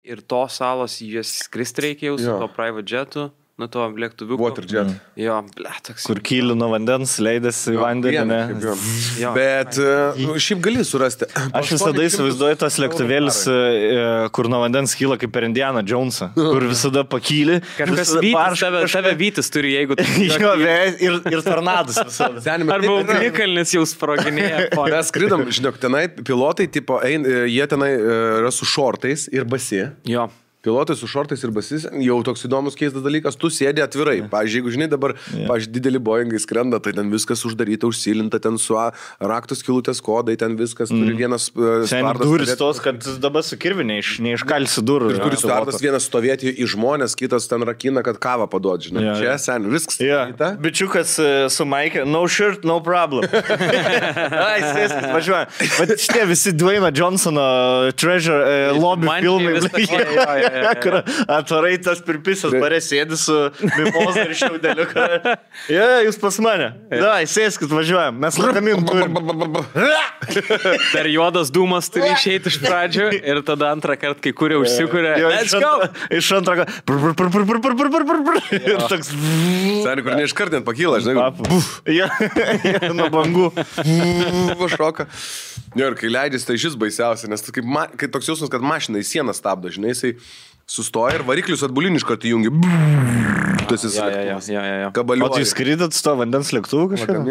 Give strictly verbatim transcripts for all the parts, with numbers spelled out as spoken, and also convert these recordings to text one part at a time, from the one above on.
Ir tos salos, jas skristi reikia jau su to private jetu, nu to lėktuviuku. Water jet. Jo, ble, toks. Kur kyli nuo vandens, leidasi į vandenį, ne? Bet nu, šiaip gali surasti. Aš visada įsivaizduoju tas lėktuvėlis, kur nuo vandens kyla kaip per Indiana Jonesą, kur visada pakyli. Kažkas vytis, tave, tave vytis turi, jeigu tu... Jo, ir, ir tornadas visada. Arba unikalnis jau sproginėja. Mes skridom, žinok, tenai pilotai, tipo, jie tenai yra su šortais ir basi. Jo. Pilotai su šortais ir basis, jau toks įdomus keistas dalykas, tu sėdi atvirai. Pavyzdžiui, jeigu žinai dabar, yeah. pavyzdžiui, dideli Boeingai skrenda, tai ten viskas uždaryta, užsilinta, ten su raktos kilutės kodai, ten viskas turi vienas mm. spardas. Sen duris tos, kad dabar su kirviniai neiškalsi durų. Ir turi spardas vienas stovėti į žmonės, kitas ten rakina, kad kavą paduot, žinai. Yeah. Čia, sen, viskas. Yeah. Bičiukas su Maike, no shirt, no problem. Ai, sėskis, važiuoja. Bet šitie visi Dwayne Johnsono Treasure uh, Lobby filmai. Kur atvarai tas pirpisas barė sėdi su mimoza ir šiaudeliu. Je, jūs pas mane. Dai, sėskit, važiuojam. Mes lakamin turim. Dar juodas dūmas turi išeiti iš pradžių ir tada antrą kartą, kai kuria užsikūrė. Let's go! Iš antrą kartą. Ir toks... Sari, kur neiškart net pakyla, žinai. Nuo bangų. Šoka. Ir kai leidžiasi, tai šis baisiausia, nes toks jausmas, kad mašina į sieną stabdo, žinai, jisai sustoja ir variklius atbulinį iš karto įjungi. Tas jis kabaliuoja. O tai skridot su to vandens lėktuvu kažką?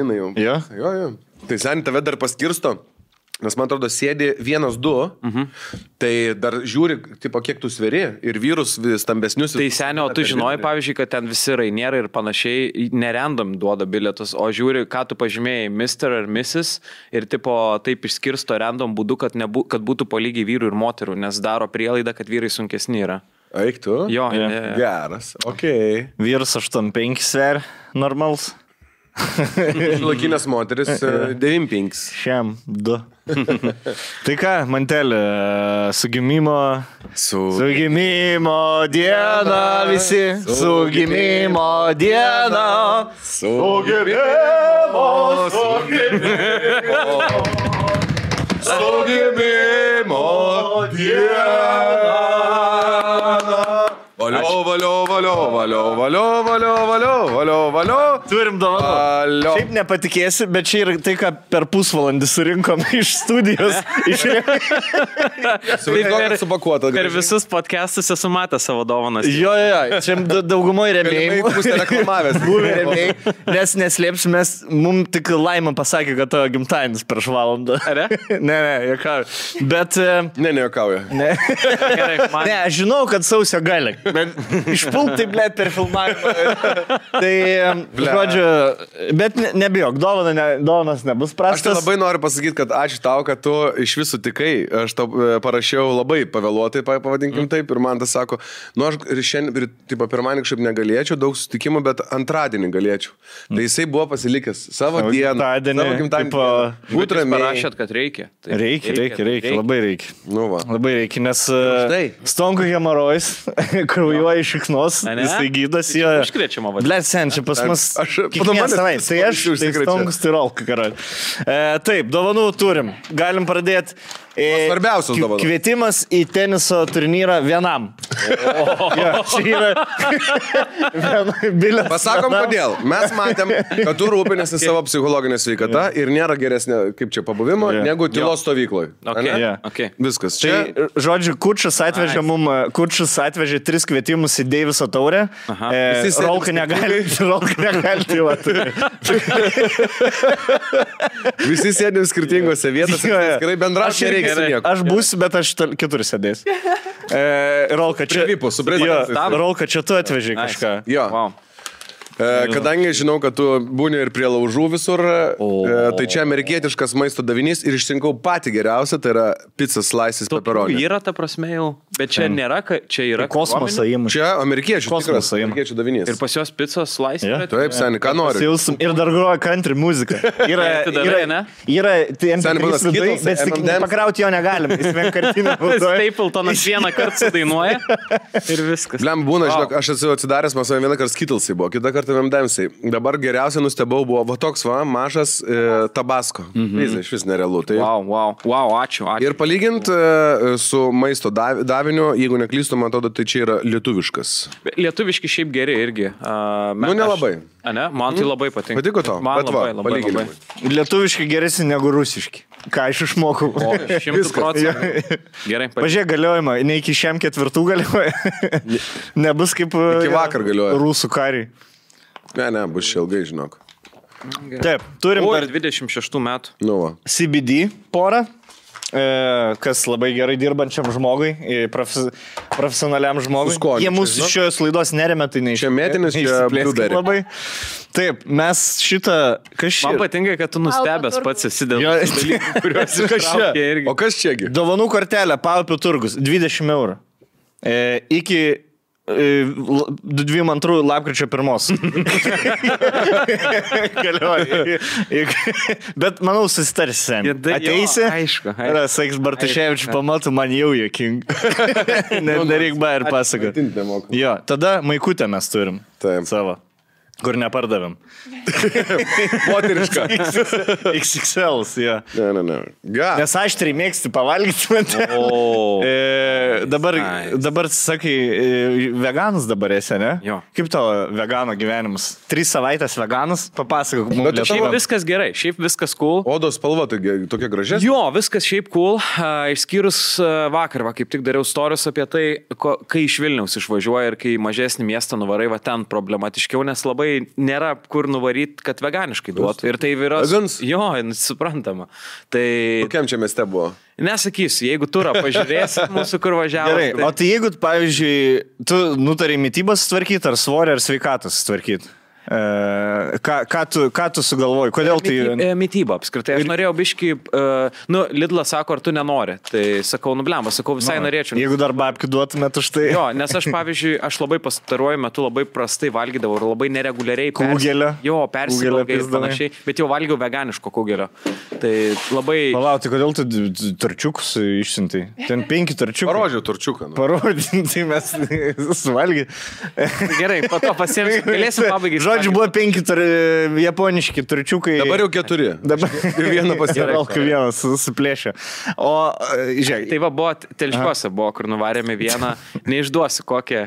Jo, jo. Tai seniai tave dar paskirsto, nes man atrodo sėdi vienas, du, mhm. tai dar žiūri, tipo, kiek tu sveri ir vyrus stambesnius. Tai seniai, o tu žinoji, pavyzdžiui, kad ten visi rainieriai ir panašiai nerendam duoda bilietus, o žiūri, ką tu pažymėjai, mister ar missis, ir tipo taip išskirsto random būdu, kad, nebū, kad būtų po lygiai vyrų ir moterų, nes daro prielaidą, kad vyrai sunkesni yra. Eik tu? Jo, yeah. Yeah. Geras, okei. Okay. Vyras aštuoniasdešimt penki sver, normalus. Lakinės moteris devyniasdešimt penki. Šiam du. Tai ką, Mantelė, su gimimo su, su gimimo diena visi, su gimimo diena, su gimimo, su gimimo, su gimimo diena. Valio, valio, valio, valio, valio, valio, valio, valio, valio. Turim dovanų. Šiaip nepatikėsi, bet čia ir tai, ką per pusvalandį surinkom iš studijos. Iš... Supakuota. Per visus podcastus esu matęs savo dovanas. Jo, jo, jo. Čia daugumoje remėjai. Pusė reklamavęs. Būvė remėjai. Nes neslėpsim, mes mums tik Laima pasakė, kad tavo gimtainis prieš valandą. Ar ne? Ne, ne, jokauju. Bet... Ne, ne, jokauju. Ne. Gerai, man... Ne, aš žinau, kad sausio gali. Išpultai, blėt, per filmavimą. Tai, žodžiu, bet ne, nebijok, dovana ne, dovanas nebus prastas. Aš labai noriu pasakyti, kad ačiū tau, kad tu iš visų tikai, aš tau parašiau labai pavėluotai, pavadinkim mm. taip, ir man tas sako, nu aš šiandien, taip, pirmanį kažkaip negalėčiau, daug sutikimų, bet antradienį galėčiau. Tai jisai buvo pasilikęs savo dieną. Savo gimtadienį. Būt ramiai. Parašėt, kad reikia. Taip, reikia, reikia, reikia, reikia, labai reikia. Nu va. Labai reikia, nes stonkų hemorojus, kraujuoja šiknos, jisai gydas jo. Iškrečiama vadinasi. Ble, sen, čia pas mus kiekvieną savaitę. Tai aš, tai stongus, tai rolka, karaliu. E, taip, dovanų turim. Galim pradėti. E, Svarbiausias dovanas. Kvietimas į teniso turnyrą vienam. Jo, čia yra bilietas. Pasakom, kodėl. Mes matėm, kad tu rūpinėsi savo psichologinę sveikatą ir nėra geresnė, kaip čia, pabuvimo, yeah. negu tylos stovykloj. Okay. Yeah. Okay. Viskas. Čia... Tai, žodžiu, Kučas atvežė mum, Kučas atvežė tris kvietimus į Deiviso taurę. E, Rolka negali, Rolka negali tyvati. Visi sėdėm skirtingose vietose, gerai bendrauti nereikia su nieko. Aš būsiu, bet aš kitur sėdės. E, Rolka, čia, jo, Rolka, čia tu atveži kažką. Jo. Wow. E, kadangi žinau, kad tu būni ir prie laužų visur, oh. e, tai čia amerikietiškas maisto davinys ir išsinkau patį geriausią, tai yra pizza slices pepperoni. Yra ta prasme jau, bet čia nėra, čia yra kosmoso įmonė. Čia amerikiečių, tikras amerikiečių davinys. Ir pas jos pizza slices. Yeah. Taip, seni, ką nori. Ir dar groja country muzika. Yra, yra, yra, yra tai em pė trys vidai, bet M and M's. Pakrauti jo negalim. Jis vienkartinė būdoja. Stapletonas vieną kartą sudainuoja ir viskas. Lem, būna, wow. žinok, aš esu atsidaręs, man savai vieną kartą Skittlesai buvo, kitą kartą Vemdemsiai. Dabar geriausiai nustebau buvo va toks va, mažas e, Tabasko. Mhm. Iš vis nerealu. Tai... Wow, wow, wow, ačiū, ačiū. Ir palygint e, su maisto daviniu, avinio, jeigu neklystu, man atrodo, tai čia yra lietuviškas. Lietuviški šiaip geri irgi. Uh, men, nu, nelabai. Aš, a ne? Man tai labai patinka. Patiko tau? Man bet labai, va, labai, labai, labai. Lietuviški geresi negu rusiški. Ką aš išmokau? O, šimtų procentų. Gerai. Pažiūrėk, galiojama. Ne iki šiam ketvirtų galioja. Nebus kaip iki vakar galioja. Rusų kariai. Ne, ne, bus čia ilgai, žinok. Gerai. Taip, turim o, dar dvidešimt šeštų metų. Nu va. C B D porą. Kas labai gerai dirbančiam žmogui, profes, profesionaliam žmogui. Skoničiai, jie mūsų žinok? Šios laidos neremia, tai neiš, čia metinis, neišsiplėskit labai. Taip, mes šitą... Kaž... Man patinka, kad tu nustebęs pats esi dėl dalykų, kuriuos ištraukė irgi. O kas čiagi? Dovanų kortelė, Paupių turgus, dvidešimt eurų. E, iki... dvidešimt antrų lapkričio pirmos. Galioja. Bet, manau, susitarsi. Ateisi, saks Bartuševičių pamatų, man jau joking. Nereik ba ir pasako. Jo, tada maikutę mes turim. Taip. Savo. Kur nepardavim. Moteriška. iks iks el, jo. Ne, ne, ne. Nes aš turi mėgsti pavalgyti mane. Oh. E, dabar, nice. Dabar, sakai, veganus dabar esi, ne? Jo. Kaip to vegano gyvenimas? Tris savaitės veganus, papasakok mums. Bet šiaip viskas gerai, šiaip viskas cool. Odos spalva tokia gražia? Jo, viskas šiaip cool. Išskyrus vakar, va, kaip tik dariau storius apie tai, kai iš Vilniaus išvažiuoja ir kai mažesnį miestą nuvarai, va ten problematiškiau, nes labai nėra kur nuvaryti, kad veganiškai duotų. Ir tai vyros... Vegans? Jo, suprantama. Tai... Kokiam čia mieste buvo? Nesakysiu, jeigu turą pažiūrėsit mūsų, kur važiavo. Gerai, tai... o tai jeigu, pavyzdžiui, tu nutarėjai mitybas sutvarkyti, ar svorį, ar sveikatas sutvarkyti? E, ką, ką, tu, ką tu sugalvoji? Kodėl mityba, tai... Mityba, apskritai. Aš norėjau biškį... Uh, nu, Lidlas sako, ar tu nenori. Tai sakau, nu blemba, sakau, visai no, norėčiau. Jeigu dar babkių duotumėt už tai... Jo, nes aš, pavyzdžiui, aš labai pastaruoju metu labai prastai valgydavau ir labai nereguliariai... Kugelio. Persi... Jo, persivalgai ir panašiai. Bet jau valgiau veganiško kugelio. Tai labai... Palauk, tai kodėl tu tarčiukus išsintai? Ten penki tarčiukai. Parodžiau tarčiuką. Nu. Parodinti mes suvalgy. Gerai, po to pasiemsiu. Galėsim pabaigai. Žodžiu, buvo penki tar... japoniški turčiukai. Dabar jau keturi. Dabar vieną pasidarau. Vieną susiplėšę. O, žiūrėk. Tai va, buvo telškiuose, buvo, kur nuvarėme vieną. Neišduosiu kokią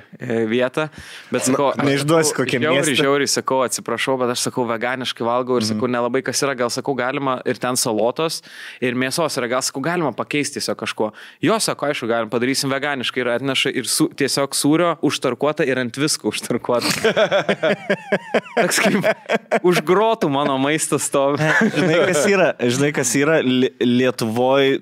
vietą. Bet sakau... Na, neišduosiu kokią vietą. Žiauriai, žiauriai, sakau, atsiprašau, bet aš sakau, veganiškai valgau ir sakau, nelabai kas yra, gal sakau, galima ir ten salotos ir mėsos yra, gal sakau, galima pakeisti tiesiog kažko. Jo, sako, aišku, galim, padarysim veganiškai ir atneša ir su, tiesiog sūrio užtarkuota ir ant visko užtarkuota. Toks kaip užgrotų mano maistas to. Žinai, kas yra, žinai, kas yra Lietuvoj,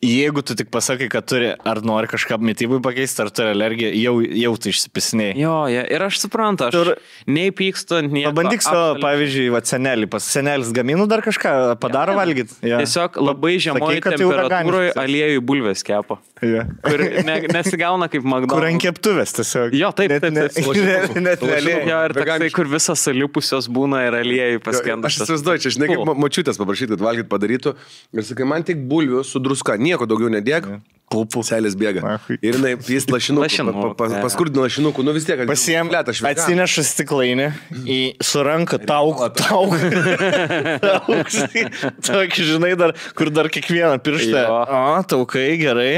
jeigu tu tik pasakai, kad turi, ar nori kažką mitybai pakeisti, ar turi alergiją, jau, jau tai išsipisiniai. Jo, ja, ir aš suprantu, aš Tur... nei pykstu, nei... Pabandyk savo, pavyzdžiui, va, senelį, pas senelis gaminu dar kažką, padaro ja, valgyti. Ja. Tiesiog labai žemoji temperatūroje aliejui bulvės kepo. Ja. Kur ne, nesigauna kaip McDonald's. Kur ant keptuvės tiesiog. Jo, taip, taip, taip. Net realiai. Kur visas salipusios būna ir aliejui paskenda. Aš įsivaizduoju, čia, žinai, kaip močiutės paprašyti, kad valgyt padarytų. Ir sakai, man tik bulvių su druska, nieko daugiau nedėk. Pupu. Selis bėga. Ir jinai, jis lašinukų, paskurdino lašinukų, nu vis tiek. Pasiem, atsinešu stiklainį, su ranka tauk, tauk, tauk, tokį, žinai, dar, kur dar kiekvieną pirštą, o, taukai, gerai,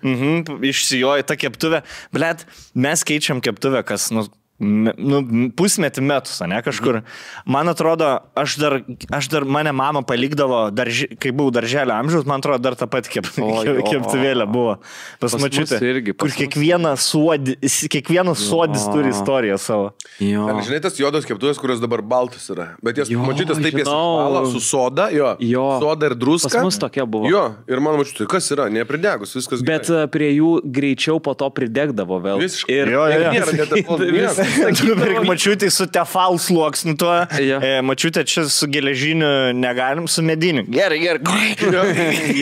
mhm, išsijoja tą keptuvę. Blet, mes keičiam keptuvę, kas, nu, nu, pusmetį metus, ne, kažkur. Man atrodo, aš dar, aš dar mane mama palikdavo, darži, kai buvau darželio amžiaus, man atrodo, dar tą patį kep, keptuvėlę buvo. Pas, pas mačiutę, irgi, pas kur kiekvienas sodis, kiekvienas sodis turi istoriją savo. Jo. Ar, žinai, tas jodos keptuvės, kurios dabar baltus yra, bet jos mačiutės taip jas pala su soda, jo, jo, soda ir druska. Pas mus tokia buvo. Jo, ir man mačiutė, kas yra, nepridegus, viskas gerai. Bet uh, prie jų greičiau po to pridegdavo vėl. Visiškai. Ir, jo, ir, ir, ir, ir, ir, mačiutė su Tefal sluoksniu tuo, ja. e, mačiutė čia su geležiniu negalim, su mediniu. Gerai, gerai. Jo,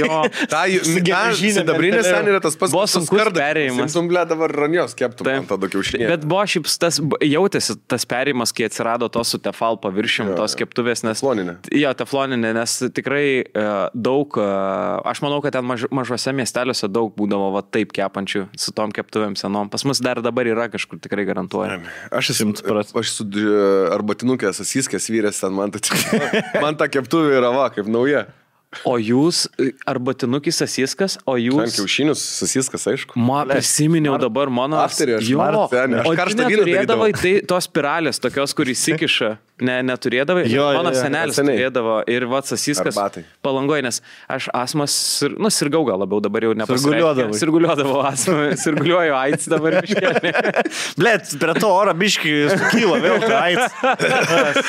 jo. Ta, su geležiniu. Dabrinės ten yra tas pats. Buvo sunkus perėjimas. Simtumblė dabar ranijos keptų man tada kiaušinė. Bet buvo šiaip tas, jautėsi tas perėjimas, kai atsirado to su Tefal paviršim, jo, tos keptuvės. Nes, tefloninė. Jo, tefloninė, nes tikrai uh, daug, uh, aš manau, kad ten maž, mažuose miesteliuose daug būdavo va, taip kepančių su tom keptuvėm senom. Pas mus dar dabar yra kažkur, tikrai garantuoju. Aš esu, aš esu arbatinukės, asiskės vyrės, ten man ta, man ta keptuvė yra, va, kaip nauja. O jūs, arba tinukis sasiskas, o jūs... Ten kiaušinius sasiskas, aišku. Ma, prisiminiau dabar mano... Afterį aš, mart, senė. Aš karštą vyną darydavau. O tu neturėdavai tai, tos spiralės, tokios, kur įsikiša. Ne, neturėdavai. Jo, mano jo, jo, senelis turėdavo ir vat sasiskas Palangoje, nes aš asmas, nu, sirgau gal labiau, dabar jau nepasirguliuodavau. Sirguliuodavau asmą, sirguliuoju AIDS dabar biškėlį. Blet, prie to oro biškį kyla vėl AIDS.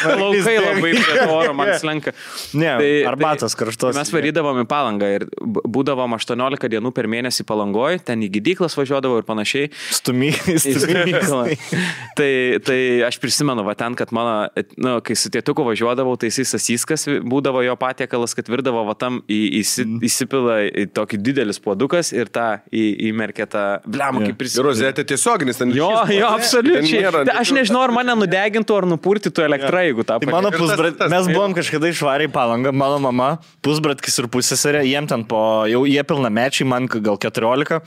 Laukai labai prie to oro man slenka. Ne, tai, arbatos karštos. Mes varydavom į Palangą ir būdavom aštuoniolika dienų per mėnesį Palangoj, ten į gydyklas važiuodavau ir panašiai. Stumyklas. Tai, tai aš prisimenu, va ten, kad mano, nu, kai su tėtuku važiuodavau, tai jis sasiskas būdavo jo patiekalas, kad virdavo va tam į, įsi, mm. įsipila į tokį didelis puodukas ir tą įmerkėtą blemą, kaip prisimenu. Ir rozetė tiesioginis. Ten jo, šis, jo, absoliučiai. Nėra, aš nežinau, ar mane nudegintų, ar nupurtytų elektrą, jeigu tą pakeitė. Pusbra... Mes buvom kažkada išvarę į Palangą, mano mama, pusbratkis ir pusseserė, jiem ten po, jau jie pilnamečiai, man gal keturiolika,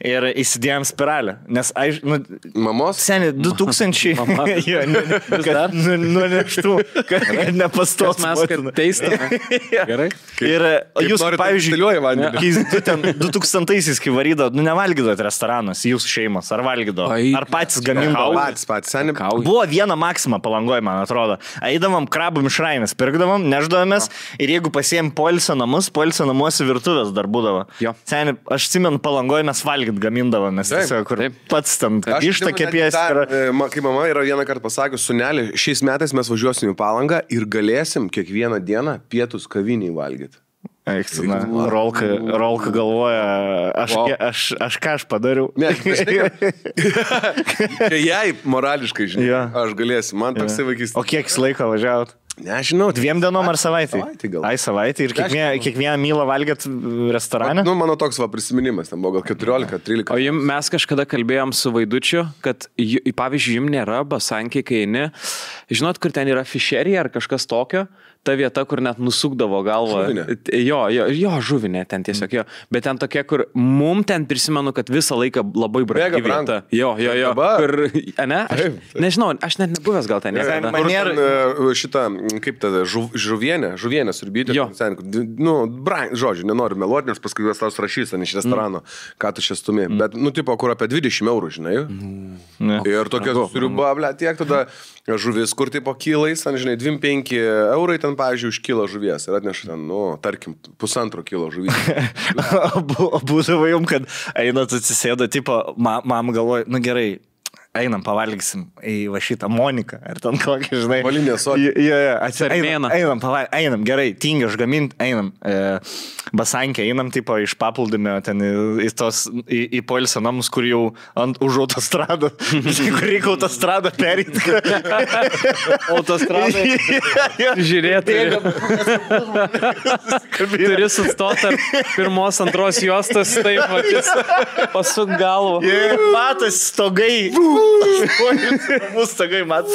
ir įsidėjom spiralę, nes, aš, nu, mamos? Seniai, du tūkstančiai, mama. Jo, ne, kad, nu, nu, neštų, kad nepastos. Kas mes, teistame. Gerai. Kaip, ir kaip jūs, pavyzdžiui, ten du tūkstantaisiais, kai varydavot, nu, nevalgydavot restoranos, jūsų šeimos, ar valgydavot, ai, ar patys gamindavot? Patys, patys, seniai. Buvo viena maksima Palangoj, man atrodo. Eidavom krabų mišrainės, pirkdavom, neždavomės ir jeigu pasiėm polsio namus, polsio namuose virtuvės dar būdavo. Seniai, aš atsimenu, Palangoj mes valgyt gamindavomės. Tiesiog, kur taip. Pats ten ištakė piesi. Kaip mama yra vieną kartą pasakius, sunelį, šiais metais mes važiuosim į Palangą ir galėsim kiekvieną dieną pietus kavinėje valgyti. Ekstina, rolka, rolka galvoja, aš, wow. aš, aš ką aš padariau. Ne, kai jai morališkai, žinai, ja. Aš galėsiu, man ja. Toksai vaikys. O kiek laiko važiavot? Nežinau. Dviem dienom ar savaitį? Ai, savaitį. Ir kiekvieną mylą valgėt restorane? Nu, mano toks va prisiminimas, ten buvo gal keturiolika, trylika. O jums mes kažkada kalbėjom su Vaidučiu, kad, pavyzdžiui, jums nėra basankiai, kai eini, žinot, kur ten yra fišerija ar kažkas tokio, ta vieta, kur net nusukdavo galvą. Žuvinė. Jo, jo, jo, žuvinė ten tiesiog, jo. Bet ten tokia, kur mum ten prisimenu, kad visą laiką labai brangi vieta. Jo, jo, jo. Kur, ne? Aš, nežinau, aš net nebuvęs gal ten. Kur šitą, kaip tada, žuv, žuvienė, žuvienė surbyti. Jo. Ten, nu, brang, žodžiu, nenoriu meluoti, nes paskui juos taus rašys ten iš restorano, mm. ką tu čia stumė. Mm. Bet, nu, tipo, kur apie dvidešimt eurų, žinai. Mm. Ir tokia suriba, ble, tiek tada žuvis, kur tipo kilais, ten, žinai, dvidešimt penki eurai ten, pavyzdžiui, už kilo žuvies ir atneša ten, nu, tarkim, pusantro kilo žuvies. Būdavo jums, kad einat atsisėdo, tipo, mam, mam galvoju, nu gerai, einam, pavalgysim į va šitą Moniką, ar ten kokį, žinai. Valinė sodė. Einam, einam, einam, gerai, tingi aš gamint, einam, e, basankė, einam, tipo, iš papildimio ten į, į, tos, į, į poilsio namus, kur jau ant, už autostradą, kur reikia autostradą perėti. Autostradą žiūrėti. Turi sustoti pirmos, antros juostos, taip, matys, pasuk galvą. Matas stogai. Mūsų tagai matas.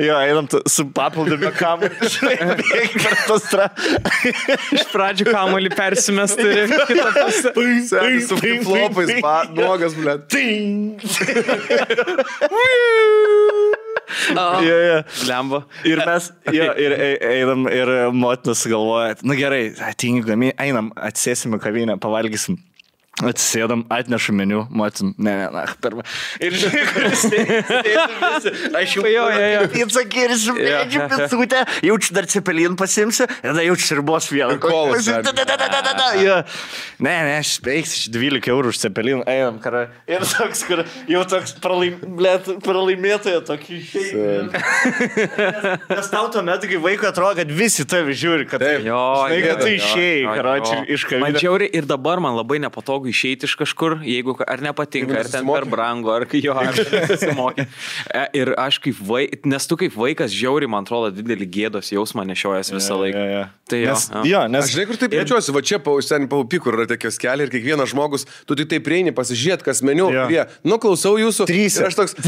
Jo, einam su papildami kamu. Bėgi per to stra. Iš pradžių kamulį persimest ir kitą pusę. Senis su flopais, nuogas, blėt. Oh, ja, ja. Lembo. Ir mes ja, ir, einam ir motinas galvoja, nu gerai, atingi gami, einam, atsėsime kavinę, pavalgysim. Atsisėdam, atnešu meniu, motin, ne, ne, na, pirma. Ir žiūrėjau, kur sėdėsim visi. Aš jau pizą kirsiu, pėdžiu pizutę, jaučiu dar cepelin pasimsiu, tada jaučiu širbos vieną. Kolos. Ne, ne, aš peiksi dvylika eurų už cepelin, einam, karai. Ir toks, kur jau toks pralaimėtoja tokį. Nes tau tuomet, kai vaikui atrodo, kad visi tavi žiūri, kad tu išėjai, karočiui, iš kavinio. Man džiauri ir dabar man labai nepatogu išeiti iš kažkur, jeigu ar nepatinka, ar ten per brango, ar jo, ar susimokė. Ir aš kaip vaikas, nes tu kaip vaikas žiauri, man atrodo, didelį gėdos jausmą nešiojas visą laiką. Ja, ja, ja. Tai jo. Nes, ja, nes... Aš žinai, kur taip jaučiuosi, va čia ten paupi, kur yra tokios keliai ir kiekvienas žmogus, tu tik taip prieini, pasižiūrėt, kas meniu, ja. Prie, nu klausau jūsų, trys. Ir aš toks,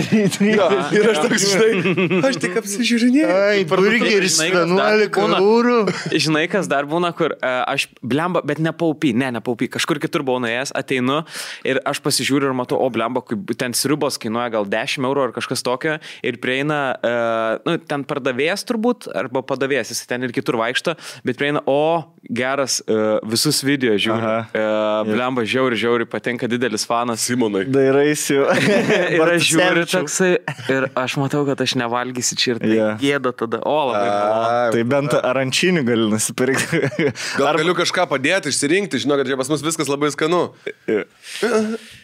ja, ir aš toks, žinai, aš tik apsižiūrinėjau. Ai, burgeris, vienuolika eurų. Žinai, kas dar būna, kur aš blemba, bet ne paupi, ne, ne paupi, kažkur kitur buvau nuėjęs, ateinu ir aš pasižiūriu ir matau, o blemba, ten sriubos kainuoja gal dešimt eurų ar kažkas tokio ir prieina, uh, nu, ten pardavėjas turbūt, arba padavėjas, jis ten ir kitur vaikšto, bet prieina, o, geras, uh, visus video žiūri, uh, blemba, žiauri, žiauri, patinka, didelis fanas. Simonai. Dairaisiu. ir aš žiūriu toksai, ir aš matau, kad aš nevalgysiu čia ir tai yeah. gėda tada, o, labai. A, tai bent arančinių gali nusipirkti. Gal Arba... galiu kažką padėti, išsirinkti, žinau, kad čia pas mus viskas labai skanu.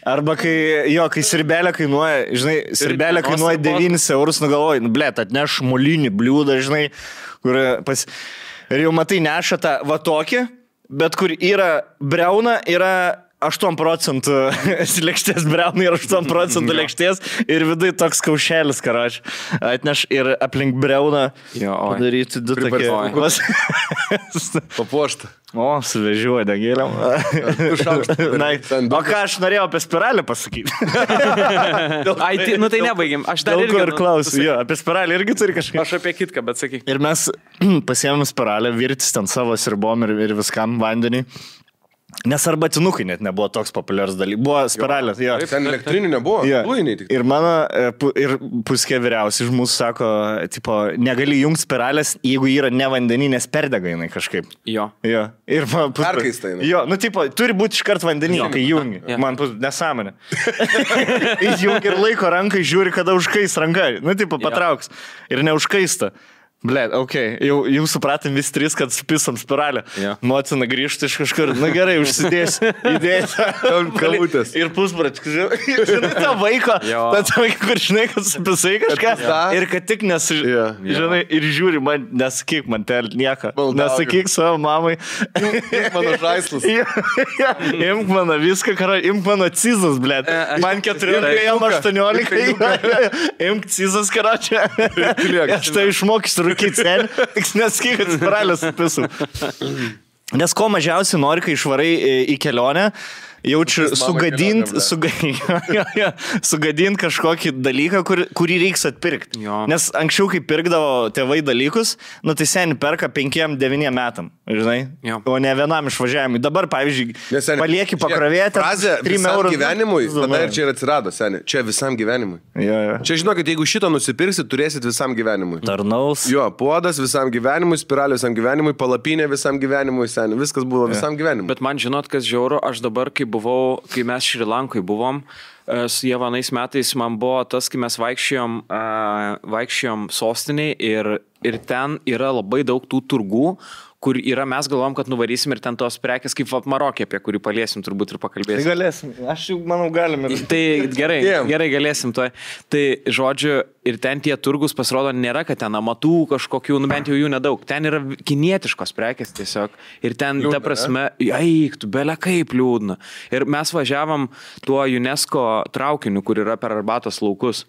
Arba kai, jo, kai sirbelė kainuoja, žinai, sirbelė kainuoja devynis eurus, nu galvoji, nu blėt, atneš mulinį bliūdą, žinai, kur pas... Ir jau matai neša tą va tokį, bet kur yra breuna, yra aštuoni procentų lėkštės breuna ir aštuoni procentų lėkštės ir vidai toks kaušelis, karoč. Atneš ir aplink breuna padaryti du tokie... Papuoštą. O, suvežiuoja degėliam. O ką aš norėjau apie spiralį pasakyti? Ai, tai, nu tai nebaigim. Aš dar irgi... Ir klausiu, jo, apie spiralį irgi turi kažką. Aš apie kitką, bet sakyk. Ir mes pasiėmėm spiralę, virtis ten savo sirbom ir, ir viskam vandenį. Nes arbatinukai net nebuvo toks populiarus dalykas. Buvo spiralės, jo. jo. Ten elektrinių nebuvo, duiniai tik. Ir mano, ir puskė vyriausiai iš mūsų sako, tipo, negali jungti spiralės, jeigu yra ne vandenį, nes perdega jinai kažkaip. Jo. Jo. Ir man... Pus... Perkaista jinai. Jo, nu tipo, turi būti iškart vandenį, jo. Kai jungi. Ja. Man pus... nesąmonė. Įjungi ir laiko rankai, žiūri, kada užkais ranka. Nu tipo, patrauks. Jo. Ir neužkaista. Blėt, okei, okay. jau, jau supratėm vis trys, kad supisam spiralę. Yeah. Nuotina grįžti iš kažkur, na gerai, užsidėsiu, įdėsiu. Kalbutės. Ir pusbrat, žinai, tą vaiko, tą vaiką, kur žinai, kad supisai kažką. Yeah. Ir kad tik nesu, yeah. žinai, ir žiūri, man, nesakyk man ten nieko, nesakyk savo mamai. Imk mano žaislus. Imk mano viską, karo, imk mano cizas, blėt. Man keturiolika, jam aštuoniolika, imk cizas, karo, čia. Aš tai išmokysiu. Kicelį, tik nesakyk, kad spiralės supisau. Nes ko mažiausiai nori, kai išvarai į kelionę, jaučiu sugadint, sugadint, sugadint kažkokį dalyką, kur, kurį reiks atpirkti. Jo. Nes anksčiau, kai pirkdavo tėvai dalykus, nu tai seniai perka penkiem devyniem metam, žinai, jo. O ne vienam išvažiavimui. Dabar, pavyzdžiui, seni, palieki pakrovėti trim eurų. Gyvenimui, tada ir čia ir atsirado, seniai. Čia visam gyvenimui. Jo, jo. Čia žinokit, jeigu šitą nusipirksit, turėsit visam gyvenimui. Tarnaus. Jo, puodas visam gyvenimui, spiralė visam gyvenimui, palapinė visam gyvenimui, seniai. Viskas buvo jo. Visam gyvenimui. Bet man žinot, kas žiauru, aš dabar kaip buvau, kai mes Šri Lankoj buvom, su javanais metais man buvo tas, kai mes vaikščiojom, vaikščiojom sostiniai ir, ir ten yra labai daug tų turgų, kur yra, mes galvom, kad nuvarysim ir ten tos prekės, kaip Marokė, apie kurį paliesim turbūt ir pakalbėsim. Tai galėsim, aš jau manau galim. Ir... Tai gerai, gerai galėsim to. Tai žodžiu, ir ten tie turgus pasirodo nėra, kad ten amatų kažkokių, nu bent jau jų nedaug. Ten yra kinietiškos prekės tiesiog. Ir ten, liūdna, ta prasme, eik, tu belia kaip liūdna. Ir mes važiavam tuo UNESCO traukiniu, kur yra per Arbatos laukus.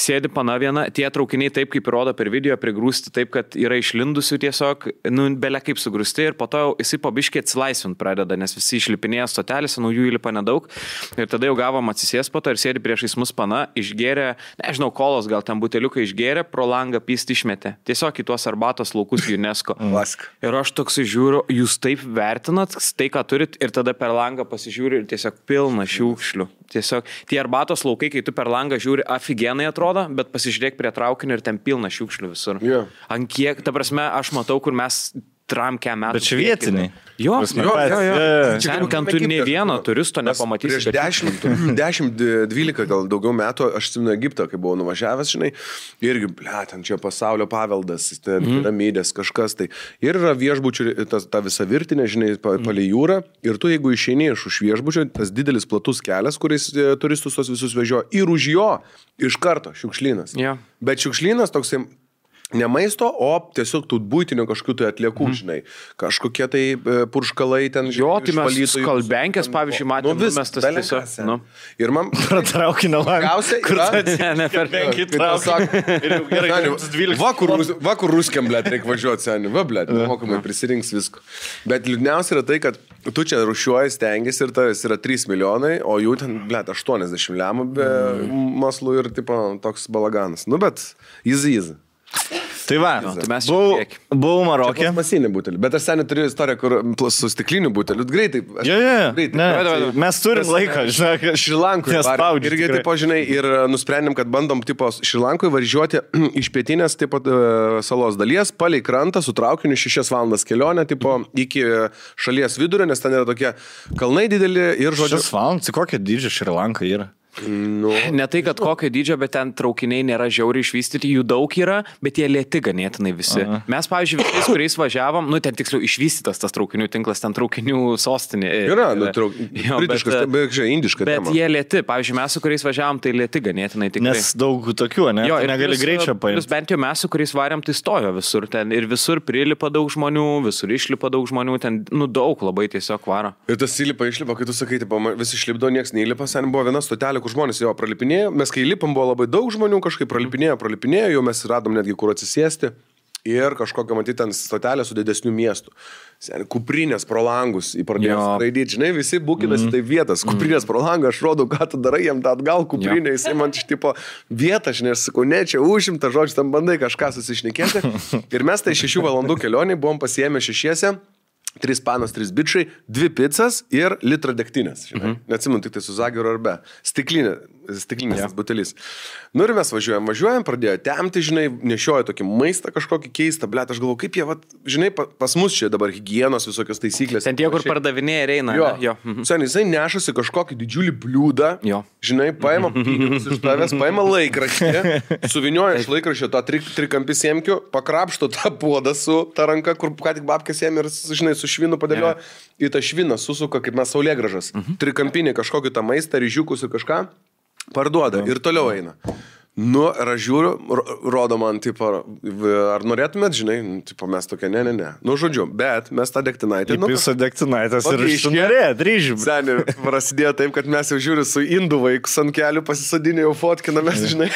Sėdi pana viena, tie traukiniai taip, kaip rodo per video, prigrūsti taip, kad yra išlindusių tiesiog, nu belia kaip sugrūsti ir po to jisai po biškį atsilaisvint pradeda, nes visi išlipinėja stotelėse, naujų įlipa nedaug ir tada jau gavom atsisės po to ir sėdi priešais mus pana, išgėrė, nežinau, kolos gal ten buteliuką išgėrė, pro langą pysti išmetė. Tiesiog į tuos Arbatos laukus UNESCO. Ir aš toks žiūriu, jūs taip vertinat tai, ką turit ir tada per langą pasižiūri ir tiesiog pilna šiukšlių. Tiesiog tie Arbatos laukai, kai tu per langą žiūri, afigenai atrodo, bet pasižiūrėk prie traukinio ir ten pilna šiukšlių visur. Yeah. An kiek, ta prasme, aš matau, kur mes tramkę metų. Bet čia vietiniai. Jo, jo, jo, jo. jo. Čia ten turi ne vieno turisto, nepamatysi. Prieš dešimt dvylika gal daugiau metų aš atsimenu Egiptą, kai buvau nuvažiavęs, žinai, irgi, ble, ten čia pasaulio paveldas, ten piramidės, kažkas, tai ir yra viešbučių, ta, ta visa virtinė, žinai, palei jūrą, ir tu, jeigu išeini iš už viešbučio, tas didelis platus kelias, kuris turistus tos visus vežioja, ir už jo iš karto šiukšlynas. Ja. Bet šiukšlynas toksai ne maisto, o tiesiog tų būtinių kažkokių tai atliekų, mm. žinai. Kažkokie tai purškalai ten, žinai, išvalytojus. Jo, tai mes skalbenkės, pavyzdžiui, matėm, nu, vis, mes tas tiesiog. Nu. Ir man... Pratraukina langą. Kur ta skalbenkį traukia. Ir jau gerai, dvylikos. Va, kur, va, kur ruskiam, blėt, reik važiuoti, seniai. Va, blėt, mokamai prisirinks visko. Bet liūdniausia yra tai, kad tu čia rušiuoji, stengiasi ir tavęs yra trys milijonai, o jų ten, blėt, aštuoniasdešimt lemų be maslų ir, tipo, toks balaganas. Nu, bet, easy, easy. Tai va, jo, tai mes buvau, buvau Marokė. Bet aš seniai turiu istoriją, kur su stikliniu buteliu greitai. Aš, jo, jo, greitai ne, greitai. Mes turim mes, laiką, žinok. Šri Lankoje spaudžiu. Irgi taip, žinai, ir nusprendėm, kad bandom tipo Šri Lankoje važiuoti iš pietinės tipo, salos dalies, palei krantą, su traukiniu šešias valandas kelionę tipo, iki šalies vidurio, nes ten yra tokie kalnai dideli ir žodžiu. šešias valandas, kokia didžia Šri Lanka yra? Nu. Ne tai, kad kokio dydžio, bet ten traukiniai nėra žiauriai išvystyti, jų daug yra, bet jie lėti ganėtinai visi. Aha. Mes, pavyzdžiui, visais, kuriais važiavom, nu ten tiksliau išvystytas tas traukinių tinklas, ten traukinių sostinė. Yra, nu traukinių, britiškas, bet, bet, bet, indiška bet tema. Bet jie lėti, pavyzdžiui, mes su kuriais važiavom, tai lėti ganėtinai tikrai. Nes daug tokių, ne? Jo, ir negali greičio paimti. Plus bent jau mes su kuriais varėm, tai stojo visur ten ir visur prilipa daug žmonių, visur išlipa daug žmonių, ten nu daug labai tiesiog varo. Ir tas įlipa, išlipa, kai tu sakai, tipo, visi išlipdo, nieks neįlipa, sen buvo viena stotelė, kur žmonės jo pralipinėjo, mes kai lipam buvo labai daug žmonių, kažkaip pralipinėjo, pralipinėjo, jau mes radom netgi kur atsisėsti ir kažkokią matyti ten stotelę su didesniu miestu. Kuprinės pro langus įpradėjo skraidyti, žinai, visi bukinasi mm. tai vietas, kuprinės pro langą, aš rodau, ką tu darai, jam tą atgal kuprinę, jisai man iš tipo vietą, žinai, aš sakau, ne, čia užimta, žodžiu, tam bandai kažką susišnekėti ir mes tai šešių valandų kelionį buvom pasiėmę šešiese. Tris panos, tris bičiai, dvi pizzas ir litrą degtinės. Mm-hmm. Neatsimenu, tik tai su zagiru ar be. Stiklinė, stiklinės yeah. butelis. Nu ir mes važiuojam, važiuojam, pradėjo temti, žinai, nešiojo tokį maistą kažkokį keistą, blet, aš galvoju, kaip jie, vat, žinai, pas mus čia dabar higienos visokios taisyklės. Ten tie, kur pardavinėja ir eina. Jo, jo. Mm-hmm. Sen, jisai nešasi kažkokį didžiulį bliūdą, jo. Žinai, paima pinigus iš tavęs, paima laikraštį, suvinioja iš laikraščio tą tri, trikampį siemkių, pakrapšto tą puodą su tą ranką, kur ką tik babkė siemė ir, žinai, su švinu padėlioja, yeah. į tą šviną susuka, kaip mes saulėgražas, mm-hmm. trikampinį kažkokį tą maistą, ryžiukus ir kažką, parduoda yeah. ir toliau eina. Nu, ir aš žiūriu, rodo man, tipo, ar norėtumėt, žinai, tipo, mes tokia, ne, ne, ne. Nu, žodžiu, bet mes tą dektinaitinį. Taip, visą dektinaitas ir išnorėt, ryžių. Seniai, prasidėjo taip, kad mes jau žiūriu su indų vaikus ant kelių, pasisadinė jau fotkina, mes, žinai.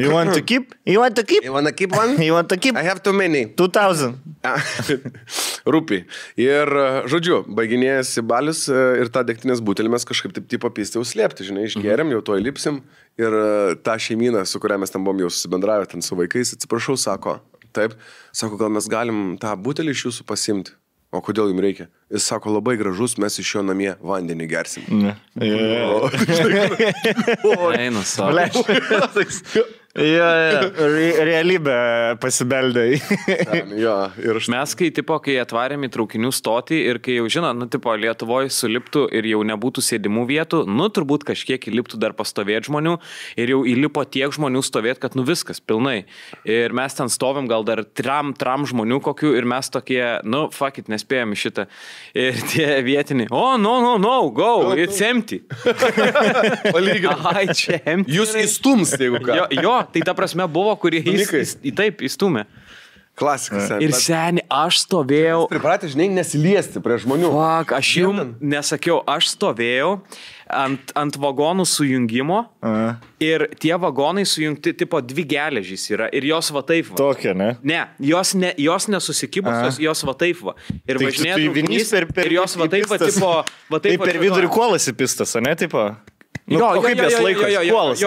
You want to keep? You want to keep? You want to keep one? You want to keep? I have too many. Two thousand. Rūpiai. Ir, žodžiu, baiginėjasi balius ir tą dektinės butelį mes kažkaip taip, tipo, pistėjau slėpti, žinai, išgeriam, jau to įlipsim. Ir ta šeimyną, su kuria mes ten buvom jau susibendravę ten su vaikais, atsiprašau, sako, taip, sako, gal mes galim tą butelį iš jūsų pasiimti. O kodėl jums reikia? Jis sako, labai gražus, mes iš jo namie vandenį gersim. Ne. O, einu, sako. Jo, jo, realybę pasibeldai. Jo, ir aš... Mes, kai, tipo, kai atvarėm į traukinių stotį ir kai jau žino, nu, tipo, Lietuvoje suliptų ir jau nebūtų sėdimų vietų, nu, turbūt kažkiek įliptų dar pastovėt žmonių ir jau įlipo tiek žmonių stovėt, kad, nu, viskas, pilnai. Ir mes ten stovim gal dar tram, tram žmonių kokių ir mes tokie, nu, fuck it, nespėjom į šitą. Ir tie vietiniai, o, oh, no, no, no, go, it's empty. Palygiau. Ai, čia empty. Jūs įstums, jeigu ką. Jo, jo. Tai ta prasme buvo, kurie į taip įstumė. Klasikas. Ir seniai, aš stovėjau... Pripratė, žinai, nesiliesti prie žmonių. Fuck, aš jums nesakiau, aš stovėjau ant, ant vagonų sujungimo A. ir tie vagonai sujungti, tipo, dvi geležys yra ir jos va taip va. Tokia, ne? Ne, jos, ne, jos nesusikibusios, jos va taip va. Ir tai važinėtų vinys per, per, ir jos va taip va, tipo... Va taip tai va, per vidurį kuolas įpistas, ne, tipo... Nu, jo, kaip jas laikas, kuolas,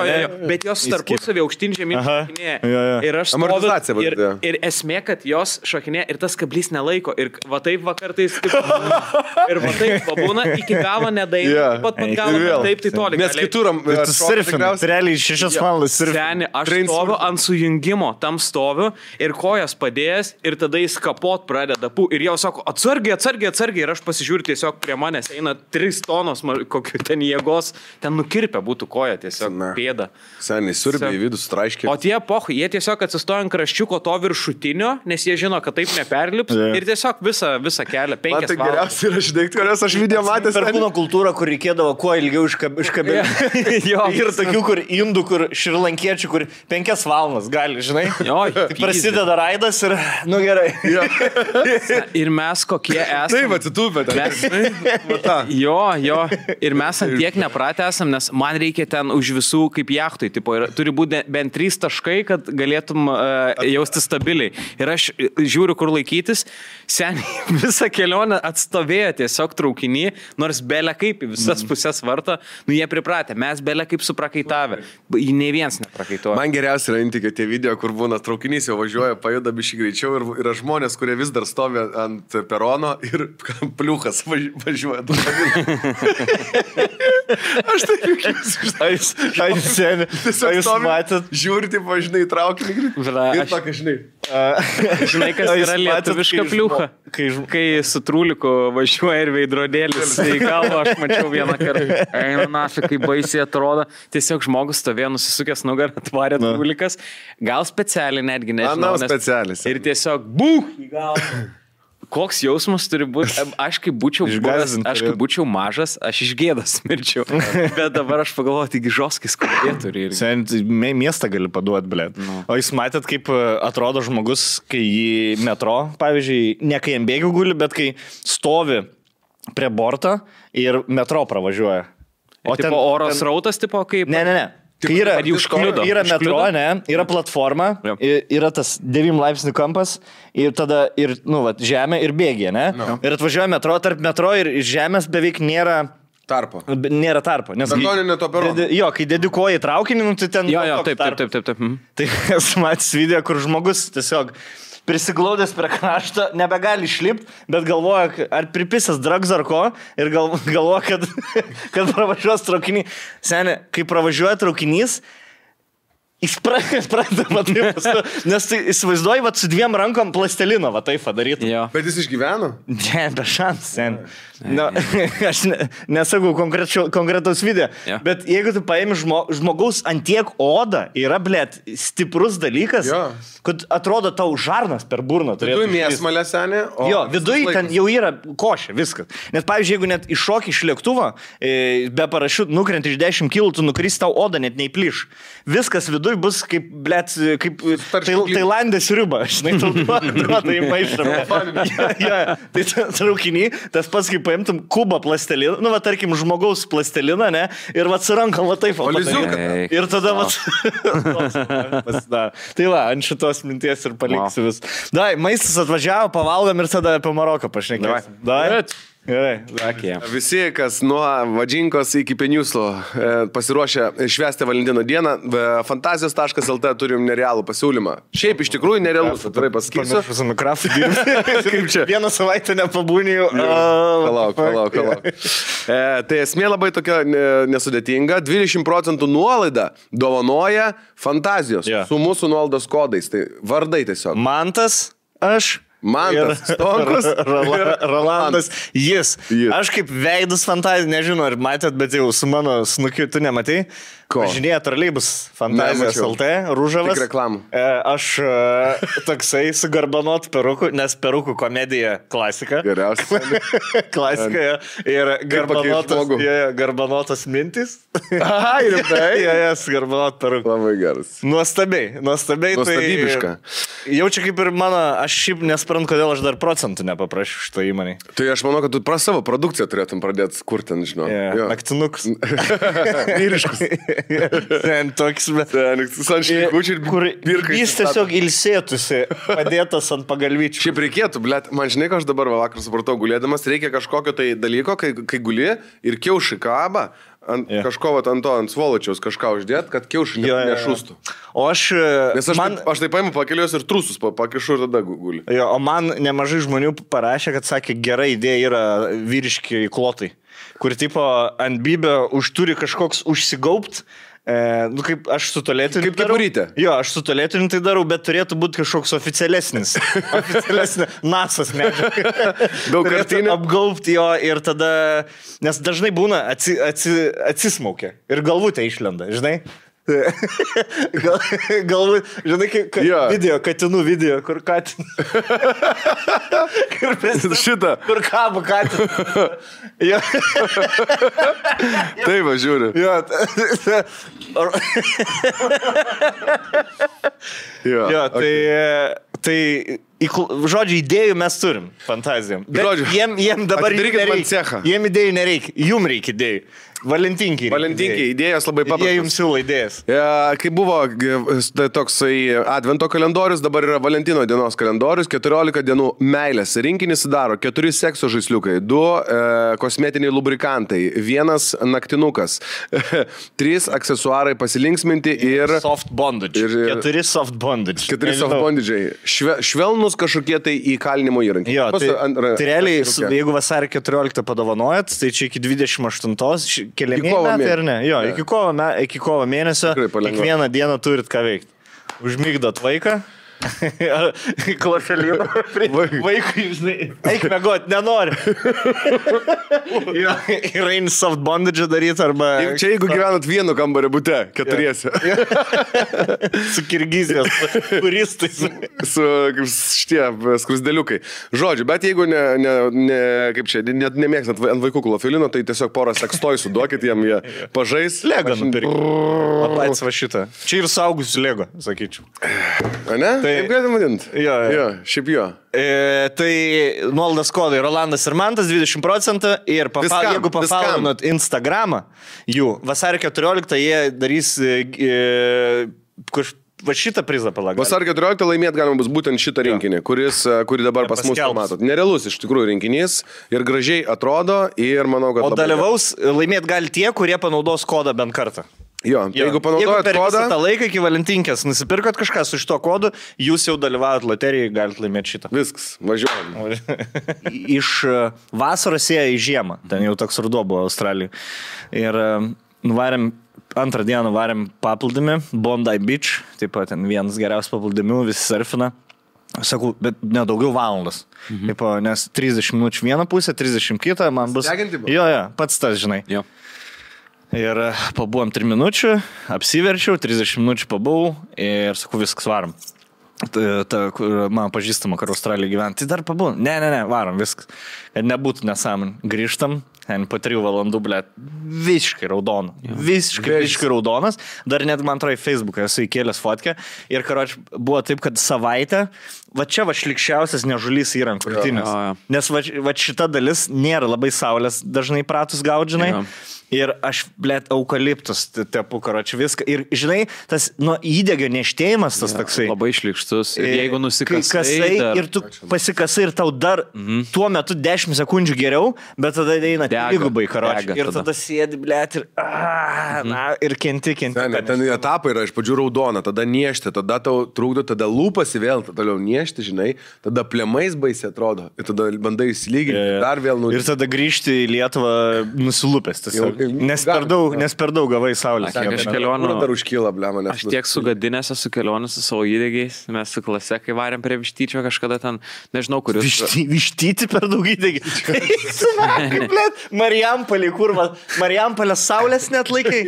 bet jos tarpusavį aukštyn žemyn šakinėje. Ir aš stoviu, ir, ir esmė, kad jos šakinėje ir tas kablys nelaiko. Ir va taip va kartais, kaip, ir va taip va būna, iki gavo nedaina, yeah. pat pat gavo, taip tai toli. Mes kituram surfim, realiai šešias valandas surfim. Seni, aš stoviu ant sujungimo, tam stoviu, ir kojas padėjęs, ir tada jis kapot pradeda pū. Ir jau sako, atsargiai, atsargiai, atsargiai. Ir aš pasižiūriu, tiesiog prie manęs eina tris tonos kokių ten jėgos, ten nu kirpia būtų koja, tiesiog na. Pėda. Seniai, siurbė į vidus, traiškė. O tie pochai, jie tiesiog atsistoja ant kraščiuko to viršutinio, nes jie žino, kad taip neperlips yeah. ir tiesiog visą, visą kelią, penkias valandas. Man tai geriausiai yra žinėkti, kurias aš video matęs. Per kūno kultūrą, kur reikėdavo kuo ilgiau iškabėti. Yeah. Ir tokių, kur indų, kur šrilankiečių, kur penkias valandas gali, žinai. Jo, tik prasideda raidas ir, nu gerai. Ir mes kokie esame. Taip, atsitūpėte. Mes... Jo, jo. Ir mes ant tiek nepratę esame, nes man reikia ten už visų kaip jachtui, tipo, ir turi būti bent trys taškai, kad galėtum uh, jausti stabiliai. Ir aš žiūriu, kur laikytis, seniai visą kelionę atstovėjo tiesiog traukinį, nors belia kaip į visas pusės vartą, nu jie pripratė, mes belia kaip suprakaitavę, ne vienas neprakaituoja. Man geriausia yra inti, kad tie video, kur būna traukinys, jau važiuoja, pajuda bišį greičiau ir yra žmonės, kurie vis dar stovi ant perono ir pliukas važiuoja. Aš taip jaukiausi. A jūs senė, a jūs matėt. Žiūri, taip, žinai, traukinį greitai. Ir tokia, žinai. Žinai, kas yra lietuviška pliucha. Kai su trūliku važiuoja ir veidrodėlis į galvą, aš mačiau vieną kartą. Eina naša, kaip baisiai atrodo. Tiesiog žmogus stovėjo, nusisukęs nugarą, atvarė trūlikas. Gal specialiai netgi, nežinau. Na, specialiai. Ir tiesiog būk į galvą. Koks jausmas turi būti, aš kaip būčiau, buvęs, aš kaip būčiau mažas, aš išgėdas mirčiau, bet dabar aš pagalvoju, taigi žoskis, kur jie turi. Sen, miestą gali paduot, blėt. No. O jūs matėt, kaip atrodo žmogus, kai jį metro, pavyzdžiui, ne kai jam bėgių guli, bet kai stovi prie borto ir metro pravažiuoja. O ten tipo oros ten... rautas, tipo kaip? Ne, ne, ne. Kai yra, užkliudo, yra metro, ne, yra platforma, ja. Yra tas devynių laipsnių kampas ir tada ir, nu, va, žemė ir bėgė, ne? Ja. Ir atvažiuoja metro, tarp metro ir žemės beveik nėra... Tarpo. Nėra tarpo. Nes betoninio to perono. Jo, kai dedikuoji traukinį, nu, tai ten... Jo, jo, taip, taip, taip, taip, taip. Mhm. Tai esu matęs video, kur žmogus tiesiog prisiglaudęs prie krašto, nebegali išlipti, bet galvoja, ar pripisęs drags ar ko, ir galvoja, kad, kad pravažiuos traukinį. Senė, kai pravažiuoja traukinys, jis pradeda, nes tai įsivaizduoji, va, su dviem rankom plastelino, va, taip padarytų. Bet jis išgyveno? Ne, be šans, sen. No, aš ne, nesakau konkretaus video, jo. Bet jeigu tu paėmi žmogaus ant tiek odą, yra, blėt, stiprus dalykas, jo. Kad atrodo tau žarnas per burną. Viduj mėsmalė, senė, o... Jo, viduj ten jau yra košė, viskas. Nes, pavyzdžiui, jeigu net iššoki iš lėktuvo, be parašiutų nukrenti iš dešimt kilogramų, tu nukris, tau odą net neįplyš. Viskas viduj bus kaip, blėt, kaip Tailandė sriuba, žinai, tu atrodo į maišą. Tai traukinį, tas pats, kaip paimtum kubą plasteliną, nu, va, tarkim, žmogaus plasteliną, ne, ir va, atsirankam, va, taip, ir tada, va, tai va, ant šitos minties ir paliksiu vis. Dai, maistas atvažiavo, pavalgom ir tada apie Maroką pašnekėsim. Dai. Gerai, sakė. Visi, kas nuo vadžinkos iki peniuslų pasiruošę švęsti Valentino dieną, Fantazijos taškas el t turim nerealų pasiūlymą. Šiaip iš tikrųjų nerealus, atvirai pasakysiu. Kaip čia? Vieną savaitę nepabūnėjau. Palauk, palauk, palauk. Tai esmė labai tokia nesudėtinga. dvidešimt procentų nuolaida dovanoja Fantazijos su mūsų nuolaidos kodais. Tai vardai tiesiog. Mantas, aš... Mantas, Stonkus, Rolandas, jis. jis. Aš kaip veidus fantaziją, nežinau, ar matėt, bet jau su mano snukiu, tu nematei. Ko? Važinėja troleibus Fantazijos taškas el t, Rūžavas. Tik reklamų. Aš toksai su garbanot perukų, nes perukų komedija klasika. Geriausia. Klasika, jo. Ir garbanotas, garbanotas mintis. Aha, ir tai. Jas, garbanot perukų. Labai geras. Nuostabiai, nuostabiai. Nuostabybiška. Tai jaučiu kaip ir mano, aš šiaip nesprant, kodėl aš dar procentų nepaprašiu šitą įmonį. Tai aš manau, kad tu pra savo produkciją turėtum pradėti kurti, ten, žinau. Yeah. Naktinukus. Vyriškus. Ten toks, bet... Kur jis tiesiog ilsėtųsi, padėtas ant pagalvyčių. Šiaip reikėtų, blėt, man žinai, ką aš dabar vakar supratau gulėdamas, reikia kažkokio tai dalyko, kai, kai guli ir kiauši kabą, ant, yeah. Kažko vat, ant to, ant svoločiaus kažką uždėt, kad kiauši yeah, nešūstų. Yeah. O aš... Nes aš, man, taip, aš taip paimu pakelius ir trusus pakišu ir tada guli. Jo, o man nemažai žmonių parašė, kad sakė, gera idėja yra vyriški klotai. Kur tipo ant bibio už turi kažkoks užsigaupt, e, nu kaip aš su tualetiniu darau. Kaip kipurytė. Jo, aš su tualetiniu tai darau, bet turėtų būti kažkoks oficialesnis. Oficialesnis nasas medžiaga. Daug kartinių. Apgaupti jo ir tada, nes dažnai būna atsi, atsi, atsismaukia ir galvutė išlenda, žinai. Gal, galbūt, žinai, kaip ka, ja. Video, katinų video, kur katinų. Kur prisimenu, šitą. Kur kabų katinų. Ja. Taip, va, žiūriu. Ja. Ja, ja, tai... Okay. Tai, žodžiu, idėjų mes turim fantazijom. Jiem, jiem dabar idėjų nereikia. Jiem idėjų nereikia. Jum reikia idėjų. Valentinkiai. Valentinkiai, idėjos labai paprastos. Jie jums siūlo idėjas. Kai buvo toksai advento kalendorius, dabar yra Valentino dienos kalendorius, keturiolika dienų meilės. Rinkinį sudaro keturi sekso žaisliukai, du e, kosmetiniai lubrikantai, vienas naktinukas, trys aksesuarai pasilinksminti ir... Soft bondage. Ir, keturi soft bondage. Keturi Nežinau. Soft bondage. Šve, švelnus kažkokie tai įkalinimo įrankiai. Jo, tai, an, ra, tai realiai, kažkokia. Jeigu vasario keturioliktą padovanojat, tai čia iki dvidešimt aštuntos keliami metai ar ne? Jo, iki kovo, me, iki kovo mėnesio kiekvieną dieną turit ką veikti. Užmigdot vaiką. Klošelino. Vaikui, žinai, eik mėgot, nenori. Ir eini soft bondage daryti arba... Čia jeigu gyvenat vienu kambarį būte, keturiesi. Su Kirgizijos turistais. Su šitie skrusdeliukai. Žodžiu, bet jeigu ne, ne, ne, kaip čia, ne, nemėgstat ant vaikų klošelino, tai tiesiog porą sekstojų suduokit, jam jie pažais. Lego nupirkit. Apaits va šitą. Čia ir saugusiu Lego, sakyčiau. A ne? Taip galima vadinti. Jo, jo. Šiaip jo. E, tai nuolaidos kodai Rolandas ir Mantas dvidešimt procentų ir papal, viskam, jeigu papalonot Instagramą jų, vasario keturioliktą jie darys e, e, va šitą prizą palagą. vasario keturioliktą laimėt galima bus būtent šitą rinkinį, kuris, kurį dabar pas mus matot. Nerealus iš tikrųjų rinkinys ir gražiai atrodo ir manau, kad... O dalyvaus laimėt gali tie, kurie panaudos kodą bent kartą. Jo, jo, jeigu panaudojat kodą... Jeigu per visą tą laiką iki Valentinkės nusipirkot kažką su šito kodu, jūs jau dalyvaujat loterijai, galite laimėti šitą. Viskas, važiuojam. Iš vasaros ėjo į žiemą, ten jau toks ruduo buvo Australijoje. Ir nuvarėm, antrą dieną varėm paplūdimį, Bondi Beach, taip pat ten vienas geriausių paplūdimių, visi surfina. Sakau, bet ne daugiau valandos. Mhm. Taip, nes trisdešimt minučių vieną pusę, trisdešimt kitą, man bus... Steginti buvo? Jo, jo, pats tas, žinai. Jo. Ir pabuvom tris minučių, apsiverčiau, trisdešimt minučių pabuvau ir sakau, viskas varom. Ta, ta, man pažįstama, kad Australijoje gyventi, tai dar pabuvom. Ne, ne, ne, varom, viskas. Kad nebūtų nesąmonė. Grįžtam, po trijų valandų, ble, visiškai raudona. Visiškai, visiškai raudonas. Dar net, man atrodo, Facebook'e esu įkėlęs fotkę. Ir, karoči, buvo taip, kad savaitę, va čia va šlikščiausias nežulys įrankurtinis. Nes va, va šita dalis nėra labai saulės dažnai pratus gaudžinai. Jo. Ir aš, blėt, eukaliptus tepu, karoči, viską. Ir, žinai, tas nuo įdegio neštėjimas tas ja, toksai. Labai šlikštus. Ir jeigu nusikasai... Kasai, dar... Ir tu pasikasai ir tau dar mm. tuo metu dešimt sekundžių geriau, bet tada eina dvigubai, karoči. Ir tada, tada sėdi, blėt, ir... A, na, ir kenti, kenti. Ten, ten etapai yra, iš pradžių raudona, tada niežti, tada tau trukdo, tada lūpasi vėl, tada toliau niežti, žinai, tada plemais baisiai atrodo. Ir tada bandai įsilyginti, ja, ja. Dar vėl nusikasai. Ir tada grįžti į Lietuvą nusilupęs tiesiog. Nes per, daug, nes per daug gavai saulės. Aš, kelionu, aš tiek sugadinęs esu kelionių su savo įdegiais. Mes su klase, kai varėm prie vištyčio kažkada ten, nežinau, kuriuos... Višty, vištyti per daug įdegį. Marijampolė, kurva. Marijampolė saulės net laikai.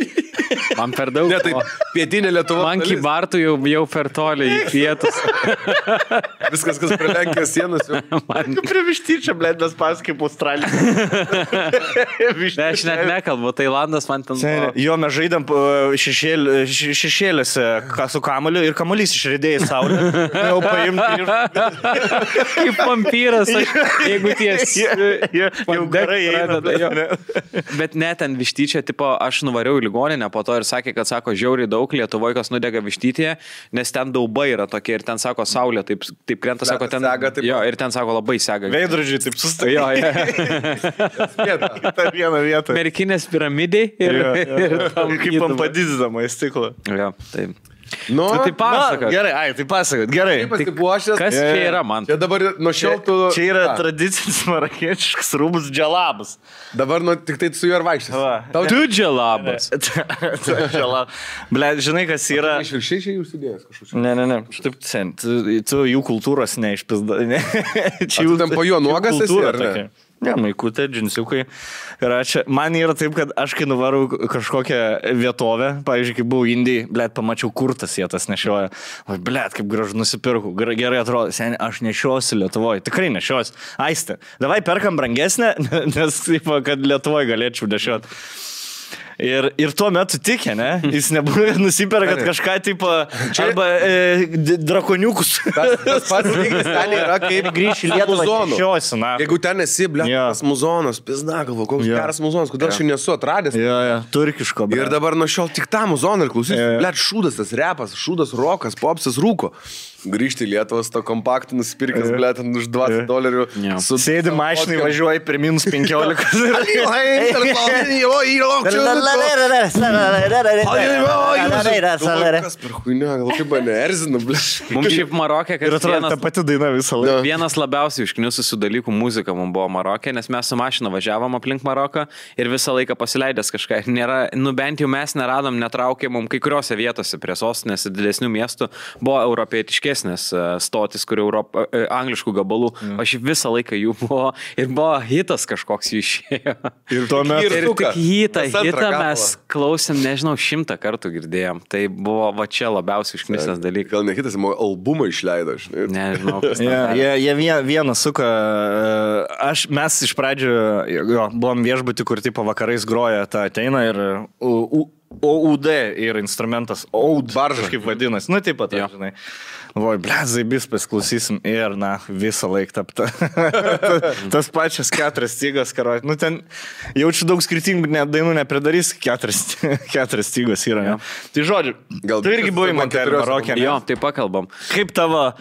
Man per daug. Ne, tai pietinė Lietuva. Manki bartų jau, jau per tolį į pietus. Viskas, kas prie Lenkijos sienos. Man... Prie vištyčio, blėt, mes pasakai po Australiją. Aš net nekalbu. O Tailandas man ten... Buvo... Jo, mes žaidėm šešėl, šešėlėse su kamaliu ir kamalys išridėjo į saulę. Jau paimti ir... Kaip vampyras, jeigu ties... Jau gerai eina. Bet ne, ten vištyčia, tipo, aš nuvariau į ligoninę po to ir sakė, kad sako, žiauriai daug Lietuvoj, kas nudega vištytyje, nes ten daubai yra tokie ir ten sako saulė, taip, taip krenta, sako ten... Sega, taip, jo, ir ten sako labai sega. Veidrodžiai taip sustai. Jo, jo. Ta viena vieta. Merkinės piramidai ir, ja, ja, ir tam kaip ampadidinama į stiklą. Ja, taip. Nu, nu, tai pasakot. Na, gerai, ai, tai pasakot, gerai. Tai, kas čia yra man? Čia dabar nuo šioltų... Čia, čia yra tradicinis marakečiškas rūbus dželabas. Dabar nu, tik tai su juo ir vaikščiasi. Tau... Tu dželabas. Ble, žinai, kas yra... Iš viršiai čia jūs įdėjęs kažkočiu. Ne, ne, ne. Štaip, sen, tu, tu jų kultūros neišpizda. Ne. Čia jų, ten po jo nuogas esi, ar ne? Tokia. Ne, maikutė, džinsiukai. Ir čia, man yra taip, kad aš kai nuvarau kažkokią vietovę, pavyzdžiui, kai buvau Indijai, blėt, pamačiau, kur tas jie tas nešioja. Blėt, kaip gražu nusipirku, gerai atrodo, seniai, aš nešiosiu Lietuvoje, tikrai nešiosiu. Aiste, davai perkam brangesnę, nes, kad Lietuvoje galėčiau nešioti. Ir, ir tuo metu tikė, ne? Jis nebūna, kad nusiperka, kad kažką taip arba e, drakoniukus. Tas, tas pats lygis ten yra, kaip grįš į Lietuvą. Šiosi, na. Jeigu ten esi, blė, yeah. tas muzonas, pizna, galvo, koks yeah. geras muzonas, kodėl aš yeah. nesu atradęs. Yeah, yeah. Turkiško, blė. Ir dabar nuo šiol tik tą muzoną ir klausysiu, yeah. blė, šūdas tas repas, šūdas rokas, popsas rūko. Grįžti į Lietuvą su to kompaktu nusipirkęs, yeah. blė, ten už dvidešimt dolerių. Yeah. Su... Sėdi mašinai, važiuoji prie minus penkiolika. Kas per huinio, gal kaip mane erzinu, blė. Mums šiaip Marokė, kad vienas... Ta pati daina visą laiką. Vienas labiausiai iškniususių dalykų muzika mums buvo Marokė, nes mes su mašina važiavom aplink Maroką ir visą laiką pasileidęs kažką. Nėra, nu bent jau mes neradom, netraukė mums kai kuriuose vietose prie sostinės ir didesnių miestų. Buvo europietiškesnės stotis, kur Europa, angliškų gabalų. Aš visą laiką jų buvo ir buvo hitas kažkoks jų išėjo. Ir tuomet... Ir tik hitą, hitą mes klausėm, nežinau, šimtą kartų girdėjom. Tai buvo va čia labiausiai išknisęs dalykas. Gal ne hitas, albumą išleido. Žinai. Nežinau. Jie ja, ja, vieną suka. Aš, mes iš pradžių, jo, buvom viešbutį, kur tipo vakarais groja tą ateina ir... U, u, O U D ir instrumentas O U D, baržas kaip vadinasi, nu taip pat, ja. Žinai. Voj, blezai, bis pasiklausysim ir, na, visą laiką tapta. Tas pačias keturias stygas, karoji. Nu ten jaučiu daug skirtingų ne, dainų nepridarys, keturias, keturias stygas yra. Ja. Tai žodžiu, gal tu irgi buvai man ten Marokė. Jo, tai pakalbam. Kaip tavo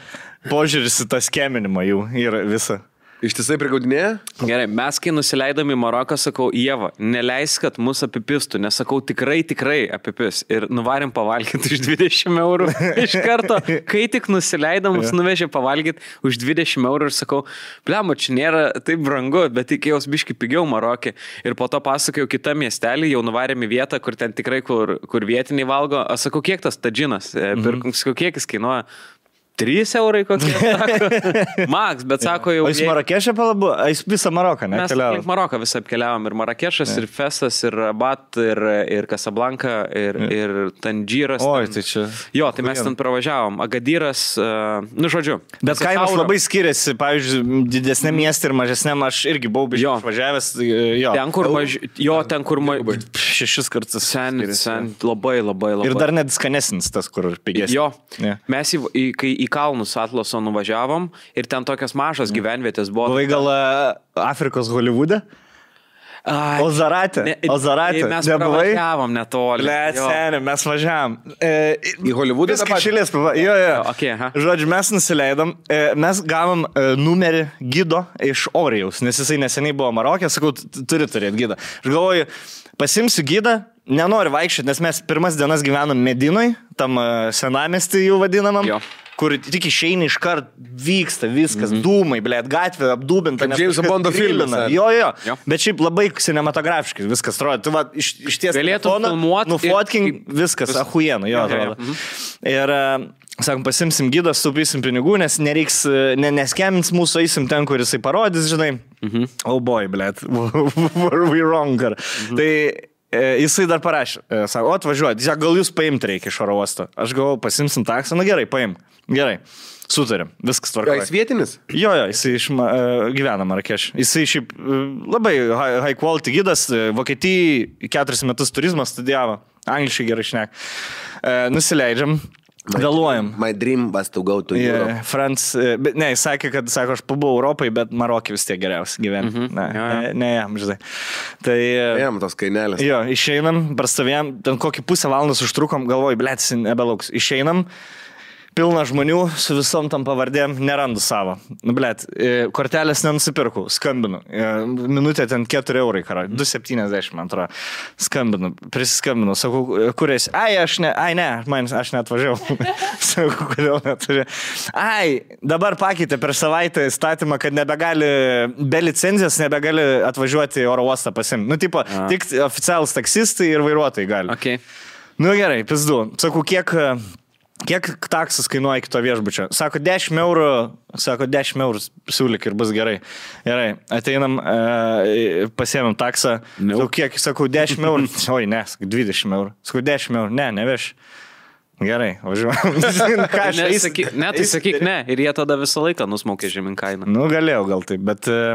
požiūris į tą skeminimą jau yra visą? Ištisai prigaudinėja? Gerai, mes kai nusileidom į Maroką, sakau, Ieva, neleisk, kad mus apipistų, nes sakau, tikrai, tikrai apipis. Ir nuvarim pavalgyti už dvidešimt eurų. Iš karto, kai tik nusileidom, mus nuvežė pavalgyti už dvidešimt eurų ir sakau, blemo, čia nėra taip brangu, bet tikėjaus biškai pigiau Marokė. Ir po to pasakojau kitą miestelį, jau nuvarėm į vietą, kur ten tikrai, kur, kur vietiniai valgo. Aš sakau, kiek tas tadžinas, mm-hmm. sakau, kiek jis kainuoja? trys eurai kokie, sako. Max, bet sako jau... O jis Marakešą palabu, jis visą Maroką, ne? Mes aplink Maroką visą apkeliavom. Ir Marakešas, ne. Ir Fesas, ir Rabat, ir, ir Casablanca, ir, ir Tanžyras. Oi, ten... tai čia... Jo, tai mes ten pravažiavom. Agadyras, uh, nu žodžiu. Bet kaimas labai skiriasi, pavyzdžiui, didesnė miestė ir mažesnė, aš irgi buvau biškai išvažiavęs. Jo, ten kur maž... Jo, ten kur maž... Šešis kartus. Sen, sen, labai, labai, labai. Ir dar net skanesnis tas, kur pigesnis. Jo, ne. Mes į, kai į Kalnus Atlaso nuvažiavom ir ten tokias mažas gyvenvietės buvo. Buvai gal Afrikos Holivude? Ozaratė. Ozaratė. Mes pravažiavom netoli. Let, seniai, mes važiavam. E, į Holivudą tą patį? Šilės, jo, jo. jo okay, Žodžiu, mes nusileidom, e, mes gavom e, numerį gido iš Orijaus, nes jisai neseniai buvo Marokė, sakau, turi turėti gidą. Aš galvoju, pasimsiu gidą, nenoriu vaikščioti, nes mes pirmas dienas gyvenom Medinoj, tam senamestį jų vadinamam. Jo. Kur tik išeini iš kart vyksta viskas, mm-hmm. dūmai, blėt, gatvė apdūbinta. Kaip James Bondo filmas. Jo, jo, jo. Bet šiaip labai kinematografiškai viskas atrodo. Tu va, iš, iš ties telefoną, nufotkink, ir... viskas, vis... ahuienu, jo, okay, atrodo. Yeah. Mm-hmm. Ir... Sakom, pasimsim gidą, sutaupysim pinigų, nes nereiks, ne, neskemins mūsų, eisim ten, kur jisai parodys, žinai. Mm-hmm. Oh boy, blėt, were we wrong? Mm-hmm. Tai e, jisai dar parašė, e, sako, o atvažiuojat, gal jūs paimt reikia iš oro uosto. Aš galvoju, pasimsim taksą, na gerai, paim. Gerai, sutarėm, viskas tvarkoja. Jis vietinis? Jo, jo, jis iš, uh, gyvena Marrakešą. Jis šiaip uh, labai high, high quality gidas, uh, Vokietijai keturis metus turizmą studijavo, angliškai gerai šnek. Uh, nusileidžiam. Vėluojam. My dream was to go to Europe. Yeah, France, bet, ne, jis sakė, kad sako, aš pabuvau Europai, bet Marokė vis tiek geriausiai gyvena. Mm-hmm. Ne, ja, ja. ne, ne jam, žinai. Tai... Jam tos kainelės. Jo, išeinam, prastovėjom, ten kokį pusę valandos užtrukom, galvoju, blėt, jis nebelauks. Išeinam. Pilna žmonių, su visom tam pavardėm, nerandu savo. Nu, blėt, kortelės nenusipirkau, skambinu. Minutė ten keturi eurai, karo, du septyniasdešimt, man atrodo. Skambinu, prisiskambinu, sakau, kur esi? Ai, aš ne, ai, ne, man, aš neatvažiavau. Sakau, kodėl neturi. Ai, dabar pakeitė per savaitę įstatymą, kad nebegali, be licenzijos nebegali atvažiuoti į oro uostą pasimti. Nu, tipo, A. tik oficialus taksistai ir vairuotojai gali. Okay. Nu, gerai, pizdu. Sakau, kiek... Kiek taksas kainuoja kito viešbučio? Sako, dešimt eurų, sako, dešimt eurų siūlyk ir bus gerai. Gerai, ateinam, e, pasiėmėm taksą, no. Sako, kiek, sakau, dešimt eurų, oi ne, sako, dvidešimt eurų, sako, dešimt eurų, ne, neveš. Gerai, važiuojam. Ne, tai sakyk, ne, ir jie tada visą laiką nusmaukė žemyn kainą. Nu, galėjau gal taip, bet... E,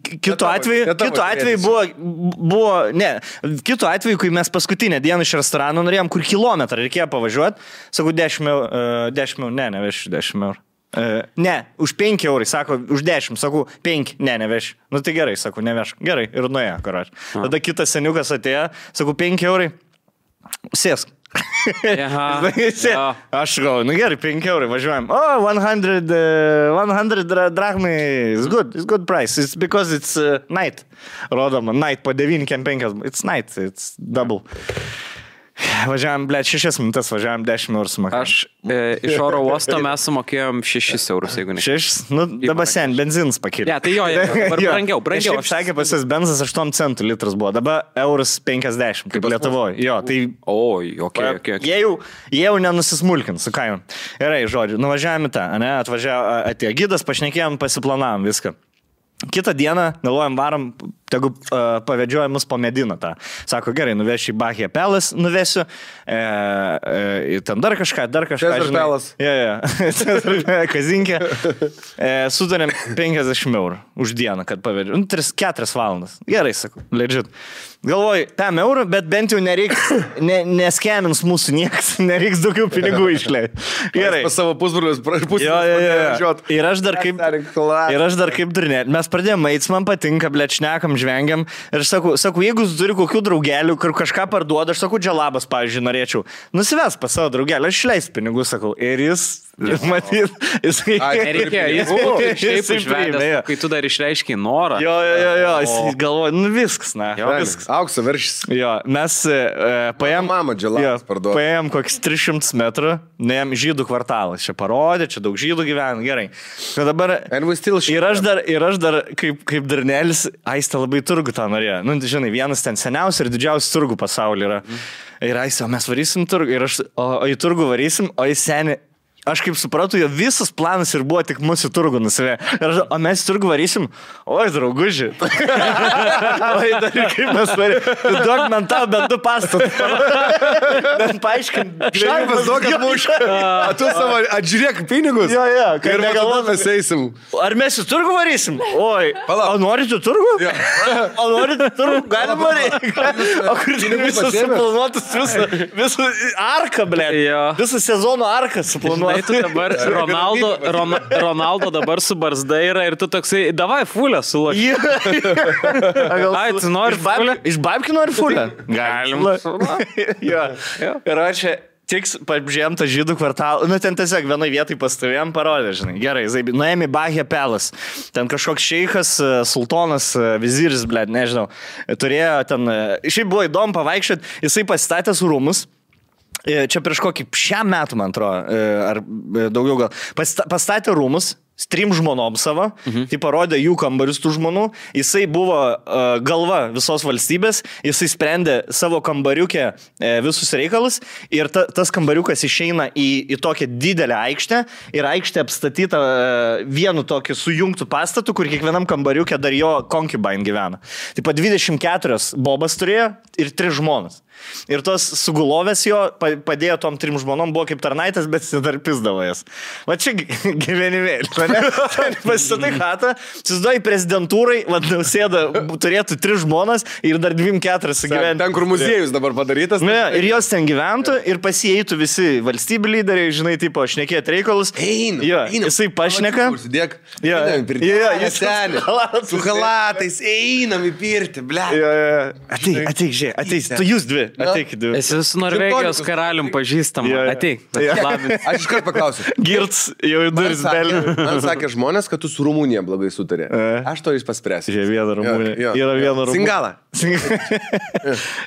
Kitu atveju, kitu atveju buvo, buvo, ne, kitu atveju, kai mes paskutinę dieną iš restorano norėjom, kur kilometrą reikėjo pavažiuoti, sakau, dešimt eurų, ne, ne, dešimt eurų. Ne, už penki eurai, sako, už dešimt, sakau, penki, ne, neveš. Nu tai gerai, sakau, neveš, gerai, ir nuėjo, karo aš. Tada kitas seniukas atėjo, sakau, penki eurai, sėsk. Aš galvoju, nu gerai, penki eurai važiuojam. Oh, one hundred drachmai, it's good, it's good price, it's because it's uh, night. Rodoma, night po devyni penki, it's night, it's double. Važiavam, blėt, šešias minutės, važiavam dešimt eurų sumokėjom. Aš e, iš oro uosto mes sumokėjom šešis eurus, jeigu ne. šeši? Nu, dabar sen, benzinas pakilė. Ja, tai jo, ja, dabar brangiau, brangiau. Aš sakė, pas jas benzas aštuoni centų litras buvo, dabar eurus penkiasdešimt, kaip Lietuvoje. Jo, tai... O, okay, okay, okay. Jie jau, jau nenusismulkint su kaimam. Gerai, žodžiu, nuvažiavam į tą, ne, atvažiavam, atėjo gidas, pašnekėjom, pasiplanavom viską. Kitą dieną, galvojam, varam, tegu uh, pavėdžiuojam mus po Mediną tą. Sako, gerai, nuvešiu į Bahia Palace, nuvesiu, e, e, ten dar kažką, dar kažką. Cesar Palace. Jo, jo, kazinkė. E, sutarėm penkiasdešimt eurų už dieną, kad pavėdžiu. Nu, keturias valandas. Gerai, sakau, legit. Galvoju, tam eurų, bet bent jau nereiks, ne, neskemins mūsų niekas, nereiks daugiau pinigų išleisti. Gerai. Pas savo pusbrolius, pusbrolius, pusbrolius. Ir aš dar kaip, ir aš dar kaip durne. Mes pradėjom eiti, man patinka, blečnekam, žvengiam. Ir sakau, sakau, jeigu jūs turi kokių draugelių, kur kažką parduoda, aš sakau, dželabas, pavyzdžiui, norėčiau. Nusives pas savo draugelį, aš išleis pinigų, sakau. Ir jis... Matyt, jis reikėjo, jis šiaip išvedęs, kai tu dar išreiškiai norą. Jo, jo, jo, jo, jis galvoja, nu viskas, na, viskas. Aukso viršis. Jo, mes paėm kokius tris šimtus metrų, neėm žydų kvartalas, čia parodė, čia daug žydų gyvena, gerai. Ir aš dar, ir aš dar, kaip Darnelis, Aistė labai turgų tą norėjo. Nu, žinai, vienas ten seniausių ir didžiausių turgų pasaulyje yra. Ir Aistė, o mes varysim turgų, ir aš, o į turgų varysim, o į senį. Aš kaip supratau, jo visas planas ir buvo tik mūsų turgų nusivė. O mes turgų varysim, oi, draugužiai. Oi, dar kaip mes varysim. Duok man tau bent du pastatų. Bent paaiškim. Šaipas duok atmušką. A tu savo atžiūrėk pinigus. Jo, jo. Ir tada mes eisim. Ar mes į turgų varysim? Oi. O norite turgų? O norite turgų? Galim varyti. O kur visas suplanuotas, visą arką, blėt. Visą sezono arką suplanuotas. Tai tu dabar, Ronaldo, Ron, Ronaldo dabar su barzdai yra ir tu toksai, davai fulę sulašyti. Ai, tu nori fulę? Iš babkių nori fulę? Galim. Jo. Ir aš čia tik pažiūrėjom tą žydų kvartalą, nu ten tiesiog vienai vietai pastovėjom, parodė, žinai, gerai, nuėjom į Bahia Palace, ten kažkoks šeikas, sultonas, viziris, blėt, nežinau, turėjo ten, šiaip buvo įdomu pavaikščiot, jisai pasistatė su rūmus. Čia prieš kokį šiam metu, man atrodo, ar daugiau gal, pastatė rūmus, trim žmonom savo, mhm. Tai parodė jų kambarius tų žmonų, jisai buvo uh, galva visos valstybės, jisai sprendė savo kambariukę e, visus reikalus ir ta, tas kambariukas išeina į, į tokią didelę aikštę ir aikštė apstatyta e, vienu tokiu sujungtų pastatu, kur kiekvienam kambariukę dar jo concubine gyvena. Taip pat dvidešimt keturias bobas turėjo ir tris žmonas. Ir tos sugulovės jo padėjo tom trim žmonom, buvo kaip tarnaitas, bet jis dar pizdavo jas. Va čia gyvenimėlė. Pasistatai hatą, susiduoji prezidentūrai, vadinau, sėda, turėtų tris žmonas ir dar dvim keturis gyventi. Ten, kur muziejus dabar padarytas. Ne, ir jos ten gyventų ir pasijeitų visi valstybių lyderiai, žinai, taip, o šnekėt reikalus. Einu, einu. Jisai pašneka. Užsidėk. Jis senė. Su halatais, einam į pirtį, blė. Ateik, ateik, žiūrėk, ateik. Tu jūs dvi, ateik dvi. Esi su Norvegijos karalium pažįstam. Ateik. Aš iškart paklausiu. Girts, jau duris belgiu. Man sakė žmonės, kad tu su Rumunija blogai sutarė. Aš to jis paspręsiu. Žiūrėjau, viena Rumunija. Jo, jo, yra viena Rumunija. Singala. Singala.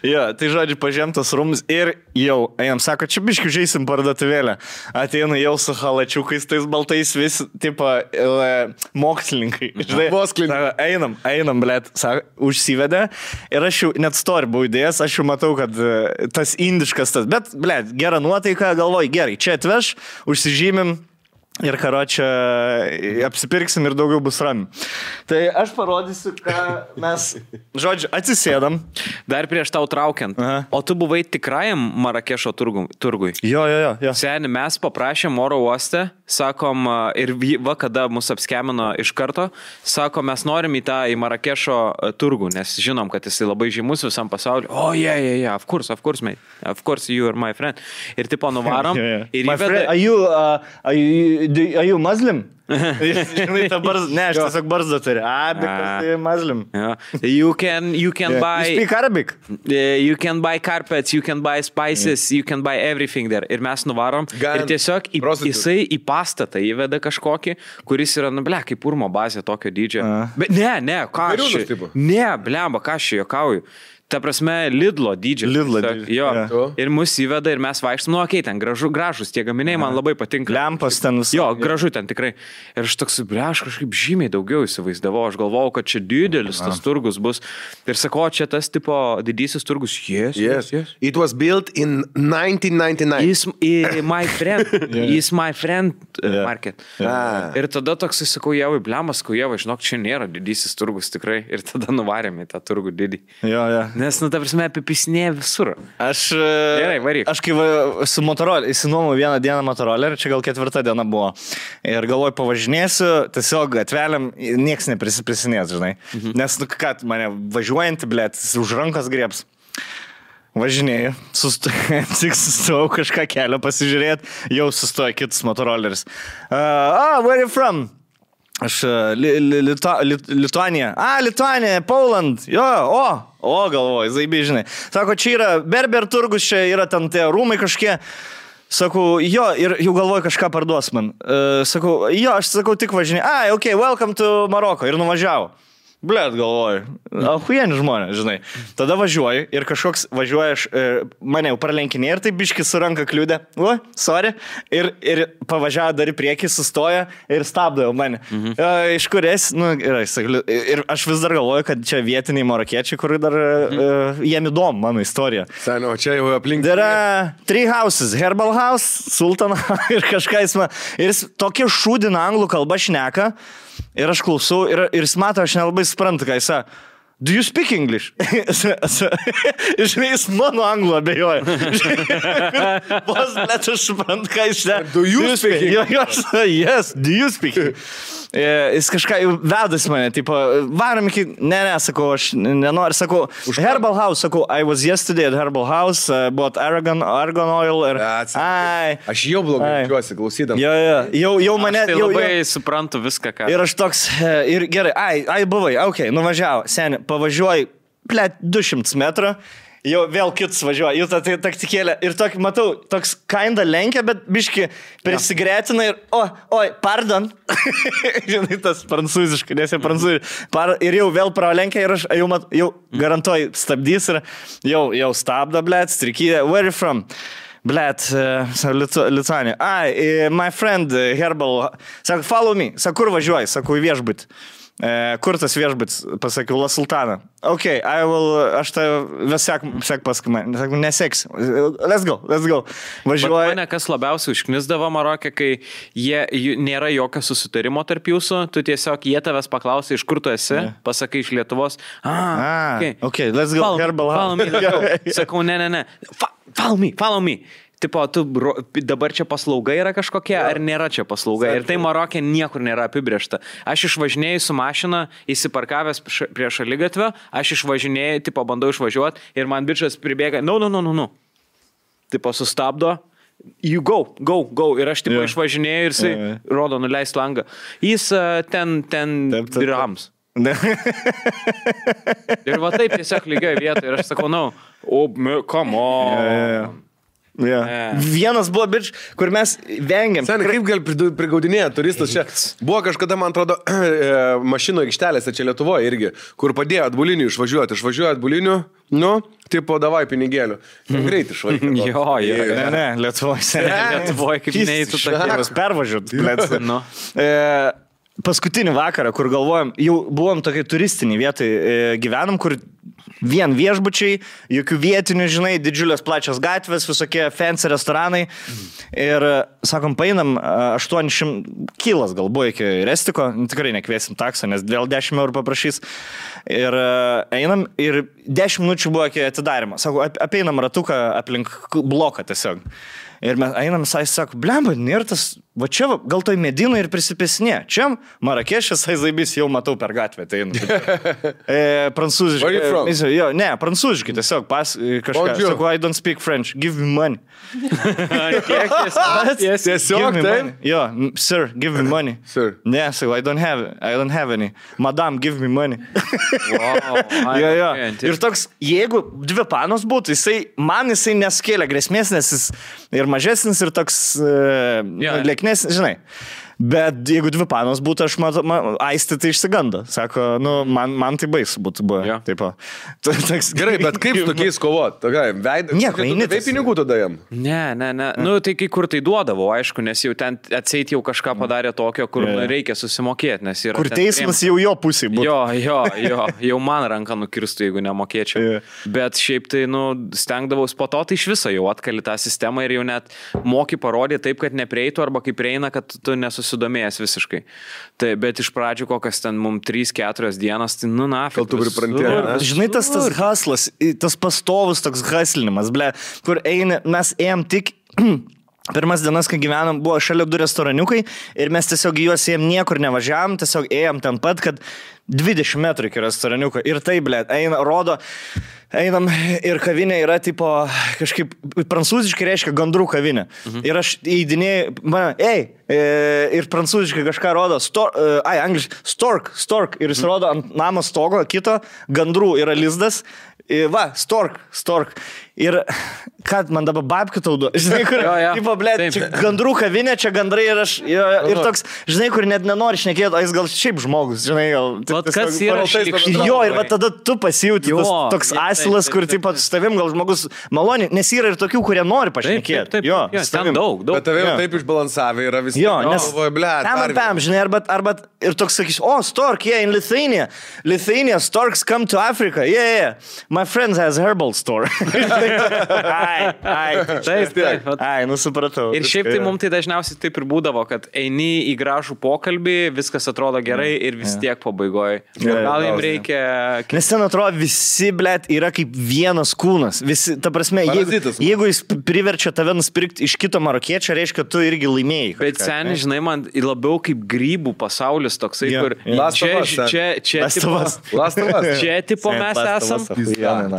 Jo, tai žodžiu, pažemtas rūmus ir jau, jam sako, čia biškiu žaisim parduotuvėlę. Ateina jau su halačiukais, tais baltais vis, tipo, mokslininkai. Mokslininkai. Einam, einam, blėt, sako, užsivedė. Ir aš jau net story buvau idėjas, aš jau matau, kad tas indiškas tas, bet, blėt, gera nuotaika, galvoj, gerai, čia atveš, užsižymim. Ir, karočią, apsipirksim ir daugiau bus rami. Tai aš parodysiu, ką mes, žodžiu, atsisėdam. Dar prieš tau traukiant. Aha. O tu buvai tikrajam Marakešo turgui. Jo, jo, jo. jo. Seni, mes paprašėm oro uoste, sakom, ir va, kada mus apskemino iš karto, sakom, mes norim į tą į Marakešo turgų, nes žinom, kad jis labai žymus visam pasauliu. O, jie, jie, jie, of course, of course, mate. Of course, you are my friend. Ir tipo nuvarom. yeah, yeah. Ir my įveda... friend, are you, uh, are you Do, are you Muslim? Žinai, ta barz... Ne, aš tiesiog barzdą turi. A, because they are Muslim. Yeah. You can, you can yeah. buy... You speak Arabic. Uh, you can buy carpets, you can buy spices, yeah. you can buy everything there. Ir mes nuvarom. Gan ir tiesiog į, jisai į pastatą įveda kažkokį, kuris yra, nu, ble, kaip urmo bazė tokio dydžio. Uh. Bet ne, ne, ką aš... Ne, blemba, ką aš jokauju. Ta prasme, Lidlo dydžio. Lidlo dydžio. Jo. Yeah. Ir mus įveda ir mes vaikštam, nu, okei, okay, ten gražu, gražus, tie gaminiai yeah. man labai patinka. Lempas ten visą. Jo, gražu ten tikrai. Ir aš toks, ble, aš kažkaip žymiai daugiau įsivaizdavau, aš galvojau, kad čia didelis yeah. tas turgus bus. Ir sako, čia tas tipo didysis turgus. Yes, yes, yes. It was built in nineteen ninety-nine. Is my friend, yeah. is my friend yeah. market. Yeah. Yeah. Ir tada toks įsikau, jevai, blemas, jevai, žinok, čia nėra didysis turgus tikrai. Ir tada nuvarėme į tą turgų didį. Jo, jo. Nes, nu, ta prasme, apipisinėja visur. Aš, Gerai, varyk. Aš kai va, su motoroleriu, įsinuomu vieną dieną motorolerį, čia gal ketvirta diena buvo. Ir galvoju, pavažinėsiu, tiesiog atveliam, nieks neprisiprisinės, žinai. Mhm. Nes, nu, ką, mane važiuojantį, blėt, už rankos grieps. Važinėjau, susto... tik sustojau kažką kelio pasižiūrėti, jau sustojo kitas motoroleris. Uh, oh, where are you from? Aš, li, li, Lito, Lit, Lituanija. A, Lituanija, Poland. Jo, o, o, galvoju, zaibiai, žinai. Sako, čia yra Berber turgus, čia yra ten tie rūmai kažkie. Sakau, jo, ir jau galvoju, kažką parduos man. Uh, sakau, jo, aš sakau, tik važinėjau. A, ok, welcome to Maroko. Ir nuvažiavau. Blet, galvoju. Ahuieni žmonės, žinai. Tada važiuoju ir kažkoks važiuoja, aš, mane jau pralenkinė ir taip biškis su ranka kliūdė. O, sorry. Ir, ir pavažiavo dar į priekį, sustoja ir stabdo jau mane. Mhm. E, iš kur esi? Nu, ir, ir aš vis dar galvoju, kad čia vietiniai marokiečiai, kur dar mhm. e, jiem įdomu mano istorija. Seno, čia jau aplink. There are three houses. Herbal house, Sultan ir kažkais man. Ir tokie šūdina anglų kalba šneka. Ir aš klausau, ir, ir jis mato, aš nelabai suprantu, ką jis sa, do you speak English? Žinai, jis mano anglų abejoja. Vos, net aš suprantu, ką jis ne. Do you speak English? Yes, do you speak English? Jis kažką vedasi mane, tipo, varam iki, ne, ne, sakau, aš nenoriu, sakau, Herbal House, sakau, I was yesterday at Herbal House, uh, bought argan, argan oil ir... Ai, aš jau blogai jaučiuosi, klausydam. Jo, jo, jau, jau mane... Aš tai labai jau, jau. suprantu viską, ką... Ir aš toks, ir gerai, ai, ai, buvai, ok, nuvažiavo, seniai, pavažiuoji, plėt, du šimtus metrų. Jau vėl kitus važiuoja, jau tą taktikėlę. Ir tokį, matau, toks kinda lenkia, bet biški prisigretina ir, o, oi, pardon. Žinai, tas prancūziškai, nes jie prancūziškai. Ir jau vėl pralenkia ir aš jau, mat, jau garantuoju stabdys ir jau, jau stabda, blėt, strikydė. Where are you from? Blėt, uh, Lituanija. Ai, my friend Herbal. Sako, follow me. Sako, kur važiuoji? Sako, į viešbutį. E, kur tas viešbutis, pasakiau, La Sultana. Ok, I will, aš tai sek, sek paskui man, neseks. Let's go, let's go. Važiuoju. Mane kas labiausiai užknisdavo Marokė, kai jie, nėra jokio susitarimo tarp jūsų, tu tiesiog jie tavęs paklausai, iš kur tu esi, yeah. pasakai iš Lietuvos. Ah, okay. ok, let's go. Follow, Herbal House. Follow me, let's go. Sakau, ne, ne, ne. Follow me, follow me. Tipo, tu dabar čia paslauga yra kažkokia, ja. ar nėra čia paslauga. Sarkui. Ir tai Marokė niekur nėra apibrėžta. Aš išvažinėjau su mašina, įsiparkavęs prie šaligatvio, aš išvažinėjau, tipo, bandau išvažiuoti ir man bičas pribėga, no, no, no, no, no. Tipo, sustabdo, you go, go, go. Ir aš tipo ja. išvažinėjau ir jisai ja, ja. rodo, nuleist langą. Jis uh, ten, ten dirams. Ir va taip tiesiog lygiai vietoj. Ir aš sakau, no, oh, come on. Ja, ja. Yeah. Yeah. Vienas buvo, bitch, kur mes vengiam. Sen, kaip gal prigaudinėja turistas čia? Buvo kažkada, man atrodo, mašinų aikštelėse čia Lietuvoje irgi, kur padėjo atbulinių išvažiuoti. Išvažiuoja atbulinių, nu, tipo, davai pinigėlių. Mm. Greit išvažiuoti. Jo, jo, jo. Ne, ne, Lietuvoje. Lietuvoje kaip neįtų tokie. Pervažiuot. No. E, paskutinį vakarą, kur galvojom, jau buvom tokiai turistiniai vietai, e, gyvenam, kur vien viešbučiai, jokių vietinių, žinai, didžiulės plačios gatvės, visokie fancy restoranai. Ir sakom, painam aštuoniasdešimt kilas gal buvo iki Restiko, tikrai nekviesim taksą, nes dėl dešimt eurų paprašys. Ir einam ir dešimt minučių buvo iki atidarimo. Sako, apeinam ratuką aplink bloką tiesiog. Ir mes einam, jis sako, blemba, nėra tas, va čia, va, gal toj Medinai ir prisipisnė. Čia Marakešas, jis zaibys, jau matau per gatvę. Tai, e, prancūziškai. Jo, ne, prancūziškai tiesiog pas, kažką. Sako, I don't speak French, give me money. Tiesiog, taip? Jo, sir, give me money. Sir. Ne, sako, I don't have, I don't have any. Madam, give me money. Wow. Jo, jo. Ir toks, jeigu dvi panos būtų, jisai, man jisai neskėlė grėsmės, nes jis ir mažesnis, ir toks uh, yeah. lėknesnis, žinai. Bet jeigu dvi panos būtų, aš matau, man, Aistė tai išsigando. Sako, nu, man, man tai baisu būtų buvo. Yeah. Taip, toks, gerai, bet kaip tokiais kovot? Nieko, eini. Taip pinigų tada jam? Ne, ne, ne. Nu, tai kai kur tai duodavo, aišku, nes jau ten atseit jau kažką padarė tokio, kur yeah. reikia susimokėti. Nes kur teismas jau jo pusėj būtų. Jo, jo, jo. Jau man ranką nukirstų, jeigu nemokėčiau. Yeah. Bet šiaip tai, nu, stengdavau po to, tai iš viso jau atkali tą sistemą ir jau net moki parodė taip, kad neprieitų arba kaip prieina, kad tu nesusimokėtų. Sudomėjęs visiškai. Tai, bet iš pradžių kokias ten mums trys keturios dienas, tai nu nafik. Kal tu priprantė. Žinai, tas, tas haslas, tas pastovus toks haslinimas, ble, kur eini, mes ėjom tik... Pirmas dienas, kai gyvenom, buvo šalia du restoraniukai ir mes tiesiog juos ėjom, niekur nevažiavom, tiesiog ėjom ten pat, kad dvidešimt metrų iki restoraniuko. Ir tai, ble, eina, rodo, einam ir kavinė yra tipo kažkaip, prancūziškai reiškia gandrų kavinė. Mhm. Ir aš įdinėjau, man, ei, ir prancūziškai kažką rodo, stor, ai, angliškai, stork, stork, ir jis mhm. rodo ant namo stogo, kito, gandrų yra lizdas. Va, stork, stork. Ir kad man dabar babkių taudu, žinai, kur, jo, jo. Tipo, blėt, čia gandrų kavinė, čia gandrai ir aš, jo, ir toks, žinai, kur net nenori šnekėti, o jis gal šiaip žmogus, žinai, gal. Vat kas yra šlikščiai. Jo, ir va tada tu pasijauti tas toks asilas, kur taip pat su tavim gal žmogus maloniai, nes yra ir tokių, kurie nori pašnekėti. Taip, taip, jo, jo, ten daug, daug. Bet tavim ja. Taip išbalansavę yra visi. Jo, nes, o, blėt, tam ar tam, žinai, arba, arba ir toks sakys, o, stork, yeah, in Lithuania, Lithuania, storks come to Africa, yeah, yeah, my friend has herbal store. Ai, ai, taip, taip. Ai, nu supratau. Ir šiaip tai mums tai dažniausiai taip ir būdavo, kad eini į gražų pokalbį, viskas atrodo gerai ir vis tiek pabaigoje. Gal jam reikia... Nes ten atrodo visi, blet, yra kaip vienas kūnas. Visi, ta prasme, jeigu, jeigu jis priverčia tave nusipirkti iš kito marokiečio, reiškia, tu irgi laimėjai. Bet seniai, žinai, man labiau kaip grybų pasaulis toksai, yeah. kur... Yeah. Last of Us. Čia, čia, čia, čia tipo mes esam.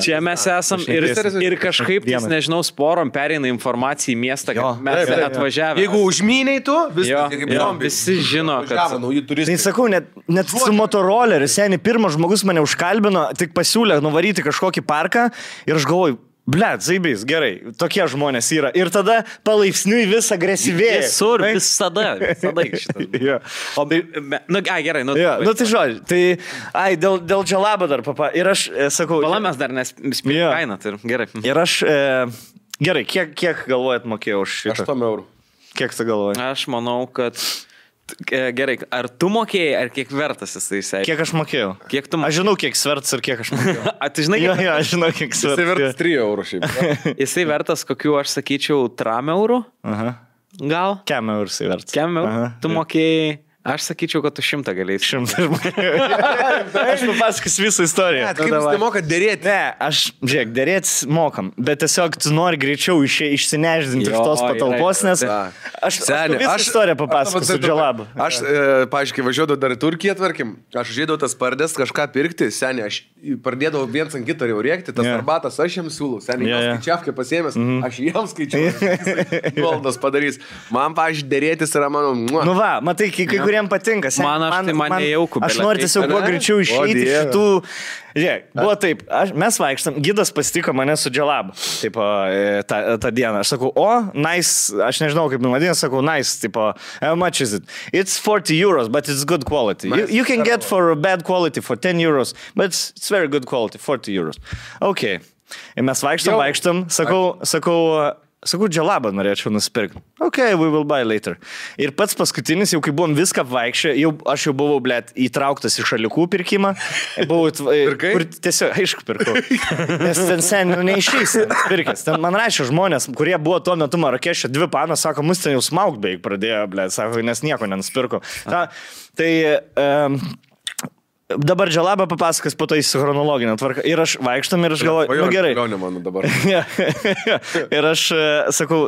Čia mes esam ir... Ir kažkaip, jis, nežinau, sporom pereina informaciją į miestą, jo, kad mes taip, atvažiavę. Jeigu užmyniai tu, vis, jo, tai kaip jo, visi žino, kad... Tai sakau, net, net su motoroleriu, seniai, pirmas žmogus mane užkalbino, tik pasiūlė nuvaryti kažkokį parką ir aš galvoju, blet, zaibys, gerai, tokie žmonės yra. Ir tada palaipsniui vis agresyvėja. Visur, visada, visada šitas. Ja. O, nu, ai, gerai, nu... Ja. Nu, tai žodžiu, tai, ai, dėl, dėl dželabo dar, papa, ir aš e, sakau... Palamės dar nespėjau ja. Kainą, tai gerai. Ir aš, e, gerai, kiek, kiek galvojat mokėjau už šitą? aštuoni eurų. Kiek tu galvojai? Aš manau, kad... Gerai, ar tu mokėjai, ar kiek vertas jisai įsiaiškė? Kiek aš mokėjau? Kiek tu mokėjai? Aš žinau, kiek svertas ir kiek aš mokėjau. A, tu žinai, kiek... Jo, jo, aš žinau, kiek svertas. Jisai vertas trijų eurų šiaip. Jisai vertas kokių, aš sakyčiau, trim eurų? Aha. Gal? kem eurų jisai vertas. kem eurų? Tu mokėjai... Aš sakyčiau, kad tu šimtą galėjai. Šimtą Aš papasakos visą istoriją. Net, kaip jūs tai mokat dėrėti? Ne, aš, žiūrėk, dėrėtis mokam, bet tiesiog tu nori greičiau iš, išsineždinti iš tos patalpos, nes aš, aš, aš visą istoriją papasakos su dželabu. Aš, e, pavyzdžiui, kai važiuodavau dar į Turkiją, tvarkim, aš žaidau tas pardės kažką pirkti, seniai, aš pradėdavau viens ant kito jau rėkti, tas yeah. arbatas aš jiems siūlau, seniai, yeah, yeah. skaičiavkę pasiėmęs, mm. aš jiems skaičiavau, valdas padarys. Man, pavyzdžiui, dėrėtis yra mano... Nu va, matai, kai kurie jam patinka. Sen, man, aš, man, tai man nejauku, aš noriu tiesiog kuo greičiau išeiti iš tų... Žiūrėk, buvo taip, aš, mes vaikštam, gidas pasitiko mane su dželabu, taip, tą, tą dieną. Aš sakau, o, nice, aš nežinau, kaip nuvadinęs, sakau, nice, tipo, how much is it? It's forty euros, but it's good quality. You, you can get for a bad quality for ten euros, but it's, it's very good quality, forty euros. Okay. Ir mes vaikštam, vaikštam, sakau, sakau, Sakau, dželabą norėčiau nusipirkti. Ok, we will buy later. Ir pats paskutinis, jau kai buvom viską vaikščio, jau aš jau buvau, blėt, įtrauktas į šalikų pirkimą. Buvau, pirkai? Kur tiesiog, aišku, pirkau. Nes ten seniai neišeis pirkęs. Ten man rašė žmonės, kurie buvo tuo metu Marokešio, dvi panos, sako, mus ten jau smaukt beig pradėjo, blėt, sako, nes nieko nenusipirko. Ta, tai... Um, Dabar dželabą papasakas po to įsichronologinę tvarką. Ir aš vaikštam ir aš galvoju, nu gerai. Gaunė mano dabar. Ir aš sakau,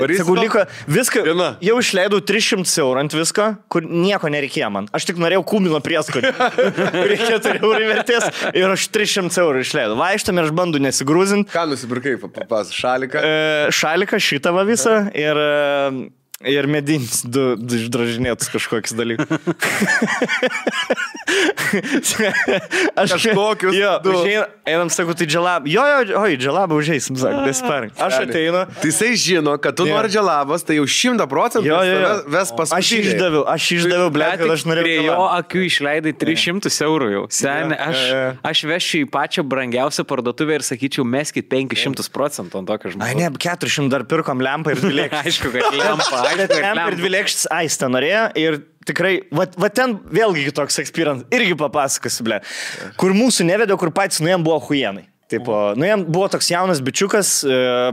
sakau liko, viską, jau išleidau tris šimtus eurų ant visko, kur nieko nereikėjo man. Aš tik norėjau kūmino prieskonį, kurį keturi eurai vertės, ir aš tris šimtus eurų išleidau. Vaikštam ir aš bandu nesigruzinti. Ką nusipirkai, papas, šaliką? Šaliką, šitą va visą ir... Ir medinis du, du išdražinėtus kažkokius dalykus. Aš kažkokius jo, du. Užeinu, einam, sakau, tai dželabą. Jo, jo, oi, dželabą užeisim, sakau, nesparink. Aš ateinu. Tai jisai žino, kad tu nori dželabas, tai jau šimtą procentų ves paskutinį. Aš išdaviau, aš išdaviau, blėt, kad aš norėjau dželabą. Prie jo akių išleidai tris šimtus eurų jau. Sen, aš, aš vešiu į pačią brangiausią parduotuvę ir sakyčiau, meskit penkis šimtus procentų ant tokio žmogaus. Ai, ne, keturi šimtai dar pirkom lempą ir dvilėkštis. Aišku, kad lempą. Lempą ir dvilėkštis aistą norėjo ir tikrai, va, va ten vėlgi toks experience, irgi papasakosiu, ble, kur mūsų nevedė, kur patys nuėjom buvo huijenai. Tipo, nu jam buvo toks jaunas bičiukas,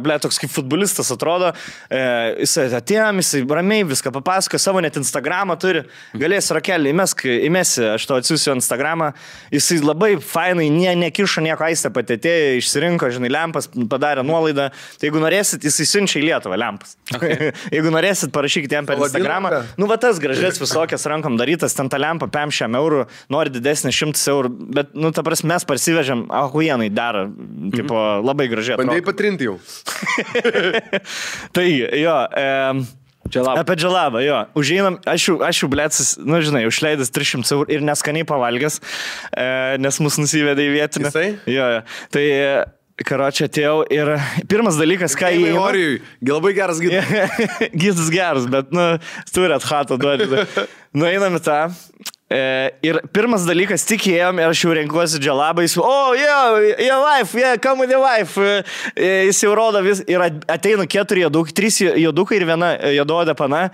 ble, toks kaip futbolistas atrodo, jis atėjom, jis ramiai viską papasakojo, savo net Instagramą turi, galės rakelį įmesk, įmesi, aš to atsiųsiu Instagramą, jis labai fainai, ne, nekišo nieko, aistę patetėjo, išsirinko, žinai, lempas, padarė nuolaidą, tai jeigu norėsit, jis įsiunčia į Lietuvą lempas. Okay. Jeigu norėsit, parašykit jam per Instagramą. Nu va tas gražės visokias rankom darytas, ten tą lempą penkiasdešimt eurų, nori didesnį šimtas eurų, bet, nu, ta prasme, mes parsivežėm, ahuienai dar. Tipo, mm-hmm. Labai gražiai atrodo. Bandėjai patrinti jau. Tai jo, e, dželabą. Apie dželabą, jo. Užeinam, aš jau blėcis, nu žinai, užleidęs tris šimtus eurų ir neskaniai pavalgęs, e, nes mus nusivedė į vietinę. Jisai? Jo, jo. Tai... Karočią atėjau ir pirmas dalykas, ką jį... Orijui, labai geras gydas. Gydas geras, bet, nu, turi athato duoti. Nu, einam į tą. E, ir pirmas dalykas, tik ėjom ir aš jau renkuosi dželabą. Jis, oh, yeah, yeah, wife, yeah, come with your wife. E, jis jau rodo vis. Ir ateinu keturi jodukai, trys jodukai ir viena joduodė pana.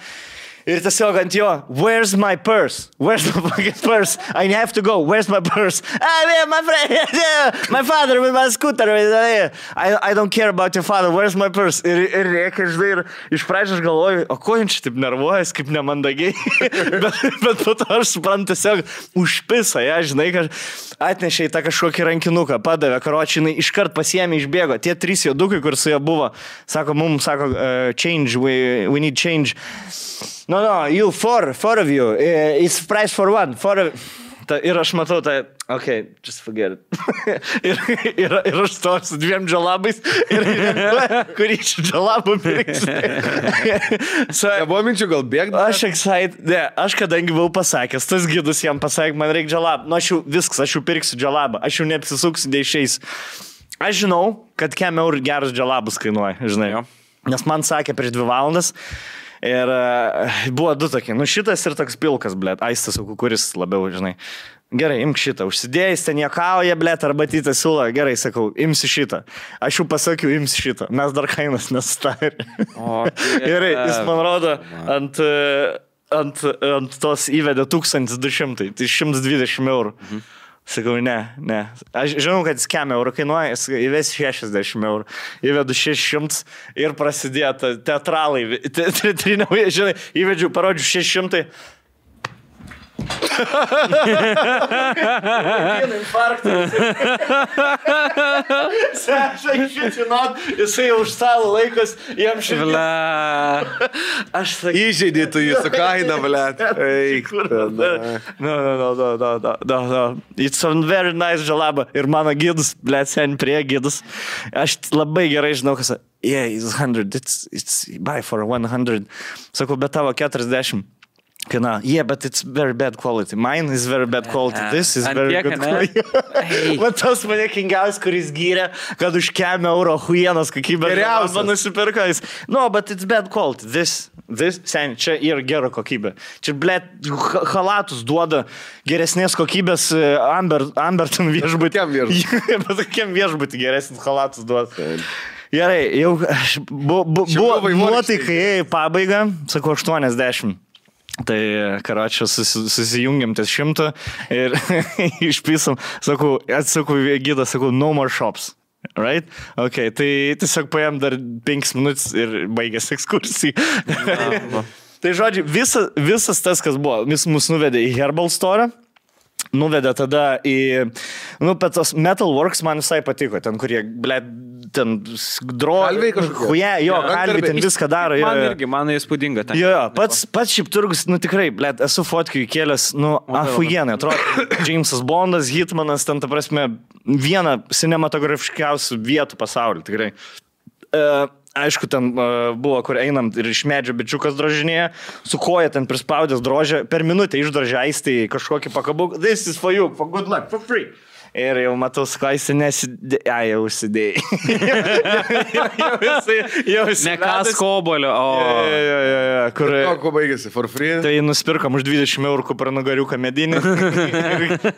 Ir tiesiog ant jo, where's my purse? Where's my purse? I have to go, where's my purse? Ah, yeah, my friend, yeah, my father with my scooter. Yeah. I, I don't care about your father, where's my purse? Ir, ir reikia, žinai, ir iš pradžio aš galvoju, o ko jums čia taip nervuojas, kaip nemandagiai. bet, bet po to aš suprantu tiesiog užpisa, ja, žinai, kad atnešė į tą kažkokį rankinuką, padavė, karočiai, iškart pasiėmė, išbėgo. Tie trys jodukai, kur su jo buvo, sako, mums sako, uh, change, we, we need change. No, no, you, four, four of you, it's price for one, four of... Ta, ir aš matau tą, ok, just forget it. ir, ir, ir aš to su dviem dželabais, ir kurį čia dželabą pirkti. So, nebuvo minčių, gal bėgti? Aš excited, ne, aš kadangi buvau pasakęs, tas gidus jam pasakė, man reikia dželabą. Nu, aš jau viskas, aš jau pirksiu dželabą, aš jau neapsisuksiu, neišeisiu. Aš žinau, kad kem eurų geras dželabus kainuoja, žinai. Jo. Nes man sakė prieš dvi valandas, ir buvo du tokie, nu šitas ir toks pilkas, blėt, aistas, kuris labiau, žinai, gerai, imk šitą, užsidėjęs, ten jokauja, blėt, arba tytą siūlą, gerai, sakau, imsi šitą, aš jau pasakiau, imsi šitą, mes dar kainas nesutarė. Okay. Gerai, jis man rodo, ant, ant, ant tos įvedė tūkstantis du šimtai, tai šimtas dvidešimt eurų. Mhm. Sakau, ne, ne. Aš žinau, kad jis kem eurų kainuoja, įves šešiasdešimt eurų, įvedu šešis šimtus ir prasidėjo teatralai, te, te, te, žinai, įvedžiu, parodžiu šeši šimtai. Vieną infarktą. Sešai, žinot, jisai už stalą laikos, jam šiandien. Įžeidėtų jūsų kainą, blėt. Eik, tada. No, no, no, no, no, no, no. It's a very nice dželaba. Ir mano gidus, blėt, sen prie gidus. Aš labai gerai žinau, kas... Yeah, it's one hundred, it's, it's buy for one hundred. Sakau, bet tavo keturiasdešimt. Kana, yeah, but it's very bad quality. Mine is very bad quality. Yeah. This is and very good quality. Va tas mane kingiausias, kuris gyrė, kad už kem eurų huienas kokybė. Geriausias. Man nusipirka jis. No, but it's bad quality. This, this, sen, čia ir gera kokybė. Čia, blėt, halatus duoda geresnės kokybės Amber, Amberton viešbutį. Tokiam viešbutį. Tokiam viešbutį geresnis halatus duoda. Gerai, jau bu, bu, buvo nuotaikai pabaiga, sakau, aštuoniasdešimt. Tai, karočią, susijungiam ties šimtą ir išpysam, sakau, atsakau į gidą, sakau, no more shops. Right? Ok, tai tiesiog paėm dar penkias minutės ir baigės ekskursijai. Tai žodžiu, visa, visas tas, kas buvo, jis mus nuvedė į Herbal Store, nuvedė tada į, nu, bet tos Metalworks man visai patiko, ten, kurie, ble, ten dro... Kalviai kažkokie. Kuje, jo, ja, kalviai ten viską daro. Man jo, irgi, man įspūdinga. Jo, jo, pats, pats šiaip turgus, nu, tikrai, ble, esu fotkių įkėlęs, nu, afugienai, atrodo, Jamesas Bondas, Hitmanas, ten, ta prasme, viena cinematografiškiausių vietų pasaulyje, tikrai. Uh, Aišku, ten uh, buvo, kur einam ir iš medžio bičiukas drožinėje, su koja ten prispaudęs drožę, per minutę išdrožę aistį kažkokį pakabuką. This is for you, for good luck, for free. Ir jau matau, sako, jisai nesidė... A, jau užsidėjai. Ne kas kobolio, o... Ja, ja, ja, ja, kur... Ko baigėsi, for free? Tai nusipirkam už dvidešimt eurų kupranugariuką medinį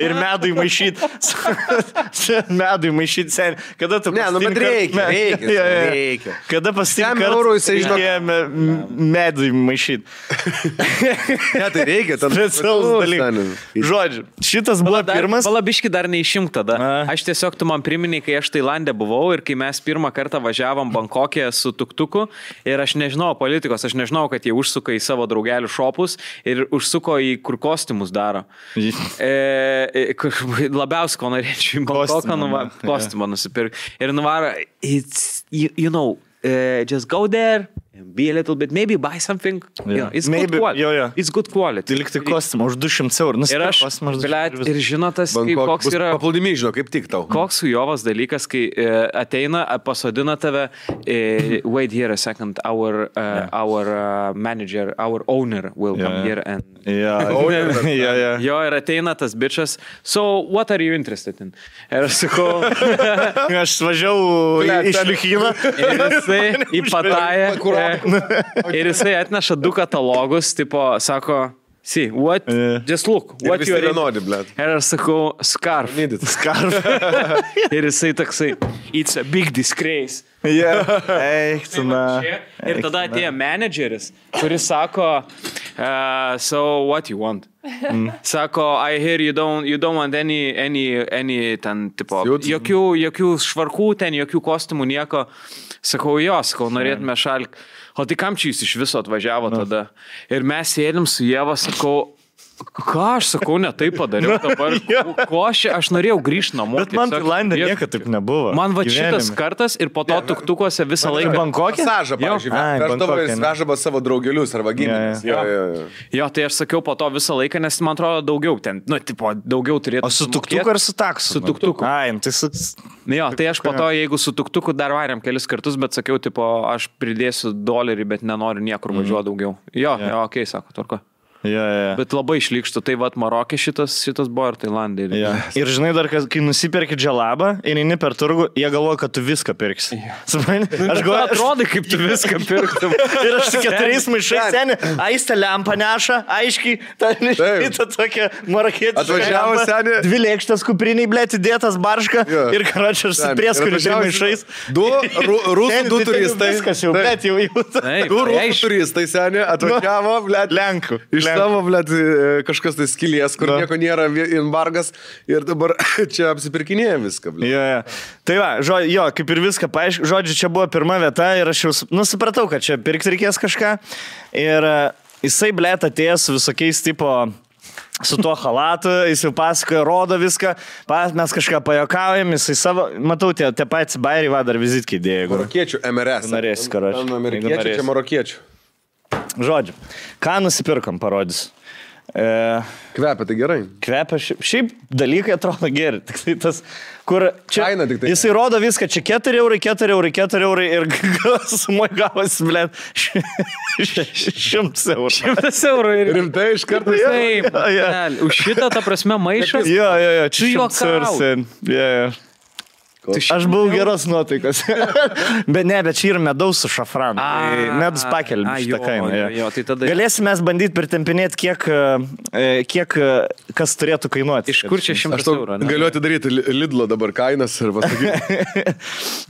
ir medui maišyt. Medui maišyt sen. Kada tu pasitink... Ne, nu, bet reikia, reikia. Ja, ja. reikia. Kada pasitink kartą išdėmė medui maišyt. Ne, tai reikia. Žodžiu, šitas buvo pirmas... Palabiški dar neišim. Tada. Aš tiesiog, tu man priminėjai, kai aš Tailandė buvau ir kai mes pirmą kartą važiavom Bankokėje su tuktuku ir aš nežinau politikos, aš nežinau, kad jie užsuka į savo draugelių šopus ir užsuko į kur kostiumus daro. E, labiausiai, ko norėčiau į Bankoką, nuva, kostiumą nusipirkti. Ir nuvaro, it's, you, you know, uh, just go there. Be a little bit, maybe buy something. Yeah. You know, it's, maybe, good quality. Jo, jo. It's good quality. Tai likti kostiumą už du šimtus eurų. Ir aš, blėt, ir žino tas, kaip, koks yra... Paplaudimi, žino, kaip tik tau. Koks sujovas dalykas, kai uh, ateina, pasodina tave, uh, wait here a second, our, uh, yeah. our uh, manager, our owner will yeah. come here and... Yeah. Owner, yeah, yeah. Jo, ir ateina tas bičas, so what are you interested in? Ir aš sakau... Aš svažiau iš Liukyną. Ir jisai į Patają. Ir jisai atneša du katalogus, tipo, sako, see, what, just look, what you are in. Ir aš sakau, scarf. Scarf. Ir jisai taksai, it's a big disgrace. Yeah. Eiktina. Ir tada atėjo manageris, kuris sako, uh, so what you want? Mm. Sako, I hear you don't, you don't want any, any, any ten, tipo, jokių, jokių švarkų ten, jokių kostimų, nieko. Sakau, jo, sakau, norėtume šalk. O tai kam čia jūs iš viso atvažiavo tada? Ir mes sėdim su Jėva, sakau, ką aš sakau, ne taip padariau dabar. Ko aš, aš norėjau grįžti namo. Bet man Tailandė niekada taip nebuvo. Man va šitas kartas ir po to tuktukuose visą laiką. Bankokė? Sažą, pavyzdžiui. Aš vežaba savo draugelius arba giminės. Jo, tai aš sakiau po to visą laiką, nes man atrodo daugiau ten, nu, tipo, daugiau turėtų. O su tuktuku ar su taksu? Su tuktuku. Ai, tai su... Jo, tai aš po to, jeigu su tuktuku dar varėm kelis kartus, bet sakiau, tipo, aš pridėsiu dolerį, bet nenoriu niekur važiuoti daugiau. Jo, jo, okei, sako, turko. Yeah, yeah. Bet labai išlykštų, tai vat Marokė šitas, šitas buvo ir Tailandė. Yeah. Ir žinai dar, kai nusiperki dželabą ir eini per turgų, jie galvoja, kad tu viską pirksi. Yeah. Aš galvoju, atrodo, kaip tu viską pirktum. Ir aš su keturiais maišais seniai, aistą lempą neša, aiškiai, ten šitą tokią marokietišką lempą, dvi lėkštas kupriniai, blėt, įdėtas baršką yeah. ir karočią aš su prieskuriu maišais. Du rusų, du turistai. Viskas jau, blėt, jau jau. Du rusų turistai seniai atvažiavo, blėt, lenkų. Tavo, blėt, kažkas tai skilės, kur da. Nieko nėra embargas ir dabar čia apsipirkinėja viską, blėt. Jo, jo. Tai va, žo, jo, kaip ir viską paaiškiai, žodžiu, čia buvo pirma vieta ir aš jau nusipratau, kad čia pirkti reikės kažką ir jisai, blėt, atėjęs visokiais tipo su tuo halatu, jis jau pasakoja, rodo viską, mes kažką pajokaujam, jisai savo, matau, tie, tie patys bairiai, va, dar vizitkiai dėjo. Marokiečių M R S. Norėsi, karočiai. Marokiečių, čia marokiečių. Žodžiu, ką nusipirkam, parodys. E... Kvepia, tai gerai. Kvepia, šiaip, šiaip dalykai atrodo geri. Tik tai tas, kur čia... Kaina tik tai. Jisai rodo viską, čia keturi eurai, keturi eurai, keturi eurai ir sumoj gavosi, blėt, šimtas eurų. šimtas eurų ir... Rimtai iš karto. Taip, ja, ja. Ne, už šitą, ta prasme, maišas. Jo, jo, jo, čia šimtas eurų. Jo, jo. Aš buvau geros nuotaikas. Bet ne, bet čia yra medaus su šafranu. Medus pakelbė šitą kainą. Galėsime mes bandyti pritempinėti, kiek, kiek kas turėtų kainuoti. Iš kur čia šimtas eurų? Galiu atidaryti Lidlo dabar kainas ir pasakyti.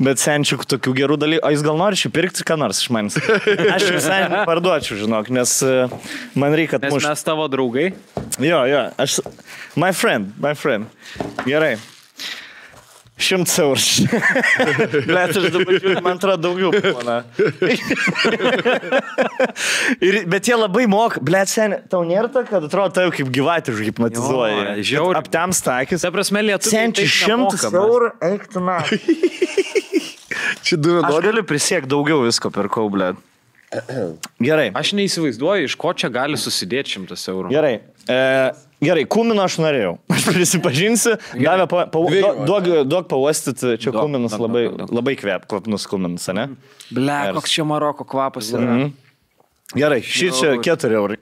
Bet senčiuk tokių gerų dalykų. O jis gal nori šių pirkti ką nors iš manis? Aš visai parduočiau, žinok, nes man reikia atmušti. Nes mes tavo draugai? Jo, jo. Aš... My friend, my friend. Gerai. Šimts eurų. Bet aš dabar žiūrėjau, man atrodo daugiau. Ir, bet jie labai moka. Blet, seniai, tau nėra ta, kad atrodo tau kaip gyvatį užhipnotizuoja. Žiauri. Aptemsta akis. Ta prasme, lietuviai taip nemoka. Šimtas eurų, eik tu na. Aš galiu prisiekti daugiau visko pirkau, blet. Gerai. Aš neįsivaizduoju, iš ko čia gali susidėti šimtas eurų. Gerai. E, gerai, kūmino aš norėjau. Aš prisipažinsiu. Pa, pa, duok, duok pauostyti. Čia duok, kūminas duok, labai, duok, duok. labai kvep, kvapnus kūminas, ne? Ble, Ers. koks čia Maroko kvapas yra. Mm-hmm. Gerai, šį čia keturi eurai.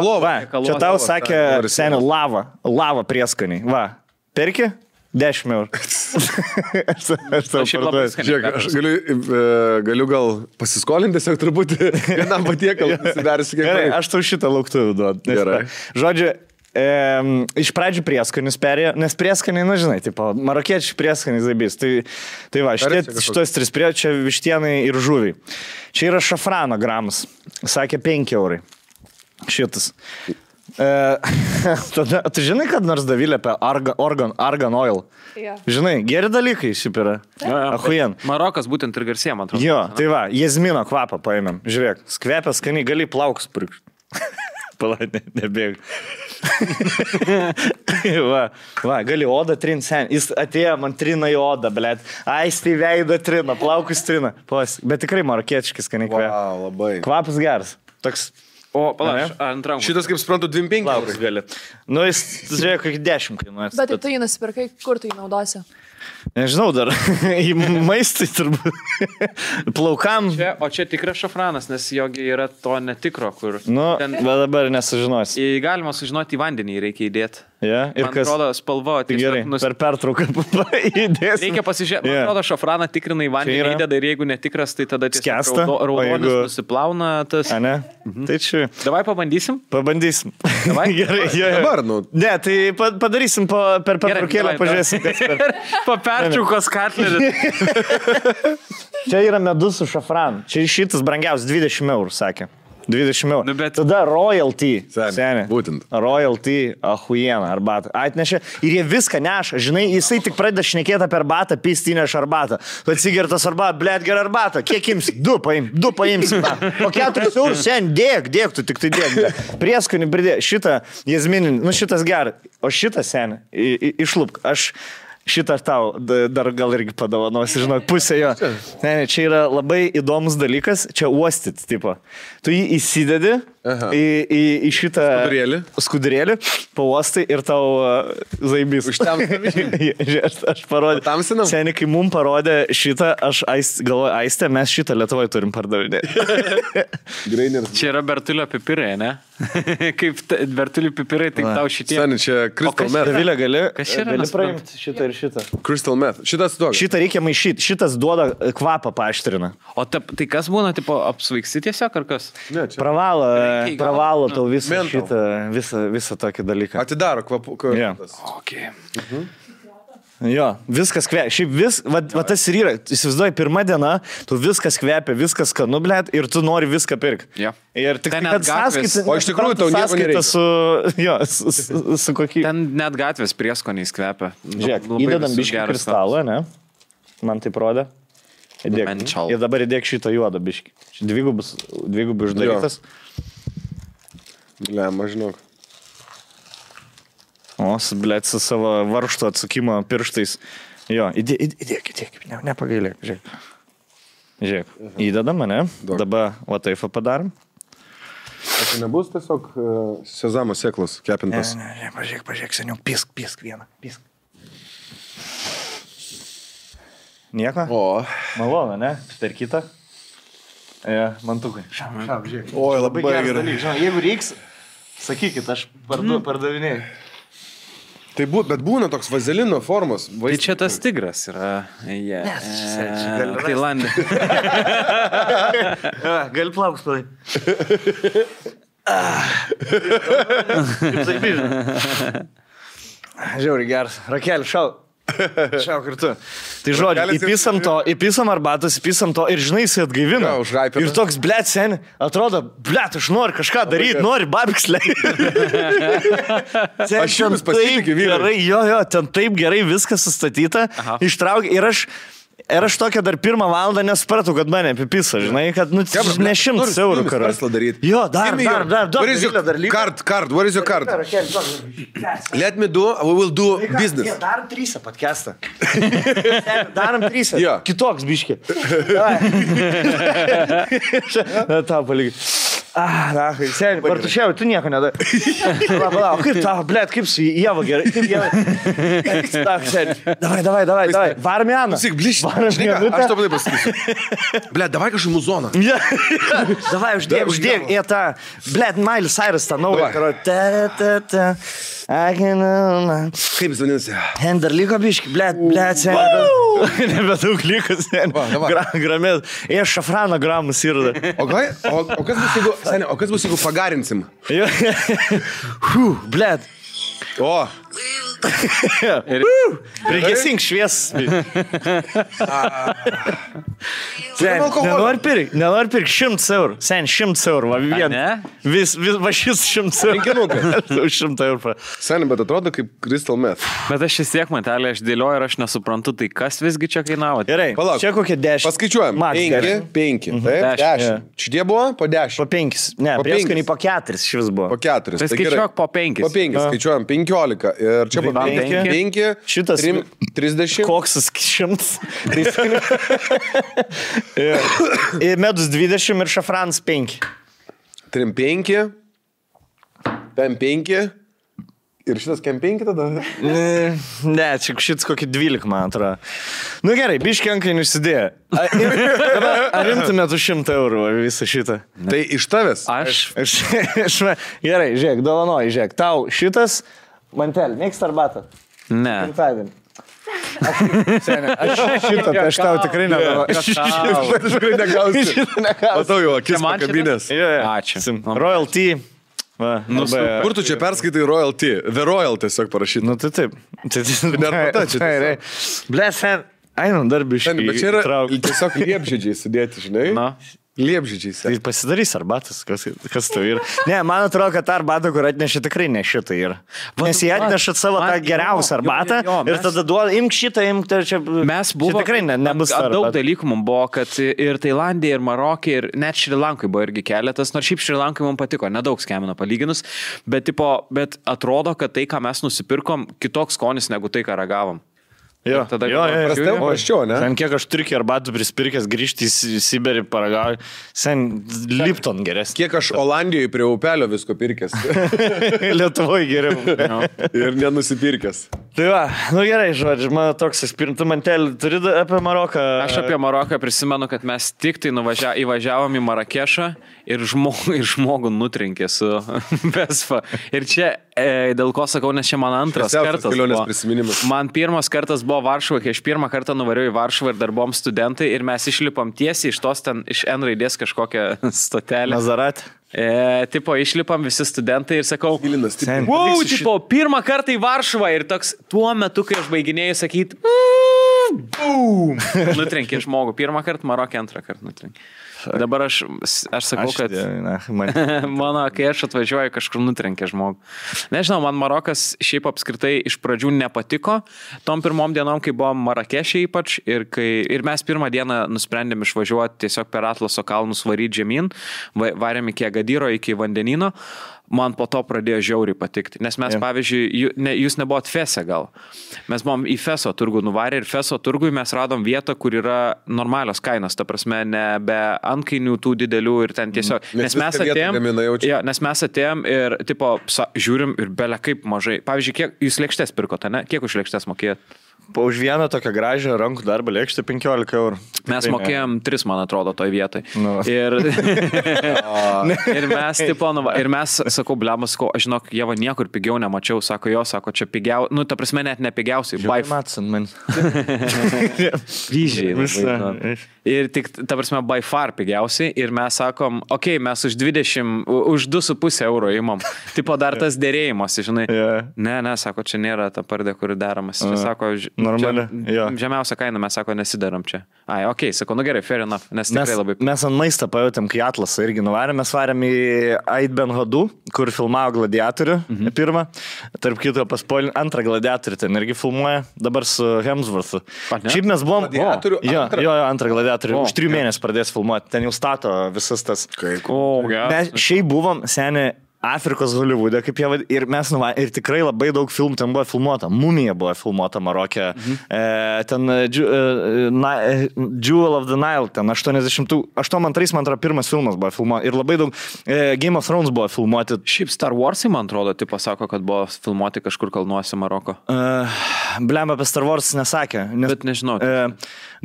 Lova. Čia tau sakė, seniai, lava. Lava prieskoniai. Va, perki? Dešimt eurų. aš aš tau parduoju. Žiūrėk, aš galiu, galiu gal pasiskolinti tiesiog turbūt vienam patiekalui. Gerai, aš tau šitą lauktuvių duodu. Žodžiu, e, iš pradžių prieskonius perėjo, nes prieskoniai, nu žinai, tipo, marokiečiai prieskoniai zaibys. Tai, tai va, šitie, šitos tris prie, čia vištienai ir žuviai. Čia yra šafrano gramas. Sakė penki eurai. Šitas. Tada, tu žinai, kad nors Davilė apie arga, organ, argan oil? Yeah. Žinai, geri dalykai šiaip yra. Yeah. Ahujen. Marokas būtent ir garsėja, man atrodo. Jo, tai va, jezmino kvapą paėmėm. Žiūrėk, skvepia skaniai, gali plaukus prikšti. Palauk, ne, nebėg. va, va, gali odą trin sen. Jis atėjo, man trina į odą, blėt. Aistį veidą trina, plaukus trina. Plas. Bet tikrai marokiečiai skaniai kvepia. Wow, labai. Kvapas geras. Toks... O, palauk, ant rankų. Šitas, kaip suprantu, dvidešimt penki. Laukas gali. Nu, jis žiūrėjo kokį dešimt kainuoja. Bet tu jį nusipirkai, kur tu jį naudosi? Nežinau dar. Į maistą turbūt. Plaukam. Čia, o čia tikras šafranas, nes jogi yra to netikro, kur... Nu, ten... bet dabar nesužinosi. Į galima sužinoti, į vandenį reikia įdėti. Yeah. Man kas... atrodo, spalva... Gerai, nus... per pertrauką įdėsim. Reikia pasižiūrėti. Man yeah. atrodo, šafraną tikrina į vandenį įdeda ir jeigu netikras, tai tada tiesiog raudonis jeigu... nusiplauna tas... A, ne? Mhm. Tai čia... Davai pabandysim? Pabandysim. Davai? Gerai, jo, dabar, nu. Ne, tai padarysim po, per pertraukėlę, pažiūrėsim, kas per... po pertraukos katlerį. Čia yra medus su šafranu. Čia šitas brangiausias dvidešimt eurų, sakė. dvidešimt eurų. Nu, bet... Tada royalty. Seniai. Būtent. Royalty ahuieną arbatą. Atnešė. Ir jie viską neša. Žinai, jisai tik pradeda šnekėti apie arbatą, pistinėš arbatą. Tu atsigertas arbatą, blėt gerą arbatą. Kiek imsi? Du paim, du paimsi. O keturis eurų sen, dėk, dėk, tu tik tai dėk. dėk. Prieskonį pridė. Šitą jazminį, nu šitas geras. O šitą sen, išlūpk. Aš... Šitą tau dar gal irgi padavanosi, žinok, pusė jo. Ne, ne, čia yra labai įdomus dalykas, čia uostyti, tipo. Tu jį įsidedi į, į, į šitą skudurėlį, skudurėlį pauostai ir tau uh, zaibys. Užtemsami. Aš parodė. Tamsinam? Seniai, kai mum parodė šitą, aš galvoju, Aistė, mes šitą Lietuvoje turim pardavinėti. Čia yra Bertulio pipirai, ne? Kaip Bertulio pipirai, tik tau šitie. Seniai, čia Crystal Meth. Davilė, gali, gali praimti šitą ir šitą. Crystal Meth. Šitas duoda. Šitą reikia maišyti. Šitas duoda kvapą paaštrina. O ta, tai kas būna, tipo, apsvaigsi tiesiog ar kas? Ne, čia. Pravalo, reikia, pravalo tau visą Mentau. šitą, visą, visą tokį dalyką. Atidaro kvapų. Kvap, yeah. okay. mhm. Jo, viskas kvepia. Šiaip vis, va, va tas ir yra. Įsivaizduoji, pirmą dieną, tu viskas kvepia, viskas skanu, blėt, ir tu nori viską pirkti. Yeah. Ir tik ten net gatvės. O iš tikrųjų, tau nieko nereikia. Su, jo, su, su, su kokį... Ten net gatvės prieskoniais kvepia. Žiūrėk, įdedam biškį kristalą, ne? Man tai prodė. Ir dabar įdėk šitą juodą biškį. Dvigubus, dvigubus uždarytas. Lema, žinok. O, blėt, su savo varšto atsukimo pirštais. Jo, įdėk, įdėk, įdėk, ne, nepagailėk, žiūrėk. Žiūrėk, įdedam, ne? Dabar va taip padarom. O tai nebus tiesiog sezamo sėklos kepintas? Ne, ne, ne, pažiūrėk, pažiūrėk, seniau, pisk, pisk vieną, pisk. Nieko? O. Malonu, ne? Per kitą. E, mantukai. Šiam, šiam, žiūrėk. O, labai geras dalykas. Jeigu reiks, sakykit, aš pardu, mm. pardavinėjau. Tai bū, bet būna toks vazelino formos. Vaist... Tai čia tas tigras yra. Yeah. Nes, čia, čia gali rasti. Tailandė. Gali plaukus palai. Kaip saipyždė. Žiauri geras. Rakeli, šau. Šau kartu. Tai žodžiu, įpisam to, įpisam arbatos, įpisam to ir žinai, jis atgaivino. Ja, ir toks, blet, seni, atrodo, blet, aš noriu kažką daryti, noriu babikslę. Aš jums pasitikiu, vyrai. Jo, jo, ten taip gerai viskas sustatyta, ištraukė ir aš... Ir aš tokia dar pirmą valandą nesupratau, kad mane apipisa, žinai, kad nu, Kebra, ne šimtas eurų karo. Jo, dar, dar, dar, dar. Where is your card, card, where is your card? Let me do, we will do business. Ja, darom trysą podcastą. Darom trysą. Ja. Kitoks biškė. Tau palygiai. Ah, na, seniai, Bartušėvai, tu nieko nedai. Pala, kaip tau, blėt, kaip su Ieva gerai. Davai, davai, davai, davai. Varam Janą. Pusik, blišt, žinai, aš to padai pasakysiu. Blėt, davai kažkai muzoną. Davai, uždėk, uždėk, jie tą, blėt, Miley Cyrus tą naują. Kaip jis vadinasi? Ten dar liko biškį, blėt, blėt, seniai. Nebedaug liko, seniai. Jie šafrano gramus yra. O kas bus, jeigu... Seniai, o kas bus, jeigu pagarinsim? Hū, blėt. O. Prigesink švies. Nenori pirk, nenori pirk, šimtas eurų. Sen, šimtas eurų, va vien. Vis, vis, va šis šimtas eurų. Rinkinukai. Šimtas eurų. Seniai, bet atrodo kaip Crystal Meth. Bet aš vis tiek, matelė, aš dėlioju ir aš nesuprantu, tai kas visgi čia kainavo. Gerai, palauk. Čia kokie dešimt. Paskaičiuojam. Penki, penki. Taip, dešimt. Šitie buvo po dešimt. Po penkis. Ne, prieskoniai po keturis šis buvo. Po keturis. Tai skaičiuok po penkis. Po penkis, skaičiuojam penkiolika. Ir čia buvo penki, šitas trim, trisdešimt. Koksas šimtas. Ir medus dvidešimt ir šafranas penki. Trim penki, pem penki. Ir šitas kem penki tada? Ne, ne, čia šitas kokį dvylika, man atrodo. Nu gerai, biškį ankainių įsidėjo. Ar rimtumėt už šimtą eurų visą šitą? Ne. Tai iš tavęs? Aš. Aš, aš gerai, žiūrėk, dovanoji, žiūrėk. Tau šitas... Mantel, mėgsta arbatą? Ne. Pintadienį. Aš šitą, aš tau tikrai negausiu. Aš šitą tikrai negausiu. Matau jau, akis pakabinės. Ačiū. Royalty. Va, nu, arba, kur tu čia perskaitai royalty? The royal tiesiog parašyti. Nu tai taip. Nerpata čia tiesiog. Bless hand. Ainam, dar biškai. Bet čia yra tiesiog liepžydžiai sudėti, žinai. Na. Liepžydžiais. Tai pasidarys arbatas, kas, kas tu yra. Ne, man atrodo, kad ta arbata, kur atneši, tikrai ne šitą yra. Nes jie atneša savo tą geriausią arbatą jo, jo, jo, mes, ir tada duoda, imk šitą, imk tai čia. Mes buvo, čia tikrai ne, nebus arbatą. Daug dalykų mums buvo, kad ir Tailandė, ir Marokė, ir net Šri Lankoj buvo irgi keletas, nors šiaip Šri Lankoj mums patiko, nedaug skemino palyginus, bet, tipo, bet atrodo, kad tai, ką mes nusipirkom, kitoks skonis negu tai, ką ragavom. Jo, tada jo, jo, jo. Ten kiek aš turkiai arbatų prispirkęs grįžti į Siberį, paragauju. Sen Lipton geresnį. Kiek aš Olandijoje prie upelio visko pirkęs. Lietuvoje geriau. No. Ir nenusipirkęs. Tai va, nu gerai, žodžiu, man toks eksperimentas. Tu, Mantel, turi apie Maroką? Aš apie Maroką prisimenu, kad mes tik tai nuvažia, įvažiavom į Marakešą ir žmogų, ir žmogų nutrenkė su Vespa. Ir čia, e, dėl ko sakau, nes čia man antras Šiausias kartas buvo. Man pirmas kartas buvo Varšuva, kai aš pirmą kartą nuvariau į Varšuvą ir dar buvom studentai ir mes išlipom tiesiai iš tos ten, iš N raidės kažkokią stotelę. Nazarat. E, tipo, išlipam visi studentai ir sakau, Gilinas, tipo, sen, wow, tipo, šit... pirmą kartą į Varšuvą ir toks tuo metu, kai aš baiginėjau sakyti, boom, nutrenkė žmogų. Pirmą kartą Marokė, antrą kartą nutrenkė. Dabar aš, aš sakau, aš, kad na, man... mano, kai aš atvažiuoju, kažkur nutrenkė žmogų. Nežinau, man Marokas šiaip apskritai iš pradžių nepatiko. Tom pirmom dienom, kai buvom Marakešė ypač ir, kai, ir mes pirmą dieną nusprendėm išvažiuoti tiesiog per Atlaso kalnus varyti žemyn, va, varėm iki Agadyro, iki vandenino. Man po to pradėjo žiauriai patikti. Nes mes, yeah. pavyzdžiui, jūs nebuvot Fese gal. Mes buvom į Feso turgų nuvarę ir Feso turgui mes radom vietą, kur yra normalios kainos, ta prasme, ne be antkainių tų didelių ir ten tiesiog. Mm. Nes, mes atėjom, ja, nes mes atėjom ir, tipo, žiūrim ir belia kaip mažai. Pavyzdžiui, kiek jūs lėkštės pirkote, ne? Kiek už lėkštės mokėjot? Už vieną tokią gražią rankų darbą lėkštį penkiolika eurų. Mes tai mokėjom tris, man atrodo, toj vietai. Nu. Ir, ir mes, tipo, nu, ir mes, sakau, blemas, sakau, aš žinok, Jeva niekur pigiau nemačiau, sako jo, sako, čia pigiau, nu, ta prasme, net ne pigiausiai. By Vyžiai. Ir tik, ta prasme, by far pigiausiai. Ir mes sakom, okei, okay, mes už dvidešimt, už du su puse euro imam. Tipo, dar tas dėrėjimas, žinai. Yeah. Ne, ne, sako, čia nėra ta pardė, kuri daromas. Čia, sako, normali, jo. Žemiausia kaina, mes sako, nesidarom čia. Ai, okei, okay, sako, nu gerai, fair enough, nes mes, tikrai labai... Mes ant maistą pajautėm, kai Atlasą irgi nuvarėm, mes varėm į Ait Ben Hodu, kur filmavo Gladiatorių, mhm. pirmą, tarp kito paspolin, antrą Gladiatorių ten irgi filmuoja, dabar su Hemsworthu. Šiaip mes buvom... Gladiatorių o, jo, jo, antrą Gladiatorių, o, už trijų mėnesių pradės filmuoti, ten jau stato visas tas... Kaip, o, mes šiaip buvom, seniai, Afrikos Hollywoode, kaip jie vadina, ir mes nuva, ir tikrai labai daug filmų ten buvo filmuota. Mumija buvo filmuota Marokė, mhm. e, ten e, na, e, Jewel of the Nile, ten aštuoniasdešimt antrais, man atrodo, pirmas filmas buvo filmuota ir labai daug e, Game of Thrones buvo filmuoti. Šiaip Star Wars'ai, man atrodo, tipo sako, kad buvo filmuoti kažkur kalnuose Maroko. E, Blem apie Star Wars nesakė. Nes, bet nežinau. E,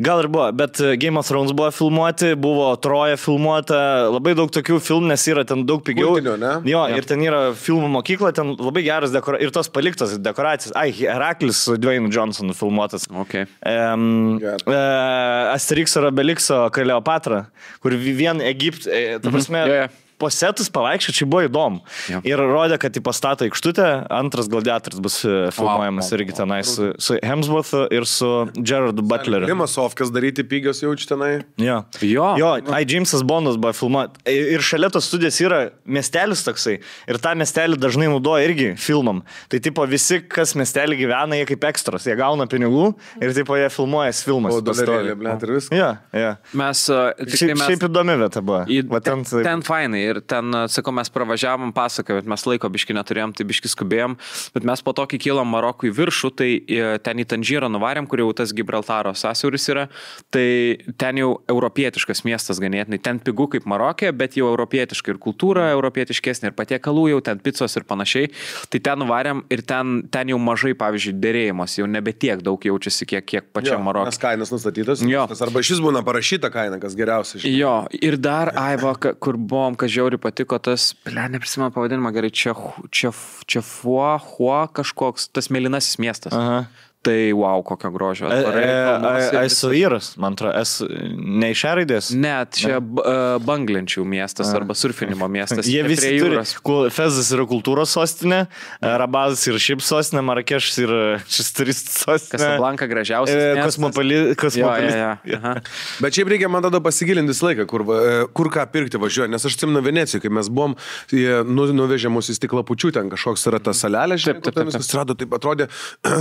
gal ir buvo, bet Game of Thrones buvo filmuoti, buvo Troja filmuota, labai daug tokių filmų, nes yra ten daug pigiau. Kultinio, ne? Jo, ir ten yra filmų mokykla, ten labai geras dekora... ir tos paliktos dekoracijos. Ai, Heraklis su Dwayne Johnson filmuotas. Okay. Um, yeah. uh, Asterixo ir Obelixo Kleopatra, kur vien Egipt... E, ta prasme, mm-hmm. yeah. po setus pavaikščiai, čia buvo įdomu. Yeah. Ir rodė, kad į pastato aikštutę, antras Gladiatoris bus filmuojamas wow. irgi tenai su, su Hemsworthu ir su Gerardu Butleriu. Limasovkas daryti pigios jaučiu tenai. Jo. Jo. jo ai, Jamesas Bondas buvo filmuot. Ir šalia tos studijos yra miestelis toksai. Ir tą miestelį dažnai naudoja irgi filmam. Tai tipo visi, kas miestelį gyvena, jie kaip ekstros. Jie gauna pinigų ir tipo jie filmuojas filmas. O dolerėlė, blėt, ir viską. Jo, jo. Mes, tik šiaip, mes... šiaip įdomi vieta buvo. Į, ten, ten, ten fainai. Ir ten, sakau, mes pravažiavom, pasakai, bet mes laiko biški neturėjom, tai biški skubėjom, bet mes po tokį kilom Marokui viršų, tai ten į Tanžyrą nuvarėm, kur jau tas Gibraltaro sąsiauris yra, tai ten jau europietiškas miestas ganėtinai, ten pigu kaip Marokė, bet jau europietiška ir kultūra europietiškesnė ir patiekalų jau, ten picos ir panašiai, tai ten nuvarėm ir ten, ten jau mažai, pavyzdžiui, dėrėjimas, jau nebe tiek daug jaučiasi, kiek, kiek pačia Marokė. Nes kainas nustatytas, nes arba šis būna parašyta kaina, kas geriausia. Jo, ir dar, ai, va, kur buvom, kas žiauriai patiko tas, ble, neprisimenu pavadinimą gerai, čia, čia, čia fuo, huo kažkoks, tas mėlynasis miestas. Aha. Tai, wow, kokio grožio. Aisoiras, man atrodo, ne iš raidės? Net čia banglenčių miestas arba surfinimo miestas. Jie visi turi. Fesas yra kultūros sostinė, Rabazas yra šiaip sostinė, Marakešas yra šis turistų sostinė. Casablanca gražiausias miestas. Bet šiaip reikia man tada pasigilinti visą laiką, kur, kur ką pirkti važiuoju. Nes aš atsimenu Venecijoje, kai mes buvom, nuvežė mūsų į Stiklapučių, ten kažkoks yra ta salelė, žinai, kur ten viskas rado, taip atrodė,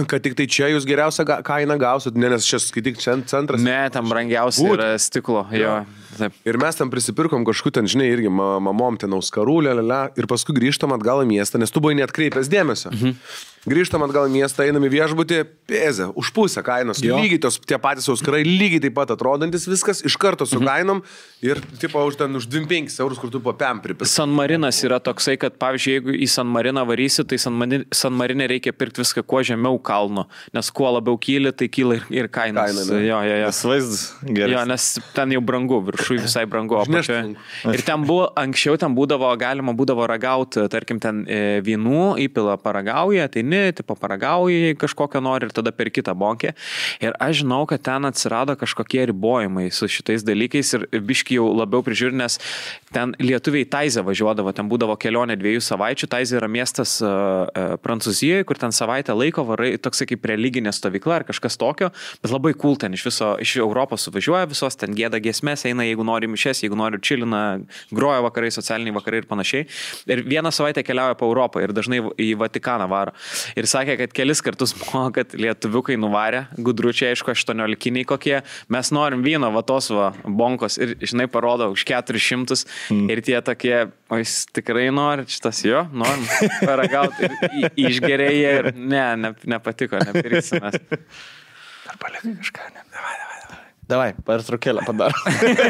kad tik tai čia jūs geriausią kainą gausit, ne, nes čia skaitik centras. Ne, tam brangiausiai yra stiklo. Jo. Jo. Ir mes tam prisipirkom kažkui ten, žinai, irgi mamom ten auskarų, lelele, ir paskui grįžtam atgal į miestą, nes tu buvai neatkreipęs dėmesio. Mhm. Grįžtam atgal į miestą, einam į viešbutį, pėzė, už pusę kainos, jo. Lygiai tos, tie patys auskarai, lygiai taip pat atrodantis viskas, iš karto su mhm. kainom ir tipo už ten už dvidešimt penkis eurus, kur tu po pem pripis. San Marinas yra toksai, kad pavyzdžiui, jeigu į San Mariną varysi, tai San, Mani, San Marine reikia pirkti viską kuo žemiau kalno, nes kuo labiau kyli, tai kyla ir, ir kainas. Kaina, jo, jo, jo. Nes vaizdas geras. Jo, nes ten jau brangu, viršui visai brangu. Žinai, ir ten buvo, anksčiau ten būdavo, galima būdavo ragauti, tarkim, ten vynų įpila paragauja, tai tipo paragauji kažkokią nori ir tada per kitą bonkę. Ir aš žinau, kad ten atsirado kažkokie ribojimai su šitais dalykais ir biški jau labiau prižiūri, nes ten lietuviai Taizę važiuodavo, ten būdavo kelionė dviejų savaičių, Taizė yra miestas uh, uh, Prancūzijoje, kur ten savaitę laiko varai toksai kaip religinė stovykla ar kažkas tokio, bet labai cool ten iš viso, iš Europos suvažiuoja visos, ten gėda giesmės, eina, jeigu nori mišes, jeigu nori čilina, groja vakarai, socialiniai vakarai ir panašiai. Ir vieną savaitę keliauja po Europą ir dažnai į Vatikaną varo. Ir sakė, kad kelis kartus buvo, kad lietuviukai nuvarė, gudručiai, aišku, aštuoniolikiniai kokie, mes norim vyno vatos va, bonkos ir, žinai, parodo už keturis šimtus mm. ir tie tokie, o jis tikrai nori, šitas jo, norim paragauti ir išgerėję ir ne, ne, nepatiko, nepirksime. Ar palikai kažką, ne, ne, ne, ne. Davai, pertraukėlę padarom.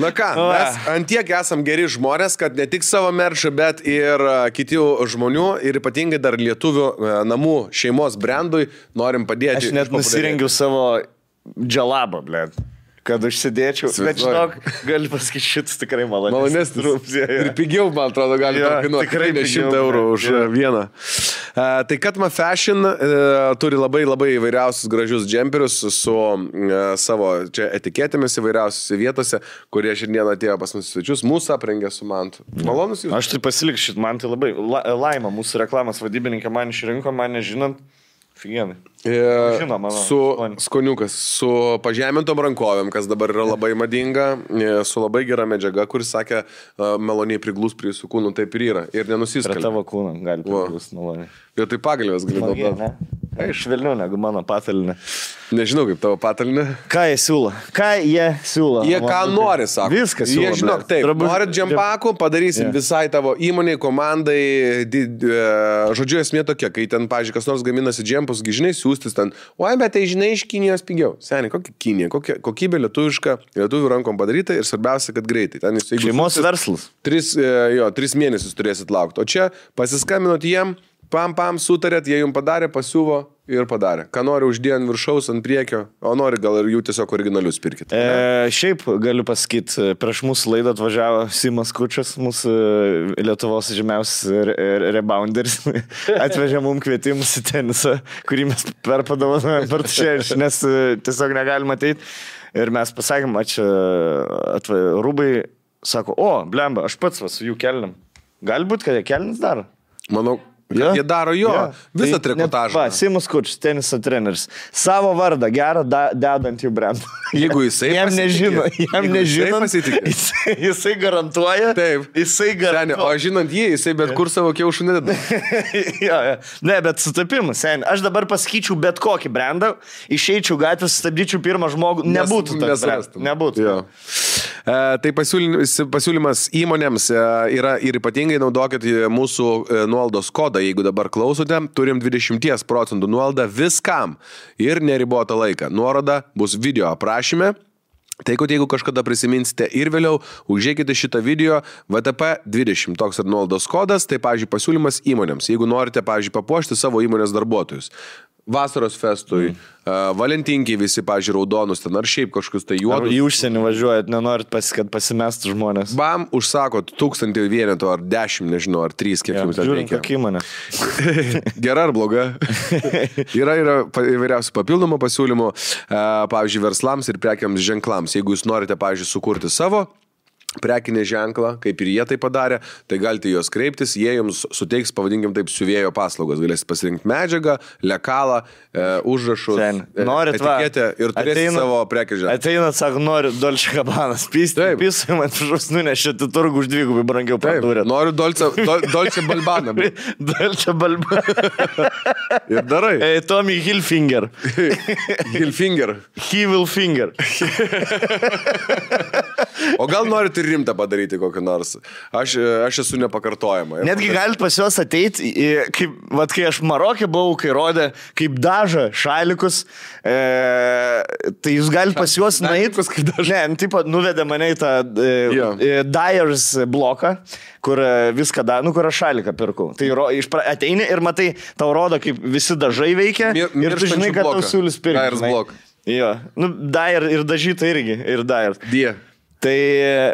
Na ką, mes antiek esam geri žmonės, kad ne tik savo merch, bet ir kiti žmonių ir ypatingai dar lietuvių namų šeimos brandui norim padėti. Aš net nusirengiu savo dželabą, blėt, kad užsidėčiau. Bet žinok, gali pasakyti, šitas tikrai malonės. Ir pigiau, man atrodo, gali kainuoti. Tikrai ne šimtą eurų už vieną. Tai Katma Fashion turi labai labai įvairiausius gražius džemperius su savo etiketėmis įvairiausiuose vietose, kurie šiandien atėjo pas mūsų svečius. Mūsų aprengė su Mantu. Malonus jūs? Aš tai pasilik šit, man tai labai laima. Mūsų reklamos vadybininkė man išrinko, man nežinant. Figienai. Žinoma, su skoniukas, su pažemintom rankovėm, kas dabar yra labai madinga, su labai gera medžiaga, kuris sakė, meloniai priglūs prie jūsų kūnų, taip ir yra. Ir nenusiskalbė. Prie tavo kūną gali priglūs meloniai. Jo, tai pagalvės gali dabar. Aš švelniau negu mano patalinė. Nežinau, kaip tavo patalinė. Ką jie siūlo? Ką jie siūlo? Jie ką nori, sako. Viskas siūlo. Jie, žinok, taip. Norit džempakų, padarysim visai tavo įmoniai, komandai. Žodžiu, esmė tokia, kai ten, pavyzdžiui, kas nors gaminasi džempus, žinai, siūstis ten. Oi, bet tai, žinai, iš Kinijos pigiau. Seniai, kokia Kinija, kokybė lietuviška, lietuvių rankom padaryta ir svarbiausia, kad greitai. Šeimos verslas. Jo, tris mėnesius turėsit laukti. O čia pasiskambinot jiem, pam, pam, sutarėt, jie jums padarė, pasiūvo ir padarė. Ką nori uždėjant viršaus, ant priekio, o nori gal ir jų tiesiog originalius pirkit. E, šiaip galiu pasakyti, prieš mūsų laidą atvažiavo Simas Kučas, mūsų Lietuvos žymiausias rebounderis, atvežė mums kvietimus į tenisą, kurį mes perpadavome per tušėlį, nes tiesiog negalima ateiti. Ir mes pasakėm, ačiū, rūbai sako, o, blemba, aš pats va, su jų kelniam. Galbūt, kad jie kelnis daro? Manau, jie daro jo, visą trikotažą. Va, Simas Kučas, teniso treneris. Savo vardą gerą dedant jų brandą. Jeigu jisai pasitikė. Jam nežinant, jisai garantuoja. Taip. Jisai garantuoja. O žinant jį, jisai bet kur savo kiaušų nededa. Ne, bet sutapimas, seniai. Aš dabar pasakyčiau bet kokį brandą, išeičiau gatvės, sustabdyčiau pirmą žmogų, nebūtų tą brandą. Nebūtų. Tai pasiūlymas įmonėms yra ir ypatingai naudokit mūsų nuoldos kodą, jeigu dabar klausote, turim dvidešimt procentų nuolaidą viskam ir neribotą laiką. Nuoroda bus video aprašyme. Tai, kad jeigu kažkada prisiminsite ir vėliau, užžiūrėkite šitą video V T P dvidešimt, toks ir nuolaidos kodas, tai, pavyzdžiui, pasiūlymas įmonėms. Jeigu norite, pavyzdžiui, papuošti savo įmonės darbuotojus. Vasaros festui, mm. uh, valentinkiai visi, pavyzdžiui, raudonus ten, ar šiaip kažkus tai juodus. Ar į užsienį važiuojat, nenorit, pas, kad pasimestų žmonės. Bam, užsakot tūkstantį vienetų, ar dešimt, nežinau, ar trys, kiek jums atreikia. Žiūrint, kokia įmonė. Gera ar bloga? Yra įvairiausių papildomų pasiūlymų, uh, pavyzdžiui, verslams ir prekiams ženklams. Jeigu jūs norite, pavyzdžiui, sukurti savo prekinį ženklą, kaip ir jie tai padarė, tai galite juos kreiptis, jie jums suteiks, pavadinkim taip, siuvėjo paslaugas. Galėsite pasirinkti medžiagą, lekalą, e, užrašus, e, etiketę ir turėsite savo prekinį ženklą. Ateinat, sako, noriu Dolce and Gabbana's pysti, pysi, man žus nunešėti turgų už dvigubai brangiau padūrėt. Noriu Dolce and Gabbana. Dolce and Gabbana. Ir darai. E, Tommy Hilfinger. Hilfinger. He will finger. O gal norite rimtą padaryti kokį nors. Aš, aš esu nepakartojama. Netgi galit pas juos ateiti, kaip, vat, kai aš Marokė buvau, kai rodė, kaip daža šalikus, e, tai jūs galit pas juos nueiti. Ne, taip pat nuvedė mane į tą e, e, Dyers bloką, kur viską, da, nu, kur aš šaliką pirkau. Tai ro, pra, ateini ir matai, tau rodo, kaip visi dažai veikia. Mir, ir tu žinai, kad bloką. Tau siūlis pirkti. Dyers blok. Jo, nu, Dyer ir dažyta irgi, ir Dyer. Die. Tai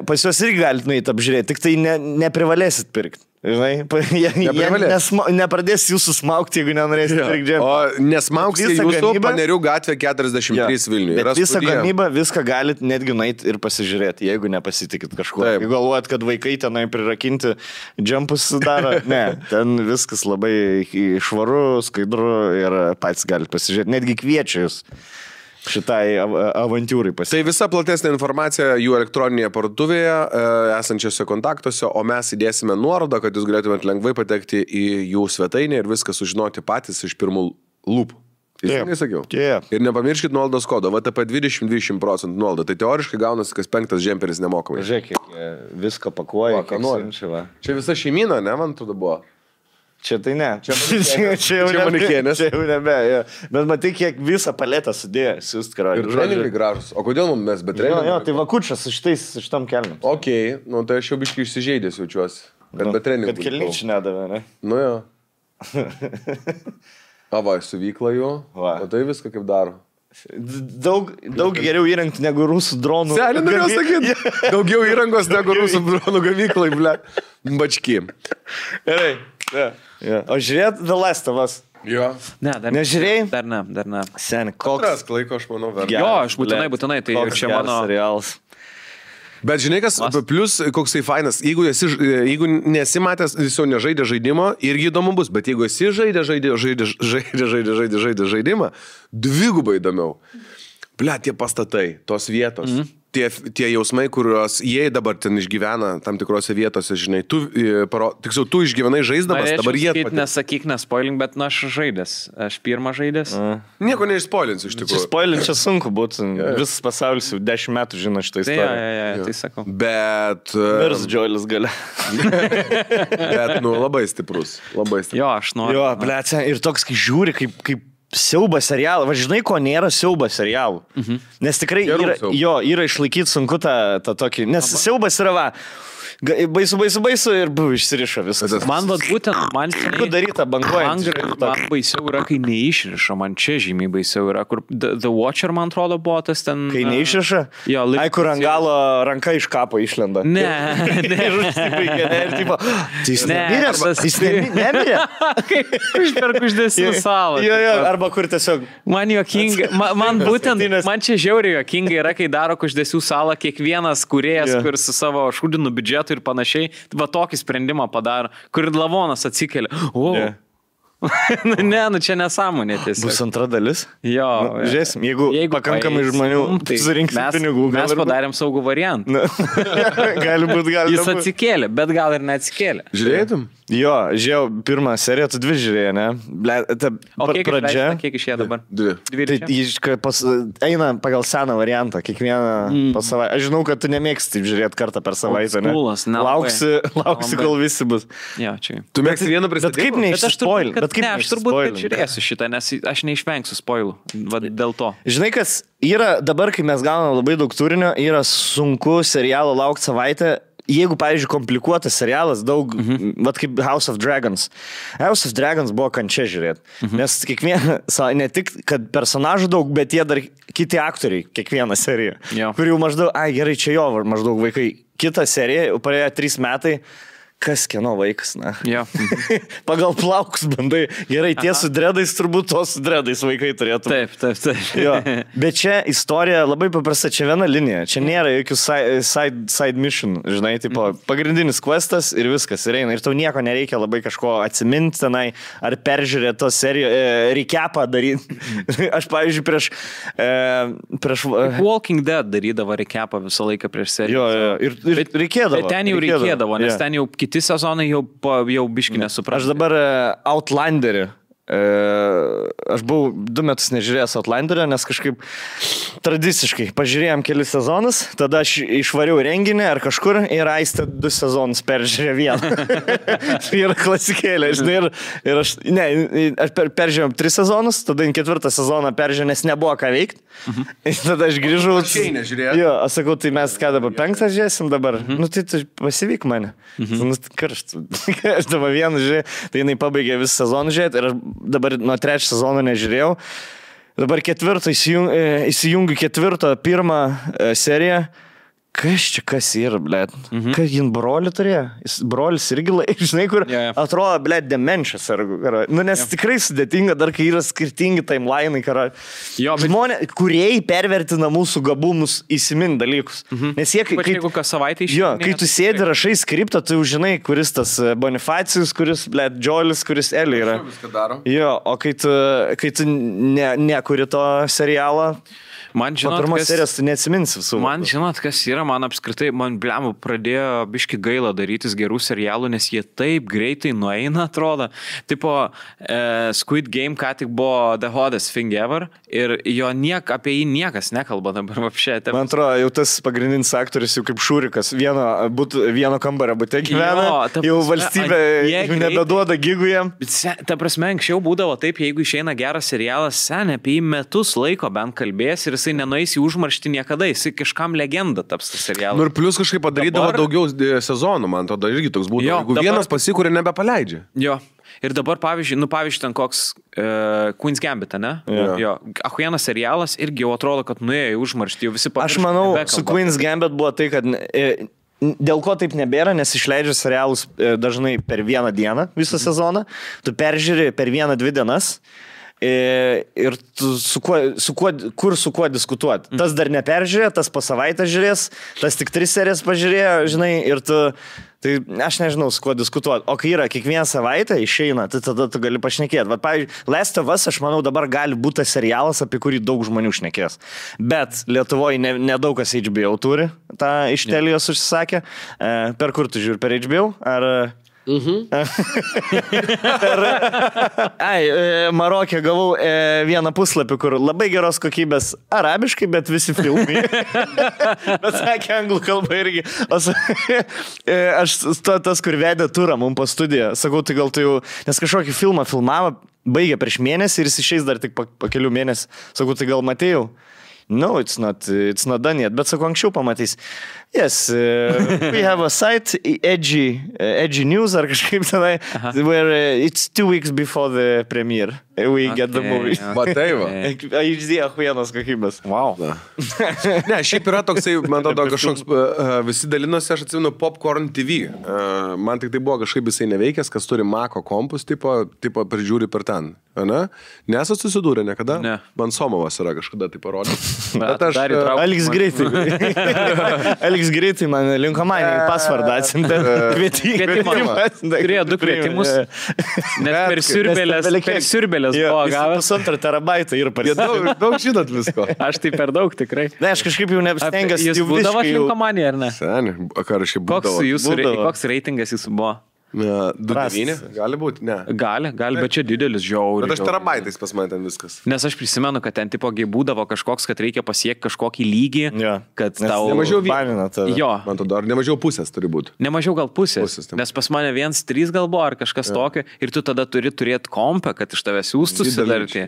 pas juos irgi galite nuėti apžiūrėti, tik tai ne, neprivalėsit pirkti. Žinai, jie, jie nesma, nepradės jūsų smaukti, jeigu nenorėsit pirkti džempą. O nesmauks jūsų Panerių gatvė keturiasdešimt trys ja, Vilniuje. Visą gamybą, viską galit netgi nuėti ir pasižiūrėti, jeigu nepasitikit kažkuo. Taip. Jeigu galvojat, kad vaikai tenai prirakinti džempus daro, ne, ten viskas labai švaru, skaidru ir patys galit pasižiūrėti. Netgi kviečia jūs šitai avantūrai pasitikti. Tai visa platesnė informacija jų elektroninėje parduotuvėje, esančiose kontaktuose, o mes įdėsime nuorodą, kad jūs galėtumėt lengvai patekti į jų svetainę ir viską sužinoti patys iš pirmų lūpų. Nesakiau. Ir nepamirškit nuolaidos kodo, V T P dvidešimt dvidešimt procentų nuolaidą. Tai teoriškai gaunasi, kas penktas džemperis nemokamai. Žiūrėk, viską pakuoja, ką nori. Čia visa šeimyna, ne, man tada buvo. Čia tai ne. Čia manikėnės. Čia jau nebe, jo. Bet matai, kiek visą paletą sudėjo siūst karalių. Ir treningai gražus. O kodėl mums mes be treningai? Jo, jo, tai vakučas iš tais, iš tam kelniams. Ok, nu tai aš jau biškai išsižeidęs jaučiuosi. Kad nu, be treningai. Kad kelničių nedavė, ne? Nu jo. A va, suvykla jo. O tai viską kaip daro. Daug, daug geriau įrengti negu rusų dronų. Seliai, norėjau sakyti. Daugiau įrangos negu rusų dronų gavyklai, ble. Bački. Gerai. Yeah. Yeah. O žiūrėt The Last of Us? Jo. Ne, dar nežiūrėjai? Dar ne, dar ne. Sen, koks... Atrask laiko, aš manau, verta. Jo, aš būtinai, būtinai, tai koks čia mano... serialas. Bet žinai, kas, plus koksai fainas, jeigu, esi, jeigu nesi matęs, jis jau nežaidė žaidimo, irgi įdomu bus, bet jeigu esi žaidė, žaidė, žaidė, žaidė, žaidė, žaidė, žaidė žaidimą, dvigubai įdomiau. Ble, tie pastatai, tos vietos. Mm-hmm. Tie, tie jausmai, kuriuos jie dabar ten išgyvena tam tikrose vietose, žinai, tu, paro, tiksiau, tu išgyvenai žaisdamas, dabar jie... Norėčiau sakyti, nesakyk, nespoilink, bet na, aš žaidęs. Aš pirmą žaidęs. Nieko neišspoilinsiu, iš tikrųjų. Spoilint čia sunku būtų. Ja, ja. Visas pasaulis jau dešimt metų žino šitą istoriją. Ja, ja, ja, ja, tai sakau. Bet... Mirs Džolis gale. Bet, nu, labai stiprus. Labai stiprus. Jo, aš noriu. Jo, ble, ir toks, kai žiūri, kaip... kaip siauba serialą. Va, žinai, ko nėra siauba serialų. Mhm. Nes tikrai yra, jo, yra išlaikyti sunku tą, tą tokį. Nes Aba. Siaubas yra, va, baisu, baisu, baisu ir buvo išsirišo viskas. Man, va, būtent, man... Kur daryta banguojant? Man, man baisiau yra, kai neišrišo. Man čia žymiai baisiau yra. Kur The, the Watcher, man atrodo, buvo tas ten... Kai neišrišo? Jo, lai... Ai, kur ant galo ranka iš kapo išlenda. Ne, ne. Ir užsibaigė, ne, ir tipo... Tai jis nemirė, jis nemirė. Kaip išperku išdėsiu salą. Jo, jo, arba kur tiesiog... Man juokinga, man, man būtent, man čia žiauriai juokinga yra, kai daro Kuždesių salą kiekvienas kūrėjas, yeah. kur su savo šūdinu biudžetu ir panašiai, va tokį sprendimą padaro, kur lavonas atsikelia. O, yeah. ne, nu čia nesąmonė tiesiog. Bus antra dalis? Jo. Nu, žiūrėsim, jeigu, jeigu pakankamai paėsim, žmonių tai surinksim pinigų. Mes padarėm saugų variantą. gali būt, gali. Jis atsikėlė, bet gal ir neatsikėlė. Žiūrėtum? Jo, žiūrėjau pirmą seriją, tu dvi žiūrėjai, ne? Ble, ta o kiek pradžia, išleidžiate, kiek iš jie dabar? Dvi. Dvi tai pas, eina pagal seną variantą, kiekvieną mm. pas savaitę. Aš žinau, kad tu nemėgsti žiūrėti kartą per savaitę, ne? Kulas, ne? Lauksi, lauksi kol visi bus. Jo, čia. Tu mėgsti vieną pristatymą? Bet kaip spoil? Bet kaip ne, aš turbūt, spoilin, kad žiūrėsiu šitą, nes aš neišvengsiu spoilų dėl to. Žinai, kas yra dabar, kai mes gauname labai daug turinio, yra sunku serialo laukti savaitę. Jeigu, pavyzdžiui, komplikuotas serialas, daug, mm-hmm. vat kaip House of Dragons. House of Dragons buvo kančia žiūrėti. Mm-hmm. Nes kiekvieną, ne tik, kad personažų daug, bet jie dar kiti aktoriai kiekvieną seriją. Yeah. Kur jau maždaug, ai gerai, čia jo maždaug vaikai. Kita serija, praėjo trys metai, kas kieno vaikas, na. Yeah. Pagal plaukus bandai. Gerai, tie su dredais, turbūt tos su dredais vaikai turėtų. Taip, taip, taip. Jo. Bet čia istorija labai paprasta, čia viena linija. Čia nėra jokių side, side, side mission, žinai, tipo, pagrindinis questas ir viskas, ir eina. Ir tau nieko nereikia labai kažko atsiminti tenai, ar peržiūrėti tos serijos, e, recapą daryti. Aš, pavyzdžiui, prieš... E, prieš like Walking Dead darydavo recapą visą laiką prieš seriją. Jo, ir, ir reikėdavo. Ten jau reikėdavo, reikėdavo nes yeah. ten jau kiti Kiti sezonai jau, jau biškį nesupratau. Aš dabar Outlanderį. Aš buvau du metus nežiūrėjęs Outlanderio, nes kažkaip tradiciškai pažiūrėjom kelis sezonus, tada aš išvariau renginį ar kažkur ir Aistė du sezonus peržiūrė vieną. Tai yra klasikėlė. Žinai, ir, ir aš, ne, aš per, peržiūrėjom tris sezonus, tada ketvirtą sezoną peržiūrėjau, nes nebuvo ką veikti. Mhm. Ir tada aš grįžau. Aš jo, aš sakau, tai mes ką dabar penktą žiūrėsim dabar. Mhm. Nu tai tu pasivyk mane. Mhm. Nu, karštų. Aš dabar vieną žiūrėjau. Tai jinai pabaigė visą sezoną žiūrėti ir aš dabar nuo trečio sezono nežiūrėjau. Dabar ketvirtą įsijung, įsijungiu ketvirtą pirmą seriją. Kas čia kas yra, blėt? Mhm. Kad jin brolį turėjo? Jis brolis irgi, žinai, kur yeah, yeah. atrodo, blėt, demenčias. Nu, nes yeah. tikrai sudėtinga, dar kai yra skirtingi timeline'ai. Karo... Bet... Žmonės, kuriai pervertina mūsų gabumus įsiminti dalykus. Mhm. Nes jie, kai, kai, kai, jo, kai tu sėdi rašai skriptą, tu jau žinai, kuris tas Bonifacijus, kuris, blėt, Džolis, kuris Eli yra. Jo, o kai tu, kai tu ne, nekuri to serialo... Man žinot, pirmos serijos neatsimins visų. Man žinot, kas yra, man apskritai, man bliam, pradėjo biški gaila darytis gerų serialų, nes jie taip greitai nueina, atrodo. Tipo, uh, Squid Game ką tik buvo The Hottest Thing Ever ir jo niek, apie jį niekas nekalba dabar apšė. Man atrodo, jau tas pagrindinis aktorius jau kaip Šūrikas, vieno, but, vieno kambario bute gyvena, jo, ta, jau valstybė jau nebeduoda gigų jam. Ta prasme, anksčiau būdavo taip, jeigu išeina geras serialas, sen apie jį metus laiko bent kalbės ir jisai nenueis į užmaršti niekada, jisai kažkam legenda taps tas serialas. Nu ir plus kažkaip padarydavo dabar daugiau sezonų, man atrodo, irgi toks būtų, jo, jeigu dabar vienas pasikūrė nebepaleidžia. Jo. Ir dabar, pavyzdžiui, nu pavyzdžiui, ten koks uh, Queen's Gambit, ne? Yeah. Jo. Ahuienas serialas irgi jau atrodo, kad nuėjo į užmarštį, jau visi pamiršti. Aš manau, su Queen's Gambit buvo tai, kad e, dėl ko taip nebėra, nes išleidžia serialus e, dažnai per vieną dieną visą sezoną, tu peržiūri per vieną dvi dienas. Ir tu su kuo, su kuo, kur su kuo diskutuoti. Tas dar neperžiūrė, tas po savaitę žiūrės, tas tik tris serijas pažiūrėjo, žinai, ir tu, tai aš nežinau, su kuo diskutuoti. O kai yra kiekvieną savaitę išeina, tai tada tu gali pašnekėti. Vat, pavyzdžiui, Last of Us, aš manau, dabar gali būti serialas, apie kurį daug žmonių šnekės. Bet Lietuvoje nedaug ne kas H B O turi, tą iš Telijos užsisakė. Per kur tu žiūri, per H B O? Ar... Mhm. Ai, Marokė gavau vieną puslapį, kur labai geros kokybės arabiškai, bet visi filmai. Bet sakė anglų kalba irgi. O aš tas, kur vedė turą mum po studiją, sakau, tai gal tu jau, nes kažkokį filmą filmavo, baigė prieš mėnesį ir jis išeis dar tik po, po kelių mėnesių. Sakau, tai gal matėjau? No, it's not, it's not done yet, bet sako, anksčiau pamatys. Yes, uh, we have a site, edgy, uh, edgy news, ar kažkaip tenai, uh-huh. where uh, it's two weeks before the premiere, we okay, get the movie. Matai, va. Išdėjo vienas kokybės. Wow. Ne, šiaip yra toksai, man atrodo, kažkoks, uh, visi dalinosi, aš atsimenu, Popcorn T V. Uh, man tik tai buvo kažkaip jisai neveikęs, kas turi Mako kompus, tipo, tipo prižiūri per ten. Ane? Nesat susidūrę niekada? Ne. Bansomovas yra kažkada tai parodė. Bet aš... Aleks greitai. Aleks greitai man Linkomanijai pasvardą atsimtė. Kvietimą. Turėjo du kvietimus. Net per siurbelės. Per siurbelės buvo gavęs. Pusantrą terabaitą ir pasidavęs. Daug žinot visko. Aš tai per daug tikrai. Ne, aš kažkaip jau neapstengiasi. Jūs būdavot Linkomanijai, ar ne? Seni, karašiai būdavo. Koks reitingas jis buvo? du devyni gali būti, ne. Gali, gali, bet čia didelis žiauriai. Bet aš terabaitais pas mane ten viskas. Nes aš prisimenu, kad ten tipo būdavo kažkoks, kad reikia pasiekti kažkokį lygį, ja. Kad tau... Nemažiau vieną tave. Jo. Man to dar nemažiau pusės turi būti. Nemažiau gal pusės, pusės nes pas mane viens, trys gal buvo ar kažkas ja. Tokio ir tu tada turi turėti kompą, kad iš tave siūstusi dar tai.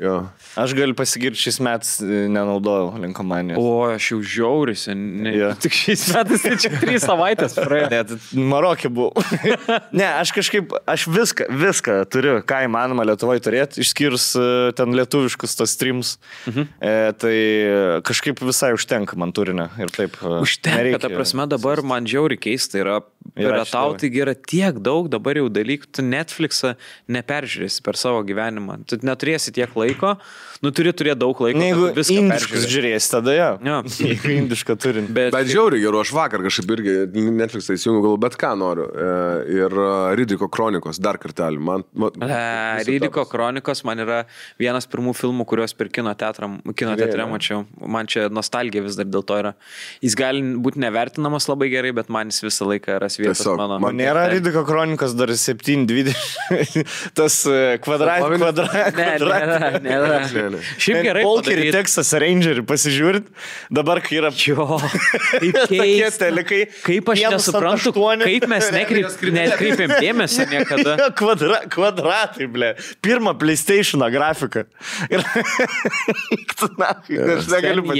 Aš galiu pasigirti, šis metas nenaudojau Linkomanijos. O, aš jau žiaurisi. Ne, ja. Tik šis metas, tai čia trys savaitės praėjo. Marokė buvo. Ne, aš kažkaip, aš viską, viską turiu, ką įmanoma Lietuvoje turėti, išskyrus ten lietuviškus tos streams, mhm. e, tai kažkaip visai užtenka man turinio ir taip užtenka, nereikia. Ta prasme dabar man žiauri keista yra, yra tau, taigi yra tiek daug dabar jau dalykų, tu Netflix'ą neperžiūrėsi per savo gyvenimą, tu neturėsi tiek laiko, nu turi turėti daug laiko, jeigu viską indiškus žiūrėsi tada, ja. Ja. Jeigu indišką turim. Bet, bet žiauri geru, aš vakar kažkaip irgi Netflix'ą įsijungiu, gal bet ką noriu ir Ridiko Kronikos, dar kartelį. Man, man, e, Ridiko Kronikos man yra vienas pirmų filmų, kuriuos per kino teatrą, kino teatrą mačiau. Man čia nostalgija vis dar dėl to yra. Jis gali būti nevertinamas labai gerai, bet man jis visą laiką yra svietas mano. Man nėra Ridiko Kronikos dar septyni dvidešimt. Tas kvadrat, kvadrat, kvadrat. Šiaip gerai Polkerį, Texas Rangerį pasižiūrit. Dabar, kai yra... Jo, kaip keista. Kaip aš nesuprantu, kaip mes nekreipėm dėmesį niekada. Kvadra, kvadratai, ble. Pirmą PlayStation'o grafiką. Ir...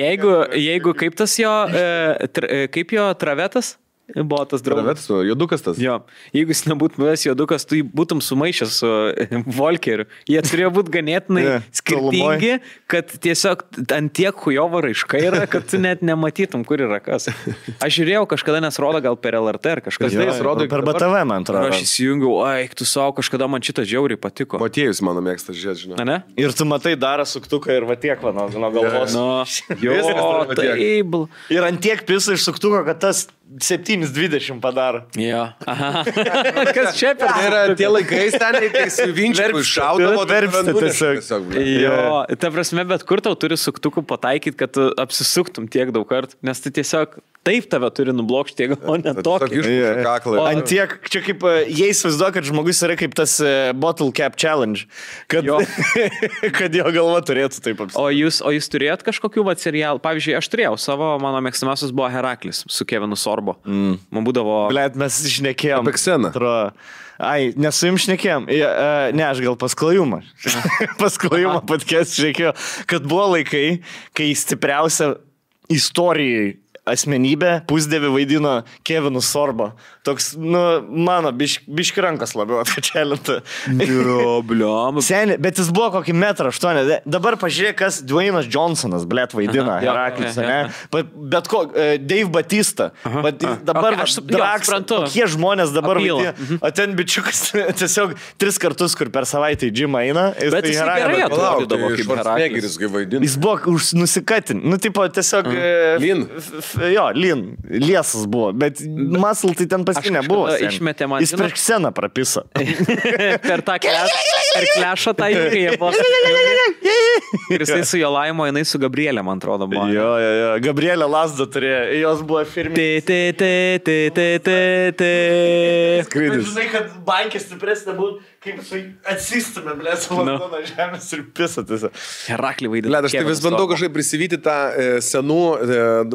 jeigu, jeigu kaip tas jo, kaip jo travetas? Buvo tas draugas. Jodukas tas. Jo. Jeigu jis nebūtų buvęs jodukas, tu būtum sumaišęs su Volkeriu. Jie turėjo būti ganėtinai yeah, skirtingi, kad tiesiog ant tiek hujovo raiškai yra, kad tu net nematytum, kur yra kas. Aš žiūrėjau kažkada, nes rodo gal per L R T ar kažkas. Jo, tai rodo, per B T V man atrodo. Aš įsijungiau, ai, tu savo kažkada man šitą žiaurį patiko. Matėjus mano mėgsta žiūrėt, žinau. Ne? Ir tu matai darą suktuką ir va tiek, va, nuo galvos. Yeah. No, jo, tai... Ir ant tiek pisa iš suktuko, kad tas septynis dvidešimt padaro. Jo. Aha. Kas čia per... Tai yra tie laikai staniai, tai su vinčiu iššaudavo, verpsti tiesiog. Jo, ta prasme, bet kur tau turi suktukų pataikyti, kad apsisuktum tiek daug kartų, nes tai tiesiog taip tave turi nublokšti, tiek, o ne tokį. Ant tiek, čia kaip, jei įsivaizduoju, kad žmogus yra kaip tas bottle cap challenge, kad jo, kad jo galva turėtų taip apsisukti. O jūs, o jūs turėjot kažkokių vat serialų? Pavyzdžiui, aš turėjau savo, mano mėgstamiausias buvo Heraklis su Kevinu Sorbo. Mm. Man būdavo... Blet, mes šnekėjom. Apie kseną. Ai, nesu jums šnekėjom. Ne, aš gal pasklajumą. Pasklajumą podcast šnekėjau. Kad buvo laikai, kai stipriausia istorijai asmenybė pusdėvi vaidino Kevinų Sorbą. Toks, nu, mano, biš, biški rankas labiau atkačelintą. Seniai, bet jis buvo kokį metrą aštuoniasdešimt. Dabar pažiūrėk, kas Dwayne'as Johnsonas, blėt, vaidina Heraklis, ne? Bet ko, Dave Batista. Bet dabar okay, aš draks, kokie žmonės dabar vaidina. O ten bičiukas tiesiog tris kartus, kur per savaitę į džimą eina. Jis bet tai jis gerai atrodydavo kaip Heraklis. Jis buvo nusikatin. Nu, tipo, tiesiog... Lin. Jo, Lin. Liesas buvo. Bet Muscle tai ten paskinė buvo. Išmetė man. Jis per kseną prapisa. Per tą klešą tą įkėje buvo. Ir jisai su jo laimo, jinai su Gabrielė, man atrodo, buvo. Jo, jo, jo. Gabrielė lazdą turėjo. Jos buvo firminės. Skrydis. Žinai, kad bankės stipresnė būtų, kaip su atsistumėm, lės Londono žemės ir pisa tiesiog. Heraklį vaidinti. Lėt, aš tai vis bandau kažkaip prisivyti tą senų,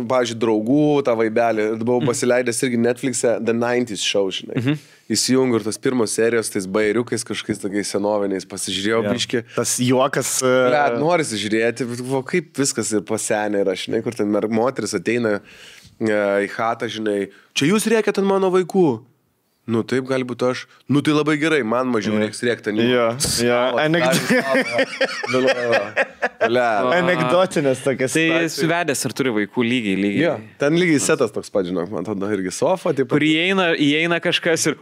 pavyzdžiui, draugų, tą vaibelį. Buvau pasileidęs irgi Netflix'e The nineties Show, žinai. Mhm. Įsijungiu ir tos pirmos serijos, tais bairiukais kažkais tokiais senoviniais, pasižiūrėjau yeah. biškį. Tas juokas... Lėt, norisi žiūrėti, kaip viskas pasenė yra, žinai, kur ten moteris ateina į chatą, žinai, čia jūs rėkiat ant mano vaikų. Nu, taip gali būti aš. Nu, tai labai gerai, man mažiau reiks rėkti. Jo, jo, anegdotinės tokias. Tai suvedęs ir turi vaikų lygiai, lygiai. Jo, ten lygiai setas toks pat, žinok, man atrodo, irgi sofa. Kur įeina kažkas ir...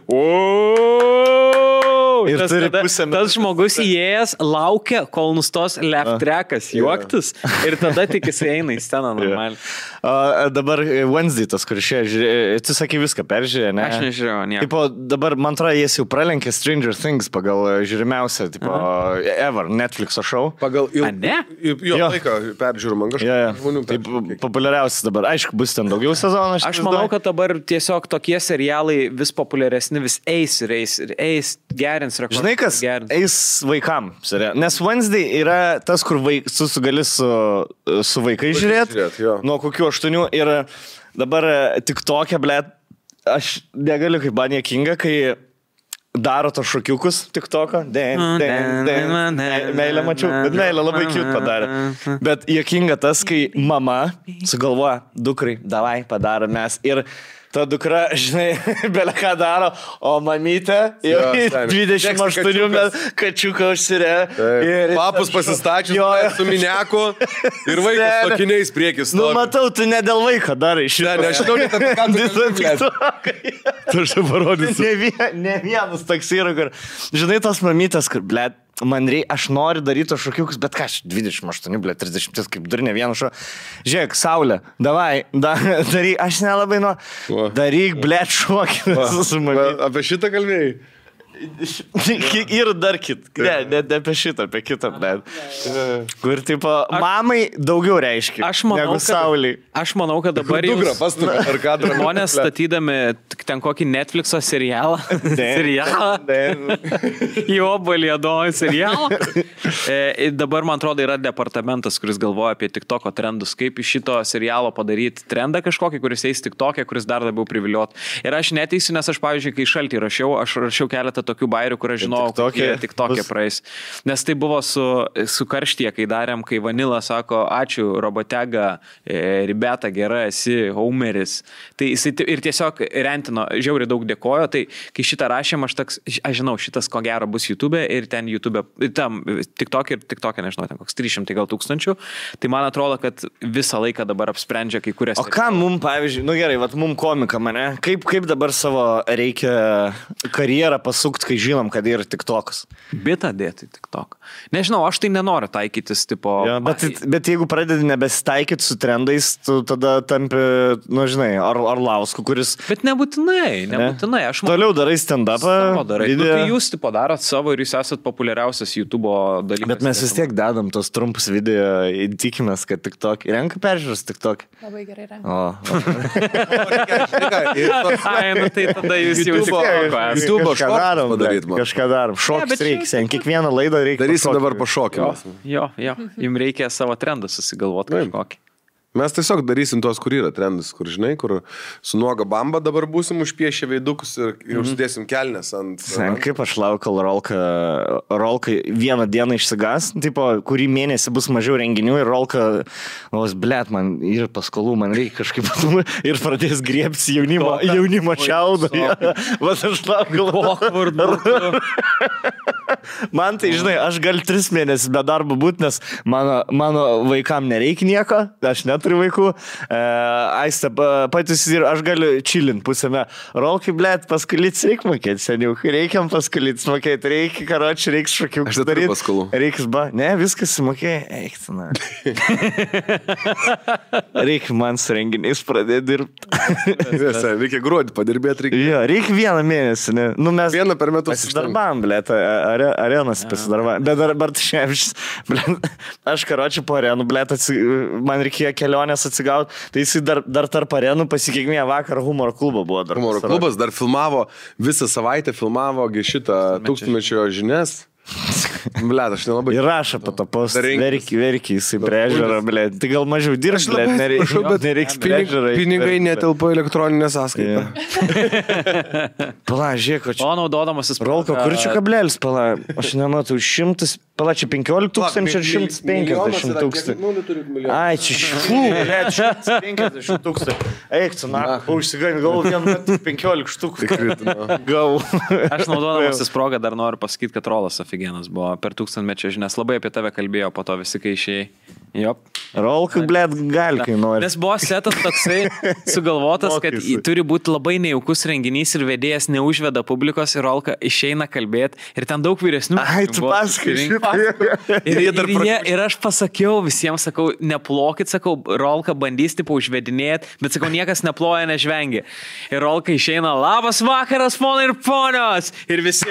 Ir tas, tada, tas žmogus įėjęs laukia, kol nustos left trackas juoktis ir tada tik jis eina į sceną normaliai. Yeah. Dabar Wednesday tas, kur išėjo, tu sakai viską peržiūrė, ne? Aš nežiūrėjau, nieko. Dabar, man atrodo, jis jau pralenkė Stranger Things pagal žiūrimiausią, tipo, ever Netflix'o show. Pagal il... A, ne? Jo, jo. Laiką peržiūrų man kažką. Yeah. Žmonių peržiūrų. Populiariausias dabar. Aišku, bus ten daugiau sezono. Aš, aš manau, kad dabar tiesiog tokie serialai vis populiaresni, vis eis ir eis ir eis gerins. Žinai kas, eis vaikam, nes Wednesday yra tas, kur vaik, su, su gali su, su vaikai žiūrėti, nuo kokių aštuonių ir dabar TikTok'e, blėt, aš negaliu kaip man jėkinga, kai daro tos šokiukus TikTok'o, meilę mačiau, bet meilę labai cute padarė, bet jėkinga tas, kai mama sugalvoja, dukrai, davai padaro mes ir ta dukra, žinai, belia ką daro, o mamytė jau dvidešimt aštuonių metų kačiuką užsirė. Papus pasistačius su mineku ir vaikas tokiniais priekis. Nu, matau, tu ne dėl vaiko darai šitą. Ne, aš žinau, net apie ką tu kalbėsi. Ne vienas toks yra, kur, žinai, tos mamytės, kur, blėt, man reikia, aš noriu daryti tos šokiukus, bet ką aš dvidešimt aštuoni, blė, trisdešimt, kaip durne vienu šo. Žiūrėk, saulė, davai, da, daryk, aš nelabai nu, va. Daryk, blė, šokį su manimi. Apie šitą kalbėjai? Ir dar kit, ne, ne, ne apie šitą, apie kitą, blė. Kur, tipo, mamai daugiau reiškia, negu sauliai. Aš manau, kad dabar jūs... Dugra, pastumė, ar ką dramą. Žmonės statydami... ten kokį Netflix'o serialą. Serialą. Jo, balėdojo serialą. E, dabar, man atrodo, yra departamentas, kuris galvoja apie TikTok'o trendus. Kaip iš šito serialo padaryti trendą kažkokį, kuris eis TikTok'e, kuris dar labiau priviliot. Ir aš neteisiu, nes aš, pavyzdžiui, kai šaltį rašiau, aš rašiau keletą tokių bairių, kur aš žinau, kokie TikTok'e praeis. Nes tai buvo su, su karštie, kai darėm, kai Vanila sako, ačiū, Robotega, e, Ribeta, gera, esi, Homeris. Tai jis ir tiesiog rentino žiauriai daug dėkojo, tai kai šitą rašėm, aš toks, aš žinau, šitas ko gero bus YouTube ir ten YouTube, tam TikTok ir TikTok'e, nežinau, ten koks trys šimtai gal tūkstančių, tai man atrodo, kad visą laiką dabar apsprendžia kai kurias... O ką mum, pavyzdžiui, nu gerai, vat mum komika mane, kaip, kaip dabar savo reikia karjerą pasukti sukt, kai žinom, kad ir TikTokas. Bitą dėti TikTok. Nežinau, aš tai nenoriu taikytis, tipo... Ja, bet, bet jeigu pradedi nebesitaikyti su trendais, tu tada tampi, nu žinai, ar, ar lausku, kuris... Bet nebūtinai, nebūtinai. Aš man... Toliau darai stand-upą. Darai. Nu, tai jūs, tipo, darat savo ir jūs esat populiariausias YouTube'o dalykas. Bet mes vis tiek dedam tos trumpus video, įtikimės, kad TikTok... Renka peržiūros TikTok. Labai gerai renka. O, Ai, nu tai tada jūs jau tikrai YouTube šokus padaryt. Kažką darom. Šokis reikia. Kiekvieną laidą reikia. Darysim dabar pašokimą. Jo, jo. Jums reikia savo trendą susigalvoti kažkokį. Mes tiesiog darysim tos, kur yra trendas, kur žinai, kur su nuoga bamba dabar būsim užpiešę veidukus ir mm. užsidėsim kelnes ant... Sen, kaip aš laukal rolka, rolka vieną dieną išsigas, tipo, kurį mėnesį bus mažiau renginių ir rolka, os, blėt, man ir paskolų, man reikia kažkaip ir pradės griebti jaunimo, jaunimo čiaudą. Vas aš laukal rolka. Man tai, žinai, aš gal tris mėnesius be darbo būt, nes mano, mano vaikam nereikia nieko, aš net turiu vaikų, e, aista patys ir aš galiu čilint pusėme. Rolkai, blėt, paskalytis reikia mokėti, seniau, reikiam paskalytis mokėti, reikia karočiai, reikia šokių. Aš neturiu paskolų. Reikia, ba, ne, viskas mokėjai, eik, na. Reikia man su renginiais pradėti dirbti. Reikia gruodį padirbėti, reikia. Jo, reikia vieną mėnesį, ne. Nu, mes vieną per metus pasidarbam, blėt, are, arenas pasidarbam. Bet dabar šiandien, blėt, aš karočiai po arenų, blėt, man reikėjo kelionės atsigaut, tai jis dar, dar tarp arenų pasikiekmė vakar humoro klubą buvo. Dar humoro pasirauti. Klubas dar filmavo, visą savaitę filmavo šitą tūkstmečio žinias. Blet, aš nelabai... Ir rašo po to post, verki, verki, jisai priežiūra, blet. Tai gal mažiau dirbs, blet, nereiks, nereiks priežiūrai. Pinigai netelpo elektroninę sąskaitą. Pala, žiūrėk, o čia... O naudodamasis... Rolko, kur čia kablelis, pala, aš nematau, šimtas... Pala, čia penkiolika tūkstančių ir šimtas penkiasdešimt tūkstančių. Ai, čia šių, blet, šimtas penkiasdešimt tūkstančių. Eik, tu, na, užsigaim, gal vien metu penkiolika štukų. Gal. Aš naudodamasis progą dar noriu pasakyti, kad Rolas Afigenas buvo per tūkstantmečio žinias. Labai apie tave kalbėjo po to visi, kai išėjai. Jop. Rolkai, blėt, gal kai nori. Nes buvo setas toksai sugalvotas, kad turi būti labai nejaukus renginys ir vedėjas neužveda publikos ir Rolka išeina kalbėti. Ir ten daug vyresnių. Ai, tu pasakai šitą. Ir, ir, ir, ir aš pasakiau visiems, sakau, neplokit, sakau, Rolka bandys tipo užvedinėti, bet sakau, niekas neploja, nežvengia. Ir Rolka išeina, labas vakaras, ponai ir ponios. Ir visi.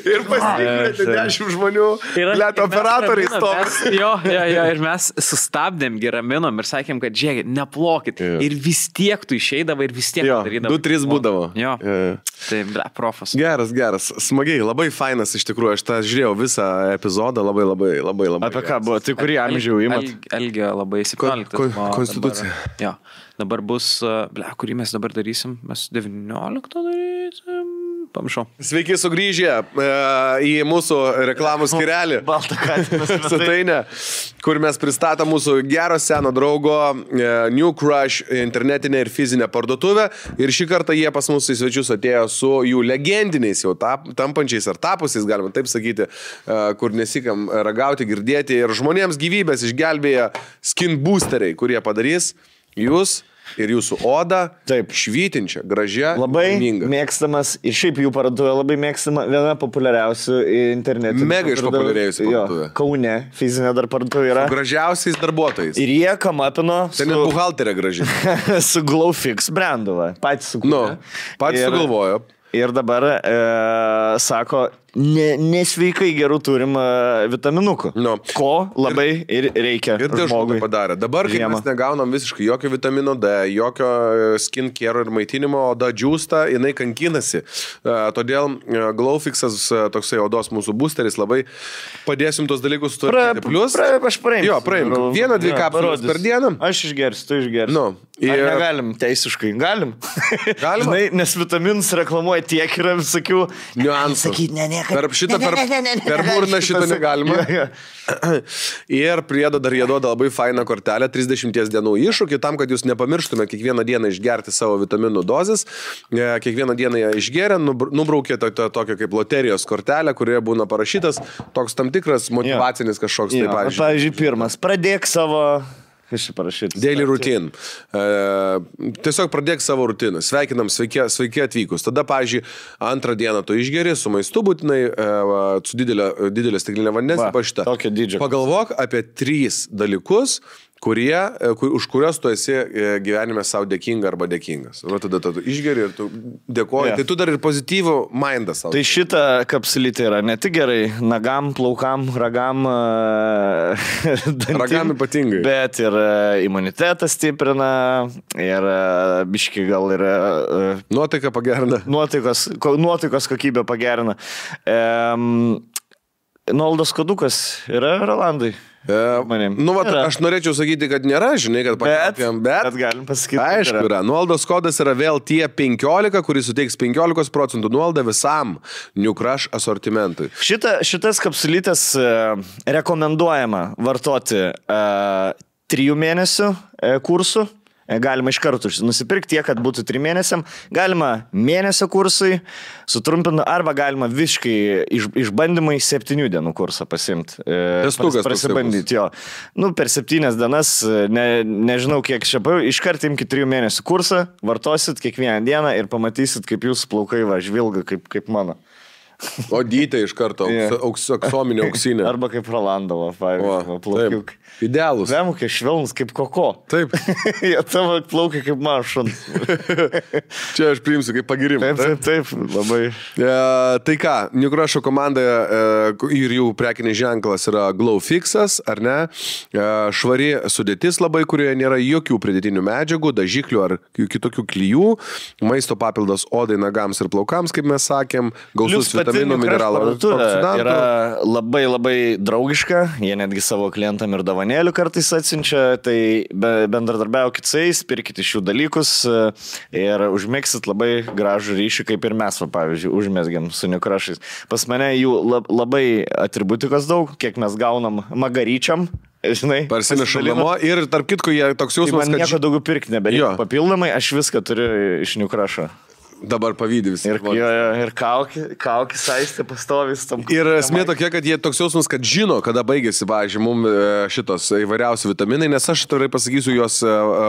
Ir pasirinkrėti dešimt žmonių, blėt, operatoriai stovės. Jo, jo, jo, ir mes sustabdėm, geraminom ir sakėm, kad žiūrėkit, neplokit. Jo. Ir vis tiek tu išeidavai ir vis tiek darydavai. Du, trys būdavo. Jo, jo, jo. Tai bra, profas. Geras, geras. Smagiai, labai fainas iš tikrųjų. Aš tą žiūrėjau visą epizodą, labai, labai, labai, labai. Apie ką buvo? Tai kurį amžių imat? Elgė labai septynioliktas. Ko, ko, konstitucija. Dabar, jo, dabar bus, ble, kurį mes dabar darysim? Mes devynioliktą darysim. Pamšau. Sveiki sugrįžę e, į mūsų reklamų skirelį. Baltą katiną. Svetainę, kur mes pristatom mūsų gero seno draugo e, New Crush internetinę ir fizinę parduotuvę. Ir šį kartą jie pas mūsų į svečius atėjo su jų legendiniais, jau tap, tampančiais ar tapusiais, galima taip sakyti, e, kur nesikam ragauti, girdėti. Ir žmonėms gyvybės išgelbėja skin boosteriai, kurie padarys jūs ir jūsų oda, taip, švytinčia, gražia, labai laiminga. Mėgstamas, ir šiaip jų parduotuvė labai mėgstama, viena populiariausių internetinių. Mega išpopuliarėjusi parduotuvė. Kaune, fizinė dar parduotuvė yra. Su gražiausiais darbuotojais. Ir jie kamapino su... Tai net buhalterė graži. Su Glowfix brandu, va. Patys sukūrė. Nu, patys ir... sugalvojo. Ir dabar, e, sako, ne, nesveikai gerų turim vitaminukų, no. Ko labai ir, ir reikia ir žmogui. Padarė. Dabar, kai mes negaunam visiškai jokio vitamino D, jokio skin care ir maitinimo, oda džiūsta, jinai kankinasi. E, todėl Glowfixas, toksai odos mūsų boosteris, labai padėsim tos dalykus sutvarkyti. Plus, pra, pra, aš praimsiu. Jo, praimsiu. Vieną, dvi kapsules per dieną. Aš išgersiu, tu išgersiu. No. Ir... Ar negalim teisiškai? Galim. Galim. Žinai, nes vitaminus reklamuoja tiek yra visokių... Niuansų. Sakyti, ne, ne, tarp šitą, per, per burną šitą negalima. Ja, ja. Ir priedo dar jie duoda labai fainą kortelę, trisdešimt dienų iššūkį, tam, kad jūs nepamirštume kiekvieną dieną išgerti savo vitaminų dozes. Kiekvieną dieną ją išgeria, nubraukė tokią kaip loterijos kortelę, kurioje būna parašytas toks tam tikras motivacinis kažkoks. Ja. Taip, pavyzdžiui. Pavyzdžiui, pirmas, pradėk savo... Kas čia parašytas? Daily routine. Uh, tiesiog pradėk savo rutiną. Sveikinam, sveiki, sveiki atvykus. Tada, pavyzdžiui, antrą dieną tu išgeri su maistu būtinai, uh, su didelė, didelė stiklinė vandens. Va, tokia didžia. Pagalvok apie trys dalykus, kurie, kur, už kurios tu esi gyvenime savo dėkinga arba dėkingas. Va, tada tu išgeri ir tu dėkoji. Yeah. Tai tu dar ir pozityvų mindą savo. Tai šita kapsulytė yra ne tik gerai nagam, plaukam, ragam, dantim, ragam ypatingai. Bet ir imunitetą stiprina, ir biški gal ir... Nuotaiką pagerina. Nuotaikos, nuotaikos kokybę pagerina. Ehm, nuoldas kodukas yra, Rolandai? E, nu, vat, aš norėčiau sakyti, kad nėra, žinai, kad pakėpėm, bet, bet galim pasakyti, aišku, yra. Nuoldos kodas yra vėl tie penkiolika, kuris suteiks penkiolika procentų nuoldą visam New Crush asortimentui. Šita, šitas kapsulytės rekomenduojama vartoti uh, trijų mėnesių kursų. Galima iš karto nusipirkti tiek, kad būtų trim mėnesiam. Galima mėnesio kursai sutrumpinti, arba galima visiškai išbandymai septynių dienų kursą pasiimti. Testukas pasibandyti, jo. Nu, per septynias dienas, ne, nežinau kiek čia, iš karto imkite trijų mėnesių kursą, vartosit kiekvieną dieną ir pamatysit, kaip jūsų plaukai va, žvilga, kaip, kaip mano. O dytė iš karto, auks, aksominė, auksinė. Arba kaip Rolandovo, pavyzdžiui, plaukiukai. Idealus. Vemukė švelnus kaip koko. Taip. Jie tavo plaukia kaip maršant. Čia aš priimsiu kaip pagirimą. Taip, taip, taip, labai. E, tai ką, New Crush komanda e, ir jų prekinis ženklas yra Glow Fixas, ar ne? E, švari sudėtis labai, kurioje nėra jokių pridėtinių medžiagų, dažiklių ar kitokių klijų. Maisto papildas odai, nagams ir plaukams, kaip mes sakėm. Gausus Liuks vitaminų, mineralų. Yra labai labai draugiška. Jie netgi savo klientam ir davai Nėlių kartais atsiunčia, tai bendradarbiaukit su jais, pirkit iš jų dalykus ir užmėgsit labai gražų ryšį, kaip ir mes, pavyzdžiui, užmėsgiam su New Crush'ais. Pas mane jų labai atributikos daug, kiek mes gaunam magaryčiam. Žinai, parsinešau namo ir tarp kitko jie toks jausmas, kad... Man nieko daugiau pirkti nebereikia. Papildomai aš viską turiu iš New Crush'o. Dabar pavydė visi. Ir, ir kaukis aistė pastovis. Tam, ir esmė tokia, kad jie toks jausmas, kad žino, kada baigėsi, pavyzdžiui, mums šitos įvairiausi vitaminai, nes aš turiu pasakysiu, juos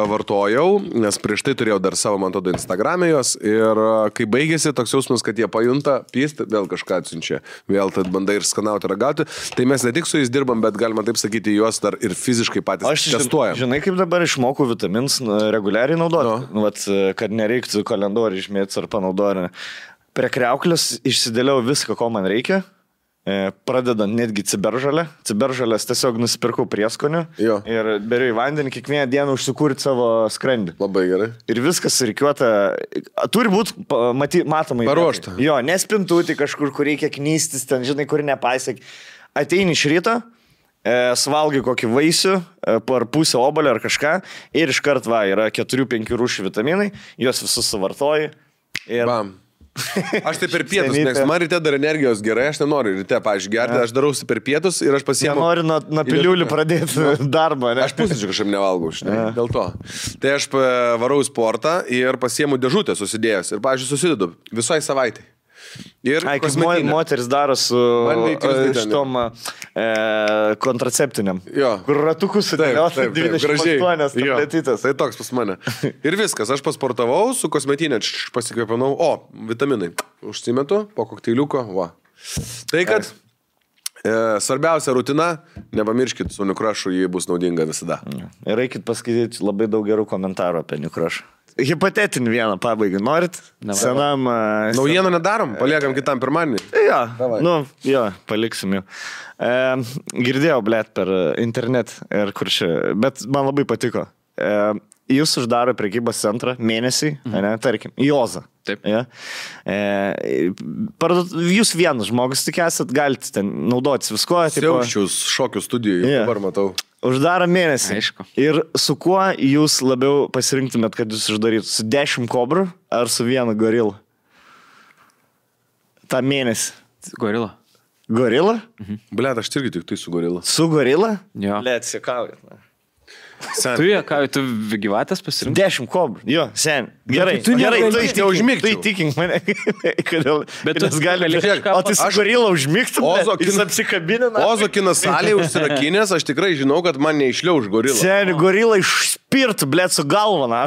vartojau, nes prieš tai turėjau dar savo, man atrodo, Instagram'e juos ir kai baigėsi, toks jausmas, kad jie pajunta, pysti, vėl kažką atsiunčia, vėl tad bandai ir skanauti, ragauti. Tai mes ne tik su jais dirbam, bet galima taip sakyti, juos dar ir fiziškai patys aš testuojam. Žinai, kaip dabar išmokau vitamins reguliariai naudoti, no. Vat, kad nereiktų kalendorį išmėti ar panaudojame. Prie kriauklės išsidėliau viską, ko man reikia, pradedant netgi ciberžalę. Ciberžalės tiesiog nusipirkau prieskonių ir beriu į vandenį, kiekvieną dieną užsikūrti savo skrandį. Labai gerai. Ir viskas rikiuota, turi būti matomai. Paruošta. Jo, nespintuti kažkur, kur reikia knystis, ten žinai, kur nepasiek. Ateini iš ryto, suvalgai kokį vaisių, par pusę obalį ar kažką ir iš kart va, yra keturių penkių rūšių vitaminai, juos visus suvartoji. Ir... Bam. Aš tai per pietus, nes man ryte dar energijos gerai, aš nenoriu ryte, pavyzdžiui, gerti, aš darausi per pietus ir aš pasiemu... Nenoriu nuo, nuo piliulių pradėti darbą. Ne? Aš pusryčių kažkaip nevalgau, žinai, dėl to. Tai aš varau į sportą ir pasiemu dėžutę susidėjus ir, pavyzdžiui, susidedu visai savaitai. Ir ai, moteris daro su šitom e, kontraceptiniam. Jo. Kur ratukus sudėlioti dvidešimt aštuonias tabletytas. Tai toks pas mane. Ir viskas, aš pasportavau su kosmetinė, pasikvėpinau, o, vitaminai. Užsimetu, po kokteiliuko, va. Tai kad e, svarbiausia rutina, nepamirškit su New Crush'u, jį bus naudinga visada. Ir reikit paskaityti labai daug gerų komentarų apie New Crush'ą. Hipotetinį vieną pabaigą norit? Senam... Naujienų nedarom? Paliekam kitam pirmadienį? Jo, davai. Nu, jo, paliksim jau. E, girdėjau, blėt, per internet ir kur čia, bet man labai patiko. E, jūs uždaro prekybos centrą mėnesį, mhm. ne, tarkim, į Ozą. Taip. Ja. E, parduot, jūs vienas žmogus tik esat, galite ten naudotis visko. Siaučius šokių studijų, ja. Dabar matau. Uždaro mėnesį. Aišku. Ir su kuo jūs labiau pasirinktumėt, kad jūs uždarytų? Su dešimt kobrų ar su vienu gorilu? Ta mėnesį. Gorila. Gorila? Mhm. Blet, aš irgi tik tai su gorila. Su gorila? Jo. Blet, sėkauju. Sen. Tu, ką, tu gyvatės pasirinkti? Dešimt kobrų. Jo, sen. Gerai, tu, tu gerai, tu įtikink, tu įtikink mane. Kodėl, bet tu gali kažką... O tai gorila užmigtų, jis apsikabinina. Ozo kino salėje užsirakinės, aš tikrai žinau, kad man neišliau už gorilą. Sen, gorila išspirtų, blėt, su galva, na.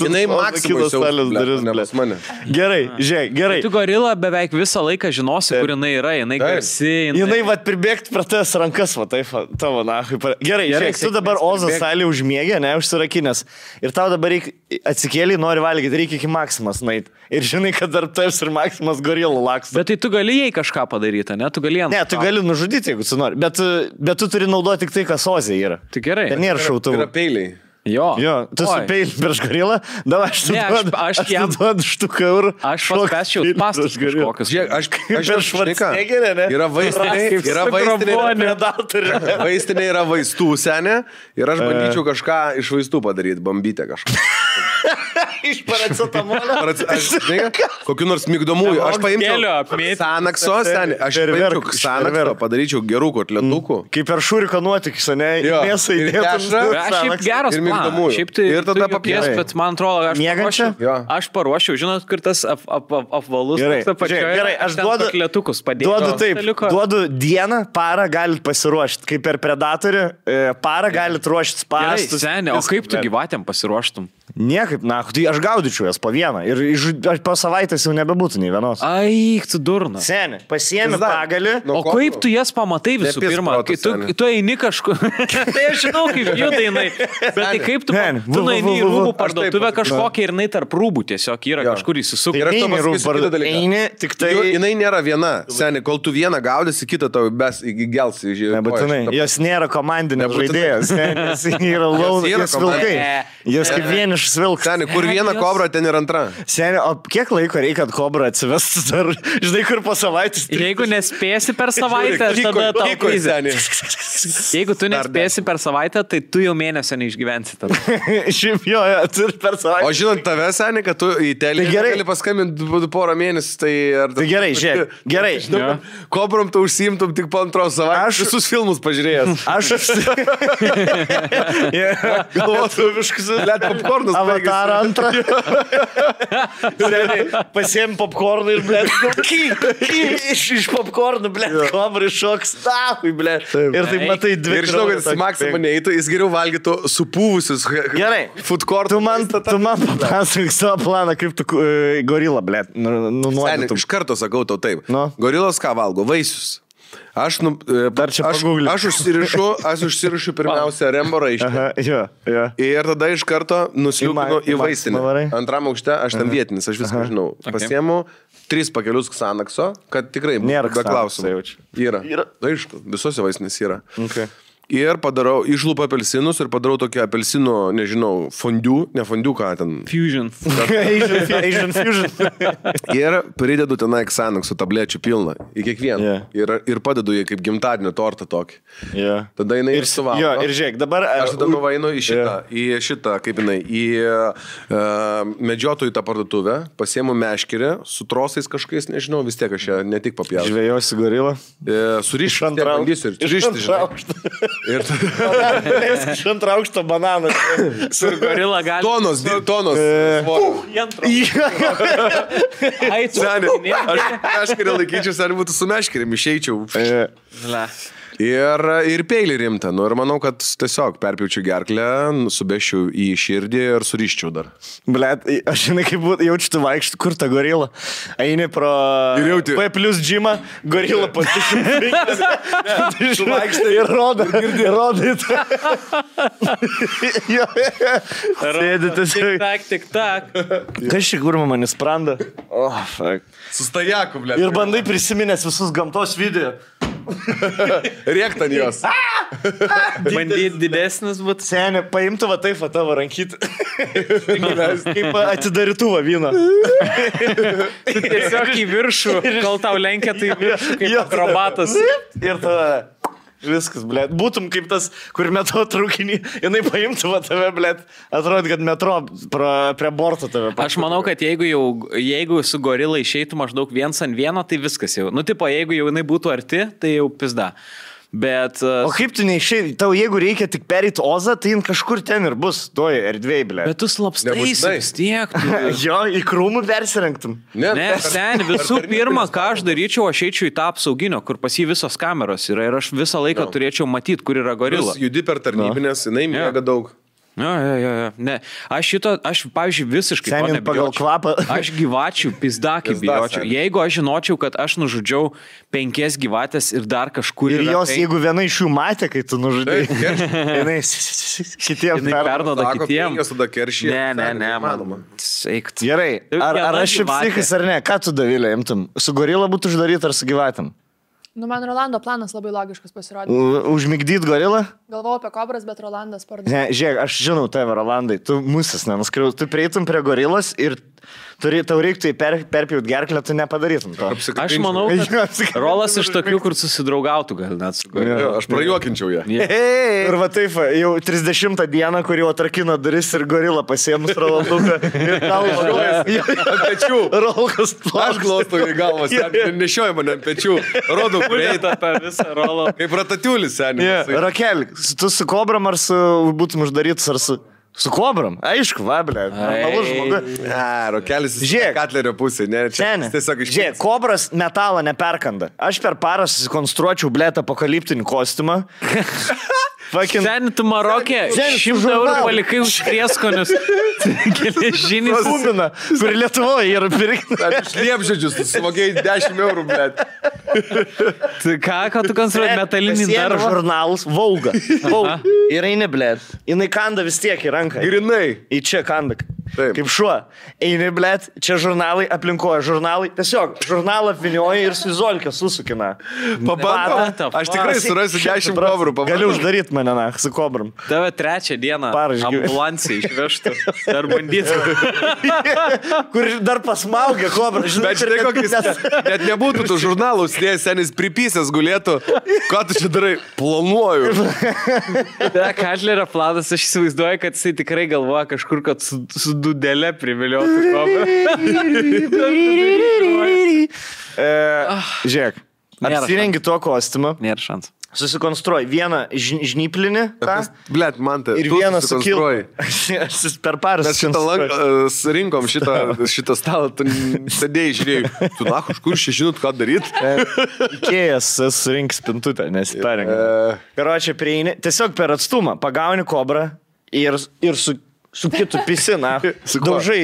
Jinai maksimai siaus, blėt, nebas mane. Gerai, žiūrėk, gerai. Tu gorila beveik visą laiką žinosi, kur jinai yra, jinai garsi. Jinai, vat, pribėgti prie tas rankas, va, taip, tavo, na. Gerai, žiūrėk, tu dabar Ozo salėje užmiegė, ne, užsirakinęs. Ir tau dabar reik, atsikėlį, nori valgyti, reikia iki Maksimas nueiti. Ir žinai, kad dar tarps ir Maksimas gorilų laks. Bet tai tu gali jai kažką padaryti, ne? Tu gali jai... Ne, tu gali nužudyti, jeigu tu nori. Bet, bet tu turi naudoti tik tai, kas Oze yra. Tai gerai. Ten nėra šautuvų. Tai yra peiliai. Jo. Jo, tu su peiliu prieš gorilą, davai aš duodu, aš duodu štuką eurų. Aš paskasčiau pastus kažkokius. Žiūrėk, aš prieš švarcnegerį, ne? Yra vaistinė, yra vaistinė, vaistinė yra vaistų senė ir aš bandyčiau kažką iš vaistų padaryti, bambytę kažką. Iš paracetamolio? Aš, žinai, kokiu nors migdomųjų. Aš paimčiau Sanakso, senė, aš paimčiau Sanakso, padaryčiau gerų kotletukų. Kaip per šuriko nuotikis, ne? Mėsai dėtų. Na, šiaip tai ir tada papės, bet man atrodo, aš paruošiau, aš paruošiau, žinot, kur tas ap, ap, ap, apvalus. Gerai, pačioje, gerai, aš, aš duodu lietukus padėti. Duodu taip, dalyko. Duodu dieną, parą galit pasiruošti, kaip per predatorių, parą galit ruoštis pastus. Gerai, senė, o kaip tu gyvatėm pasiruoštum? Niekaip, na, tai aš gaudyčiau jas po vieną ir aš po savaitės jau nebebūtų nei vienos. Ai, tu durna. Senė, pasiemi pagalį. O kaip tu jas pamatai visų pirma? Kai tu, tu eini kažkur. Tai aš žinau, kaip judainai. Bet tai kaip tu, man, tu naini į rūbų parduotuvę kažkokią ir jinai tarp rūbų tiesiog yra kažkur įsisukę. Ir aš to pasakysiu, eini, tik tai... Jinai nėra viena, senė, kol tu vieną gaudysi, kitą tau bes gelsi. Nebūtinai, jos nėra komandinė žaidėjas, jos yra vilkai, jos kaip vienišas vilkas. Senė, kur viena kobra, ten ir antra. Senė, o kiek laiko reikia, kad kobra atsivestų dar, žinai, kur po savaitės? Jeigu nespėsi per savaitę, tada tau krizė. Jeigu tu nespėsi per savaitę, tai tu jau mėnesio neišgyveni. Šiaip jo, tu ir per savaitę. O žinant tave, senė, kad tu į telį gali paskambinti porą mėnesių, tai... Tai gerai, žiūrėk, gerai. Kobrom tu užsiimtum tik po antros savaitės. Aš visus filmus pažiūrėjęs. Aš galvotuviškus, let popcornas. Avatarą antrą. Pasiemi popcorną ir blėt. Iš popcornų, blėt, kobrai šoks. Ir taip matai dvi. Ir žinau, kad jis maksimą neįtų, jis geriau valgytų supū. Buvusius food court. Tu man, man papasakai savo planą, kaip tu uh, gorilą, blėt, nunuodytum. Iš karto sakau tau taip. No. Gorilos ką valgo? Vaisius. Aš, nu, aš, aš, užsirišu, aš užsirišu pirmiausia Rembo raištį. Ja, ja. Ir tada iš karto nusliūkinu į vaistinę. Antram aukšte, aš ten vietinis, aš viską žinau. Okay. Pasiemu tris pakelius Xanaxo, kad tikrai be klausimų. Yra. Yra. Aišku, visose vaistinės yra. Okay. Ir padarau, išlupu apelsinus ir padarau tokią apelsinų, nežinau, fondiu, ne fondiu, ką ten. Fusion. Asian fusion. Ir pridedu tenai Xanaxo tablečių pilną į kiekvieną. Yeah. Ir, ir padedu jai kaip gimtadienio tortą tokį. Yeah. Tada jinai ir suvalgo. Jo, ir žiūrėk, dabar... Aš tada nuvainu į šitą, yeah. į šitą, kaip jinai, į uh, medžiotojų tą parduotuvę, pasiemu meškerį, su trosais kažkais, nežinau, vis tiek aš ją ne tik papjausiu. Žvejosi gorilą. E, surišiu, bandysiu ir surišti, žinai. Ir šantą aukštą bananą. Su gorila gali... Tonos, tonos. Aš kurį laikyčiau, ar būtų su meškėrim, išeičiau. Ir, ir peilį rimtą. Nu, ir manau, kad tiesiog perpjaučiu gerklę, subėšiu į širdį ir suriščiau dar. Blet, aš žinai, kaip būtų, jaučiu tu vaikštų, kur ta gorila? Eini pro P plus džimą, gorila pasišimtas. Tu vaikštai ir rodo, ir rodo. Sėdi tiesiog. Tik tak, tik tak. Kas šį gurmą man įsprando? O, fuck. Sustajaku, blet. Ir bandai prisiminęs visus gamtos video. Rėktan jos. Bandyti didesnis būtų. Senė, paimtų va taip va tavo rankytą. Kaip atsidarytų va vyną. Tu tiesiog į viršų, kol tau lenkia, tai viršų kaip akrobatas. Ir tada... Viskas, blėt. Būtum kaip tas, kur metro traukinį, jinai paimtų va tave, blėt. Atrodo, kad metro pra, prie borto tave. Patraukia. Aš manau, kad jeigu, jau, jeigu su gorila išeitų maždaug viens ant vieno, tai viskas jau. Nu, tipo, jeigu jau jinai būtų arti, tai jau pizda. Bet, uh, o kaip tu neišėjai, tau jeigu reikia tik perėti Ozą, tai jin kažkur ten ir bus, toj erdvėj, ble. Bet tu slapstaisi vis tiek. Jo, į krūmų persirengtum. Ne, ne per... sen, visų pirma, ką aš daryčiau, aš eičiau į tą apsauginio, kur pas jį visos kameros yra ir aš visą laiką no. turėčiau matyti, kur yra gorila. Jūs judi per tarnybinės, jinai no. mėga daug. Jo, jo, jo, jo. Ne, aš šito, aš, pavyzdžiui, visiškai to nebijočiau. Aš gyvačių pizdakai bijočiau. Jeigu aš žinočiau, kad aš nužudžiau penkias gyvatės ir dar kažkur... Ir jos, penk... jeigu viena iš jų matė, kai tu nužudai, jinai kitiems perduoda kitiems. Jos tada keršyje. Ne, ne, ne. Eik. Gerai. Ar, ar aš šiaip psichis ar ne? Ką tu, Davilė, imtum? Su gorila būtų uždaryta ar su gyvatėm? Nu, man Rolando planas labai logiškas pasirodė. Užmigdyt gorilą? Galvau apie kobras, bet Rolandas pardavė. Ne, žiūrėk, aš žinau tave, Rolandai, tu musės nenuskriau, tu prieitum prie gorilas ir turi, tau reiktų per, perpjūt gerklę, tu nepadarytum to. Aš manau, kad Rolas iš tokių, kur susidraugautų gal net su gorilu. Ja, aš prajuokinčiau ją. Ja. Hey, ir va taip, jau trisdešimtą dieną, kur jau atrakino duris ir gorilą pasiemus Rolanduką. Ir tau pečių. Rolkas planas. Aš glostau į galvą, nešioju mane pečių. Rodau. Prieita tą visą rolą. Kaip ratatiulis, seniai. Yeah. Rakeli, tu su kobram ar su būtum uždarytas ar su... Su kobram? Aišku, va, ble. Normalus žmogus. A, Rokelis jis Katlerio pusė. Ne, čia seni, tiesiog išpils. Žiūrėk, kobras metalą neperkanda. Aš per parą susikonstruočiau, ble, tą apokaliptinį kostiumą. Fucking... Seni, tu Marokė, šimtą eurų palikai už prieskonius. Geležinis. Pumina, kuri Lietuvoje yra pirkti. Iš liepžodžius, tu sumokėjai dešimt eurų, ble. Ką, ką tu konstruoji? Metalinį darbą? Žurnalus, Vauga. Vauga. Ir eini, ble. Jinai kanda vis tiek į ranką. Grinai. Į čia kandą. Kaip šuo. Eini, ble. Čia žurnalai aplinkoja. Žurnalai. Tiesiog žurnalą apvinioja ir su izolkę susukina. Pabandau. Aš tikrai surasiu dešimt eurų. Galiu uždaryti mane, na, su kobram. Tave trečią dieną ambulancija išvežtų. Dar bandytų. Kur dar pasmaugia kobram. Bet štai kokis. Net nebūtų tų žurnalų. Senis pripysęs gulėtų. Ką tu čia darai? Planuoju. Ta Katlerio planas, aš įsivaizduoju, kad jisai tikrai galvoja kažkur, kad su, su dudelė priviliotų kobrą. e, žiūrėk, apsirengi to kostiumą. Nėra šansų. Susikonstruoji vieną žnyplinį. Blet, man tai. Ir vieną sukonstruoji. Per parą sukonstruoji. Rinkom šitą, šitą stalą, tu sėdėjai, žiūrėjai, tu na, už kur šiai žinot, ką daryt. Ikėjas surinks pintutę, nes įtarinkai. Karočiai, prieini, tiesiog per atstumą pagauni kobrą ir, ir su, su kitu pisina, daužai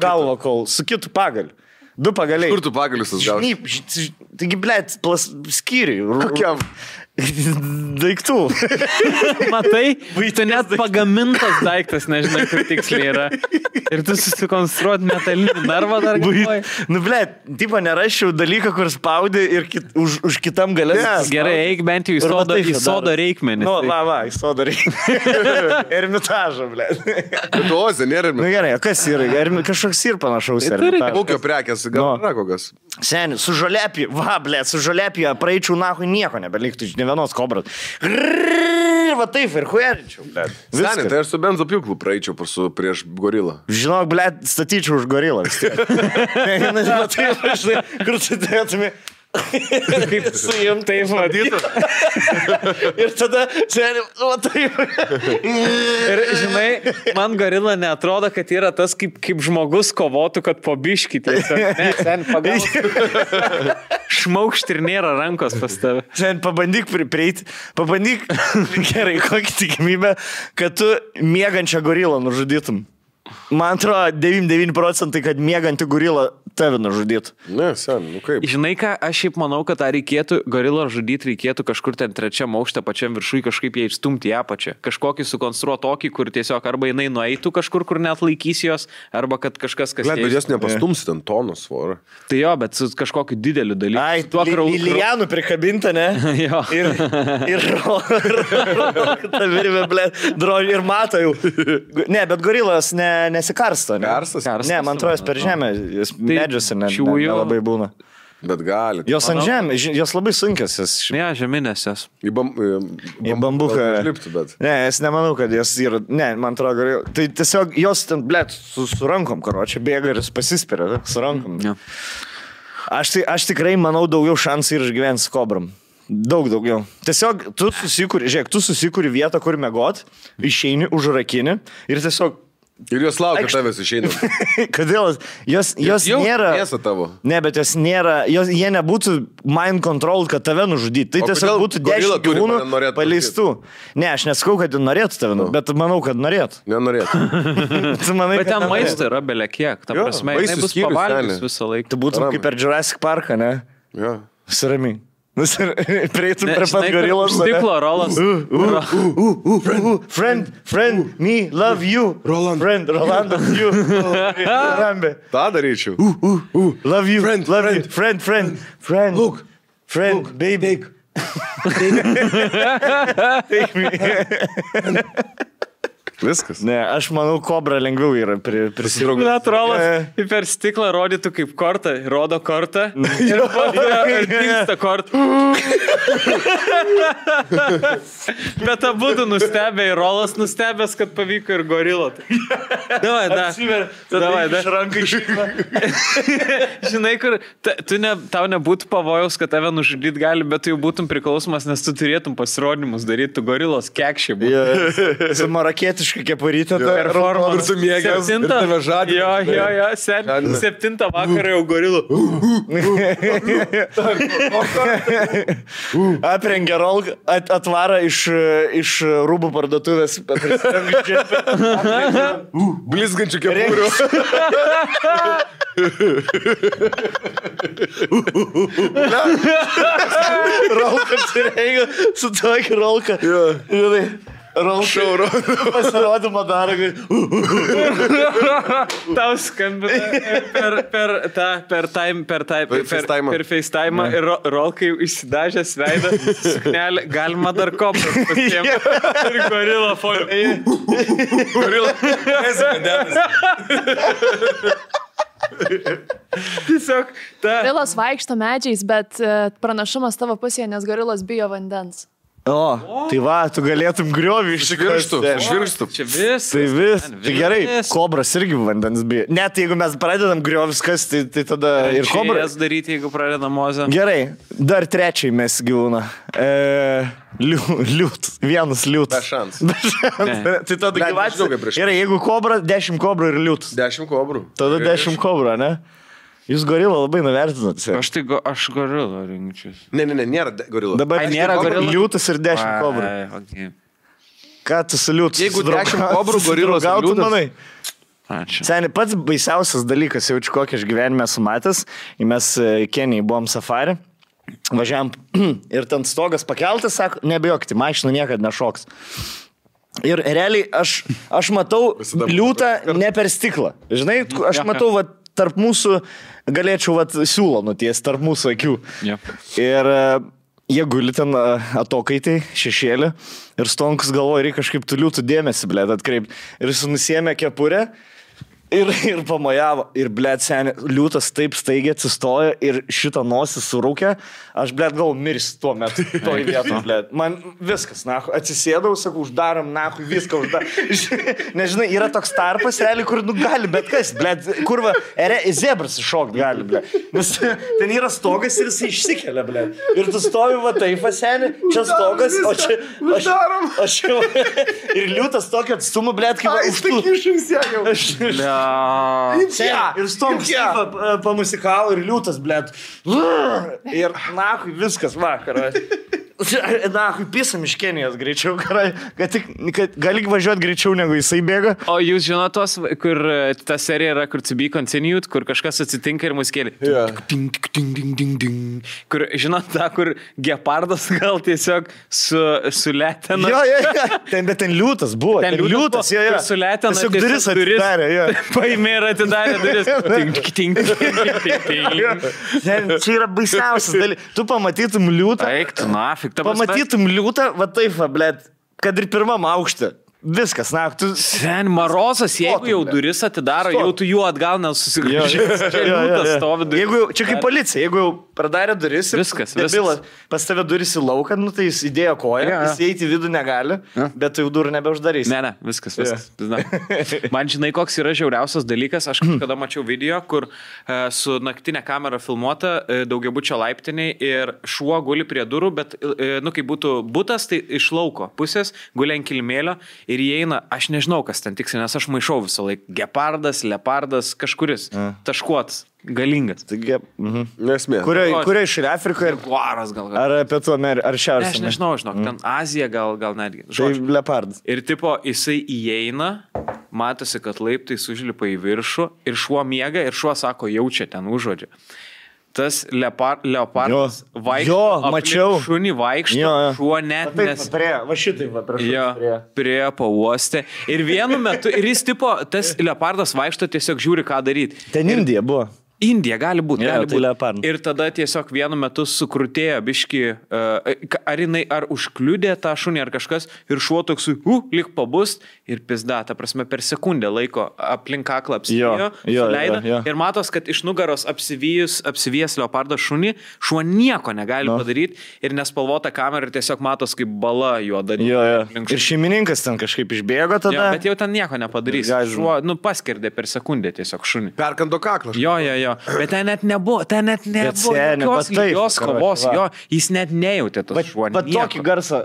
galvo kol, su kitu pagaliu. Du pagaliai. Kur tu pagalius atgausi? Žnyp, taigi, blėt, skyriui. Kokiam? Daiktų. Matai, tu net pagamintas daiktas, nežinai, kur tiksliai yra. Ir tu susikonstruoti metalinį narvą dar galvoj. Nu, blėt, tipo nerašiau dalyką, kur spaudi ir kit, už, už kitam galės. Yes, gerai, eik bent jau į sodo, į sodo reikmenį. Nu, va, va, į sodo reikmenį. Ermitažą, blėt. Bet Oze, nėra ermitažą. Nu, gerai, kas yra? Ermi, kažkoks ir panašaus ermitažą. Kokio prekės? Gal yra kokias? Seni, su žoliapija, va, ble, su žoliapija praeičiau nahui nieko nebeliktų, ne vienos kobras. Grrrr, va taip, ir hueričiau, ble. Seni, tai aš su benzo pjūklu praeičiau su, prieš gorilą. Žinok, ble, statyčiau už gorilą vis tiek. Va taip, aš tai, kur tu turėtume... Kaip su jum taip matytų. Ir tada, seniai, o taip. Ir žinai, man gorila neatrodo, kad yra tas, kaip, kaip žmogus kovotų, kad pobiškite. Ne, seniai, pagalvau. Šmaukšt ir nėra rankos pas tave. Seniai, pabandyk pripreiti, pabandyk gerai, kokį tikimybę, kad tu miegančią gorilą nužudytum. Man atrodo, devyniasdešimt devyni procentai, kad miegantį gorilą tave nužudytų. Ne, sen, nu kaip. Žinai ką, aš šiaip manau, kad tą reikėtų, gorilą žudyti reikėtų kažkur ten trečiam aukšte, pačiam viršui, kažkaip jie išstumti ją pačią. Kažkokį sukonstruoti tokį, kur tiesiog arba jinai nueitų kažkur, kur net laikys jos, arba kad kažkas kas... Let, bet jas nepastumsi ten tonų svorą. Tai jo, bet su kažkokiu dideliu dalyku. Ai, tuo krau... Ilijanų prikabinta, ne? Jo. Ir... Ir... Ir mato jau. Ne, bet gorilas ne... Nesikarsto. Ne? Karstas, karstas, ne, man atrodo, per žemę medžiuose ne, ne, nelabai būna. Bet gali. Jos ant žemės, jos labai sunkios. Jas... Ne, žeminės jas. Į, bam, į, bam, į bambuką. Žliptų, bet. Ne, aš nemanau, kad jos yra. Ne, man atrodo, gerai. Tai tiesiog jos ten, blėt, su, su rankom, karočią, bėga ir pasispiria su rankom. Ja. Aš, tai, aš tikrai, manau, daugiau šansų ir išgyventi su kobram. Daug daugiau. Tiesiog tu susikuri, žiūrėk, tu susikuri vietą, kur miegot, išeini, užrakini ir tiesiog... Ir jos laukia aikšt... tavęs išeini. Kodėl? Jos, jos jau nėra... Jau tavo. Ne, bet jos nėra... Jos, jie nebūtų mind control, kad tave nužudyti. Tai o tiesiog būtų dešimt gyvūnų paleistų. Ne, aš nesakau, kad norėtų tave, no. bet manau, kad norėtų. Nenorėtų. manai, bet ten maisto yra belekiek. Ta jo, prasme, jinai bus pavalgęs visą laiką. Tu būtum kaip per Jurassic Parką, ne? Jo. Surami. Prieitum prie pat gorilos. Stiklo, Roland. Uh, uh, uh, uh, uh, friend, friend, friend, me, love you. Roland. Friend, Roland, you. Ta daryčiau. Uh, uh, uh, love you, friend, love friend, you. Friend, friend, friend. Look, friend, look, baby. Take me. Viskas. Ne, aš manau, kobra lengviau yra pri, prisirūgti. Natūralas per stiklą rodytų kaip kortą, rodo kortą ir dingsta kortą. Bet abu du nustebė, ir Rolas nustebęs, kad pavyko ir gorilo. Davai, da. Davai, da. Žinai, kur, ta, tu ne, tau nebūtų pavojaus, kad tave nužudyti gali, bet tu jau būtum priklausomas, nes tu turėtum pasirodymus daryti, tu gorilos kekšė būtum. Su marokietišku kepurytė, tai performance. Ir tu mėgęs, ir tave žadė. Jo, jo, jo, sen, septintą vakarą jau gorilų. Aprengė rolką, at, atvara iš, iš rūbų parduotuvės. Blizgančių kepurių. Rolką apsirengė su tokia rolka. Žinai. Šau, pasirodymą dar. Tau skambina per, per, ta, per time, per, ta, per, per, per FaceTime ir ro, rolkai išsidažęs veidą, suknelį, galima dar kopą pasiem. Ir gorila foil. Gorila. Tiesiog ta. Gorilos vaikšto medžiais, bet pranašumas tavo pusėje, nes gorilos bijo vandens. O, tai va, tu galėtum griovį išvirštų. Išvirštų. Čia vis. Tai vis. Tai gerai, kobras irgi vandens bijo. Net jeigu mes pradedam griovis kas, tai, tai tada gerai, ir kobras. Jas daryti, jeigu pradedam mozę. Gerai, dar trečiai mes gyvūną. E, liūt. Vienas liūt. Be šansų. Be šansų. Tai tada gyvatis. Gerai, jeigu kobra, dešimt kobrų ir liūt. Dešimt kobrų. Tada dešimt kobrų, ne? Jūs gorilą labai nuvertinat. Aš tai go, aš gorilą rinkčius. Ne, ne, ne, nėra gorilo. Dabar ai, nėra gorilo. Liūtas ir dešimt kobrų. Okay. Ką tu su liūtus? Jeigu dešimt kobrų gorilos liūtas. Manai. Ačiū. Seniai, pats baisiausias dalykas, jaučiu kokį aš gyvenime sumatęs. Mes Kenijai buvom safari. Važiavam ir ten stogas pakeltas, sako, nebijokti, mašinų niekad nešoks. Ir realiai aš, aš matau liūtą ne per stiklą. Žinai, aš matau, va, tarp mūsų, galėčiau vat, siūlo nuties, tarp mūsų akių. Yep. Ir jie guli ten atokaitai, šešėlį, ir stonkus galvoja, reikia kažkaip tu liūtų dėmesį, blėt, atkreipt. Ir jis nusiėmė kepurę ir, ir pamojavo. Ir, blėt, senė, liūtas taip staigiai atsistojo ir šitą nosį surūkė. Aš, blėt, gal mirsiu tuo metu, toj vietu, blėt. Man viskas, naku, atsisėdau, sakau, uždarom, naku, viską uždarom. Nežinai, yra toks tarpas, realiai, kur, nu, gali, bet kas, blėt, kur, va, ere, zebras iššokti gali, blėt. Nes ten yra stogas ir jis išsikelia, blėt. Ir tu stovi, va, taip, va, senė, čia stogas, o čia... Uždarom! O čia, o čia, o čia ir liūtas tokio atstumo, blėt, kaip... Ai, stakį Senė, ir stonks pamusikavo ir liūtas, blėt. Ir nakui viskas vakarą. Nakui pisam iš Kenijos greičiau, karai, kad, tik, kad gali važiuoti greičiau, negu jisai bėga. O jūs žinot tos, kur ta serija yra, kur to be continued, kur kažkas atsitinka ir muskėlį. Yeah. Ding, ding, ding, ding, ding. Kur, žinot tą, kur gepardas gal tiesiog su, su letena. Jo, jo, jo. Ten, bet ten liūtas buvo. Ten, ten liūtas, liūtas jo, jo. Su letena. Tiesiog duris atidarė, jo. Paimė ir atidarė duris. Tink, tink, tink, tink. Ten, čia yra baisiausias dalykas. Tu pamatytum liūtą. Eik, tu nafik. Pamatytum liūtą, va taip, va, blėt, kad ir pirmam aukšte. Viskas, na, tu... Sen, Marosas, jeigu jau duris atidaro, Stop. Jau tu juo atgal nesusigražinsi. Ja, čia ja, liūtas ja. Stovi duris. Jeigu, čia kaip policija, jeigu jau pradarė duris ir viskas, debilas, viskas. Pas tave duris į lauką, nu, tai jis įdėjo koją, ja, ja. Jis įeiti į vidų negali, ja. Bet tu jau durų nebeuždarysi. Ne, ne, viskas, viskas. Ja. Man žinai, koks yra žiauriausias dalykas, aš kada mačiau video, kur uh, su naktinė kamera filmuota uh, daugiabučio laiptiniai ir šuo guli prie durų, bet, uh, nu, kai būtų butas, tai iš lauko pusės guli ant kilimėlio. Ir įeina, aš nežinau, kas ten tiksliai, nes aš maišau visą laiką. Gepardas, lepardas, kažkuris. E. Taškuotas, galingas. Taigi, mhm. Nesmė. Kurio iš Afrikoje? Guaras gal. gal. Ar Pietų Amerikoje, ar Šiaurės Amerikoje? Ne, aš nežinau, žinok, ten Azija gal, gal netgi. Žodžiu. Tai lepardas. Ir tipo, jisai įeina, matosi, kad laiptai sužlipa į viršų ir šuo miega ir šuo sako, jaučia ten užuodžia. Tas leopar, leopardas vaikšto, šunį vaikšto, jo, jo. Šuo net taip, nes... Prie, va šitai, va, prašau, jo, prie. Prie pauostė. Ir vienu metu, ir jis tipo, tas leopardas vaikšto, tiesiog žiūri, ką daryti. Ten ir... Indija buvo. Indija gali būti. Gali būti. Tai ir tada tiesiog vienu metu sukrutėjo biški, ar jinai ar užkliudė tą šunį ar kažkas, ir šuo toks, uh, lik pabust, ir pizda, ta prasme, per sekundę laiko aplink kaklą apsivijo, suleido, ir matos, kad iš nugaros apsivijus, apsivijęs leopardo šunį, šuo nieko negali no. padaryti, ir nespalvota kamera, ir tiesiog matos, kaip bala juoda. Jo, jo. Ir šeimininkas ten kažkaip išbėgo tada. Jo, bet jau ten nieko nepadarys. Šuo, nu, paskirdė per sekundę tiesiog šunį. Perkando kaklą. Jo, jo, jo. Jo, bet ten net nebuvo, ten net nebuvo jokios lygios kovos, jo, jis net nejautė tos šuo. Bet tokį garsą,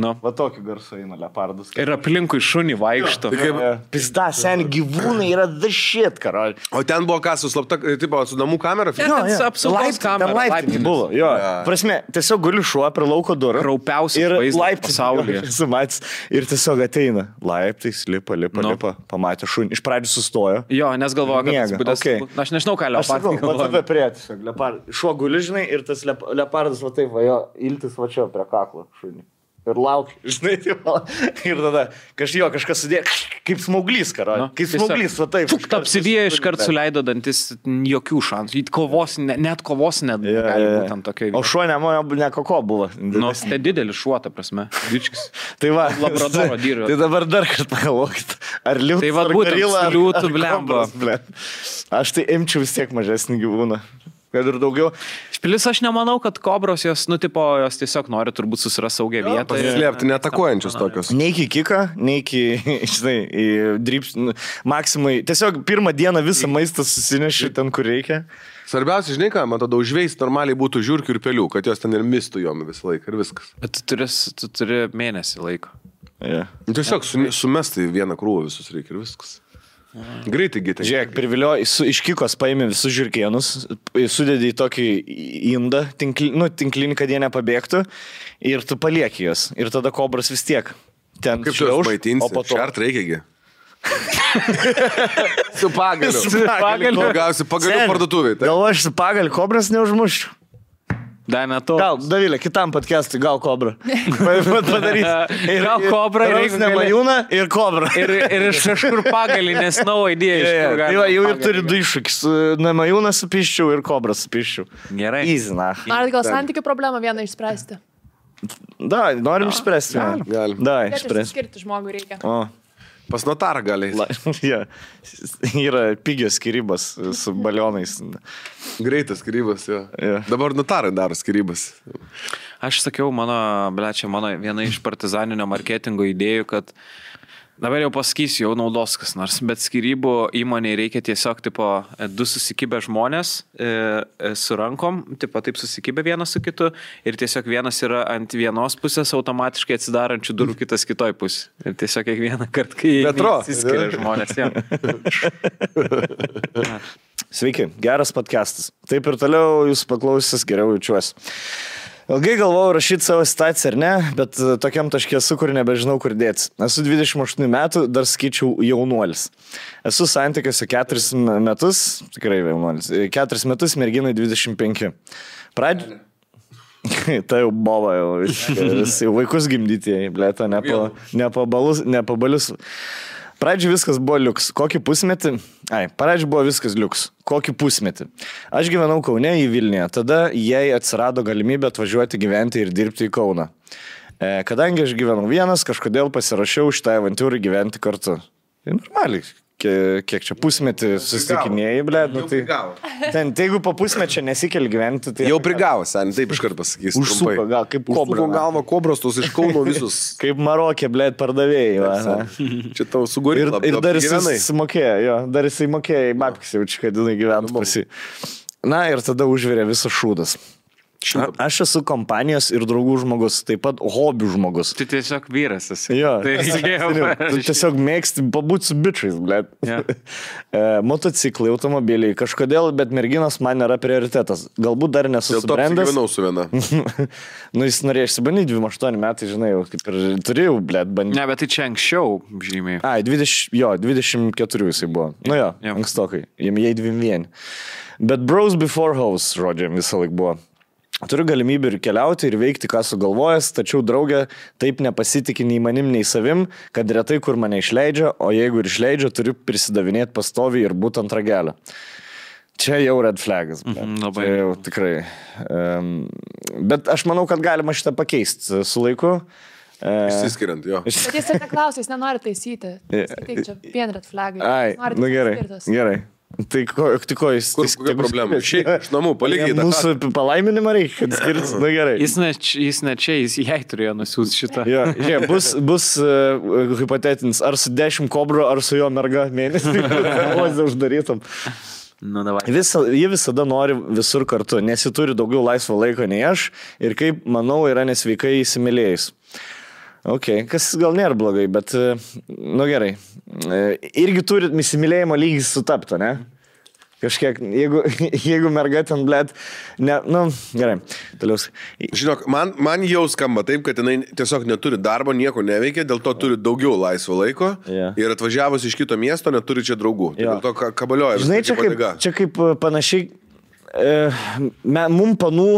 no. va tokį garsą eina leopardus. Ir aplinkui šunį vaikšto. Ja, ja. Pizda, sen, gyvūnai yra the shit, karoli. O ten buvo kas, suslapta, tipo, su namų kamera? Jo, jo, jo. Apsaugos kamera. Ten laiptinė buvo, jo. Ja. Prasme, tiesiog guliu šuo prie lauko durų. Kraupiausias vaizdas pasaulyje. Sumatys, ir tiesiog ateina. Laiptais, lipa, lipa, no. lipa. Pamatė šunį. Iš pradžių sustojo. Jo, nes galvoja, kad jis būdės. Okay. Aš nežinau, ką leopardai galvoja. Leopard... Šuo guliu, žinai, ir tas leopardas, va taip, va jo, iltis va čia prie kaklo šunį. Ir laukia, žinai, ir tada kažjo, kažkas sudėjo, kaip smauglys, karo, no, kaip smauglys, va taip. Fuk, apsivyja, iškart suleido dantis, jokių šansų, kovos, net kovos net yeah, gali yeah. būti ant tokio. O šuo ne, ne koko buvo. Nors tai didelis šuo, ta prasme, dičkis. Tai va, labradoro dyrio. Tai dabar dar kartą pagalvokit, ar liūtų, tai va, ar gorila, ar, liūtų, ar kompras, blem. Aš tai imčiau vis tiek mažesnį gyvūną. Kad ir daugiau. Špilis, aš nemanau, kad kobros jos, nu, tipo, jos tiesiog nori turbūt susiras saugią vietą. Pasislėpti, netakuojančius tokius. Ne iki kika, ne iki, žinai, į drips, maksimai. Tiesiog pirmą dieną visą maistą susineši ten, kur reikia. Svarbiausia, žinai ką, man tada užveis normaliai būtų žiurkių ir pelių, kad jos ten ir mistų jom visą laiką ir viskas. Bet tu turi, tu turi mėnesį laiko. Yeah. Tiesiog yeah. sumesti vieną krūvą visus reikia ir viskas. Greitai, greitai. Žiūrėk, privilioji, iš kikos paėmė visus žiūrkėnus, sudėdė į tokį indą, tinkli, nu, tinklinį, kad jie nepabėgtų, ir tu palieki juos. Ir tada kobras vis tiek ten šliauš, o po to... Šart reikiagi. Su pagaliu. Su pagaliu. Gausi pagaliu parduotuvėje. Gal aš su pagaliu kobras neužmušiu. Da, ne to. Gal, Davilė, kitam podcast'ui gal kobrą. Gal kobrą ir Rausnė Majūną ir kobrą. Ir, ir iš kažkur pagalį, nes nau idėja iš kur gali. Jo, jau ir turi du iššūkis. Na, Majūną supyščiau ir kobrą supyščiau. Gerai. Įzina. Ar gal santykių problemą vieną išspręsti? Da, norim išspręsti. Galim. Da, išspręsti. Skirti žmogų reikia. O. Pas notarą gali. Ja. Yra pigios skirybos su balionais. Greitas skirybos, jo. Ja. Dabar notarai daro skirybas. Aš sakiau, mano, blečia, mano viena iš partizaninio marketingo idėjų, kad dabar jau pasakysiu, jau naudos kas nors, bet skirybų įmonėje reikia tiesiog tipo du susikibę žmonės e, e, su rankom, tipo taip susikibę vienas su kitu ir tiesiog vienas yra ant vienos pusės automatiškai atsidarančių durų, kitas kitoj pusės. Ir tiesiog kiekvieną kartą, kai įsiskiria žmonės. Ja. Sveiki, geras podcastas. Taip ir toliau jūs paklausęs, geriau jaučiuosi. Ilgai galvojau rašyti savo situaciją ar ne, bet tokiam taškė esu, kur nebežinau, kur dėtis. Esu dvidešimt aštuonių metų, dar skaičiau jaunuolis. Esu santykiuose keturis metus, tikrai jaunuolis, keturis metus, merginai dvidešimt penki. Pradžia... Tai jau bova, jau, vis, jau vaikus gimdytieji, blėta, nepabalus. Ne pa Pradžiai viskas buvo liuks. Kokį pusmetį? Ai, pradžiai buvo viskas liuks. Kokį pusmetį? Aš gyvenau Kaune į Vilniuje. Tada jai atsirado galimybė atvažiuoti gyventi ir dirbti į Kauną. Kadangi aš gyvenau vienas, kažkodėl pasirašiau šitą avantūrą gyventi kartu. Tai normaliai. Kiek čia pusmetį susitikinėjai, blėd, nu tai... Ten, tai jeigu po pusmečio nesikeli gyventi, tai... Jau prigavo, sen, taip iškart pasakysiu. Užsuko, gal, kaip kobra. Užsuko galva kobros, tos iš Kauno visus. Kaip Marokė, blėd, pardavėjai. Čia tau sugorila. Ir dar jisai sumokėjo, jo, dar jisai mokėjo į mapkisį, kad jinai gyventų pasi. Na ir tada užvirė visas šūdas. A, aš esu kompanijos ir draugų žmogus, taip pat hobių žmogus. Tu tiesiog vyras esi. Jo, tai jau, tu tiesiog mėgsti pabūti su bičiais, blėt. Yeah. Motociklai, automobiliai, kažkodėl, bet merginos man nėra prioritetas. Galbūt dar nesusibrendęs. Dėl to apsigyvenau su viena. Nu, jis norėjo išsibandyti dvidešimt aštuoni metai, žinai, jau kaip ir turėjau, blėt, bandyti. Ne, bet tai čia anksčiau, žymiai. Ai, dvidešimt, jo, dvidešimt keturi jisai buvo. Nu jo, yeah. Ankstokai, jam jai dvidešimt vienas. Bet bros before house, žodžiam, visą laik buvo. Turiu galimybę ir keliauti, ir veikti, ką sugalvojęs, tačiau draugė taip nepasitikė nei manim, nei savim, kad retai kur mane išleidžia, o jeigu ir išleidžia, turiu prisidavinėti pastovį ir būti ant ragelio. Čia jau red flagas. Labai. Čia jau tikrai. Bet aš manau, kad galima šitą pakeisti su laiku. Išsiskiriant, jo. Bet jis neklausė, jis nenori taisyti. Tik čia vien red flagai. Ai, nu gerai, gerai. Tai ko, ko jis... Kur, kokia problema? Šiaip iš namų, palikiai tą. Mūsų palaiminimą reikia, kad skirtis, na gerai. Jis ne, jis ne čia, jis jai turėjo nusiūs šitą. Jo, jie, bus, bus uh, hipotetinis, ar su dešimt kobrų, ar su jo merga mėnesį, kad vos uždarytum. Nu, Visa, jie visada nori visur kartu, nes jie turi daugiau laisvo laiko nei aš ir kaip, manau, yra nesveikai įsimylėjus. Ok, kas gal nėra blogai, bet, nu gerai, irgi turi įsimylėjimo lygis sutapto, ne? Kažkiek, jeigu, jeigu merga ten, blėt, ne, nu, gerai, toliau. Žinok, man, man jau skamba taip, kad jinai tiesiog neturi darbo, nieko neveikia, dėl to turi daugiau laisvo laiko yeah. ir atvažiavus iš kito miesto neturi čia draugų. Yeah. Dėl to kabalioja. Žinai, čia kaip, čia kaip panašiai, e, mum panų...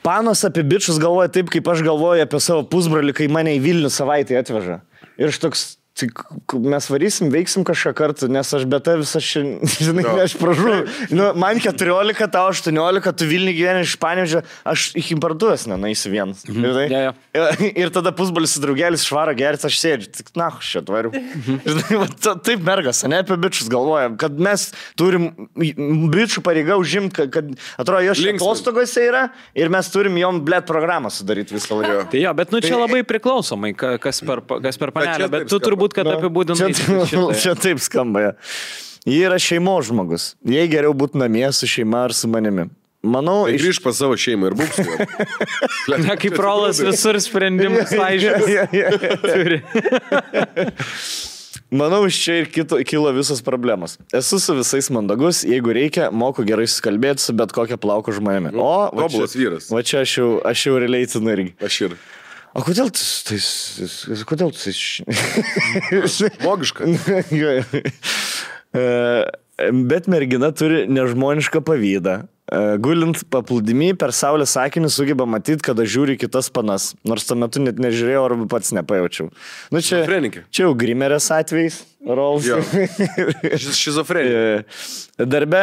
Panos apie bičius galvoja taip, kaip aš galvoju apie savo pusbralį, kai mane į Vilnių savaitę atveža. Ir aš toks, tik, mes varysim, veiksim kažką kartu, nes aš beta visą šiandien, žinai, no. aš pražu. Nu, man keturiolika, tau aštuoniolika, tu Vilnių gyveni iš Panevėžio, aš iki parduos nenaisiu vienas. Mm -hmm. yeah, yeah. ir, ir tada pusbralis su draugelis švaro geris, aš sėdžiu, tik na, šio tvariu. Mm -hmm. Žinai, va, taip mergas, ne apie bičius galvoja, kad mes turim bičių pareigą užimti, kad, kad atrodo, jo šiandien atostogose yra ir mes turim jom, blėt, programą sudaryti visą laiką. Tai jo, bet nu čia labai priklausomai, kas per, kas per panelį, bet, bet tu turbūt kad na, apibūdinai. Čia, čia, čia taip skamba. Ja. Jie yra šeimos žmogus. Jei geriau būtų namie su šeima ar su manimi. Manau... Tai iš... grįž pas savo šeimą ir būk su juo. Na, kaip rolas visur sprendimus laižės. Ja, ja, ja, ja, ja. Manau, iš čia ir kito, kilo visos problemos. Esu su visais mandagus, jeigu reikia, moku gerai susikalbėti su bet kokia plauko žmonėmi. O, va čia, va čia aš jau, aš jau relatinu irgi. Aš ir. O kodėl tu... Tai, kodėl tu... Logiška. Bet mergina turi nežmonišką pavydą. Gulint paplūdimy per saulės sakinį sugeba matyti, kada žiūri kitas panas. Nors tuo metu net nežiūrėjau arba pats nepajaučiau. Nu čia, čia jau grimerės atvejais. Šizofrenija. Darbe,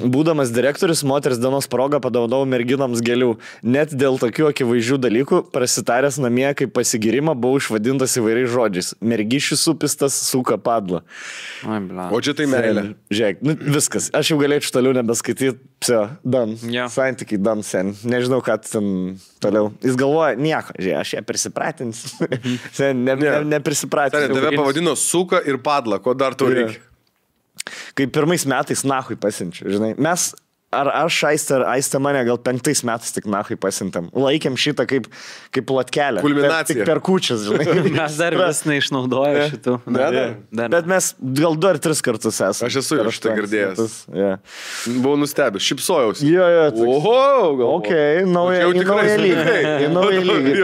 būdamas direktorius, moters dienos progą padovanojau merginams gėlių. Net dėl tokių akivaizdžių dalykų, prasitaręs namie kaip pasigirimą, buvau išvadintas įvairiais žodžiais. Mergišių supistas, suka padla. O čia tai meilė. Žiūrėk, nu, viskas. Aš jau galėčiau toliau nebeskaityti. Psio. Dan, yeah. santykiai, dan sen. Nežinau, ką ten toliau. Jis galvoja, nieko, žiūrėjau, aš ją prisipratins. sen, ne, yeah. ne, neprisipratins. Sen, tave pavadino suka ir padla, ko dar tu reikia? Yeah. Kai pirmais metais nahui pasiunčiu, žinai, mes, ar aš aistą, ar aistą mane, gal penktais metais tik nahui pasiuntam. Laikėm šitą kaip, kaip platkelę. Kulminacija. Tik per kučias, žinai. Mes dar vis neišnaudoju yeah. šitų. Ne, ne, yeah. ne. Bet mes gal du ar tris kartus esame. Aš esu iš tai girdėjęs. Yeah. Buvau nustebęs, šipsojausi. Jo, jo. Oho, gal. Ok, nauja, į naują lygį. Į naują lygį.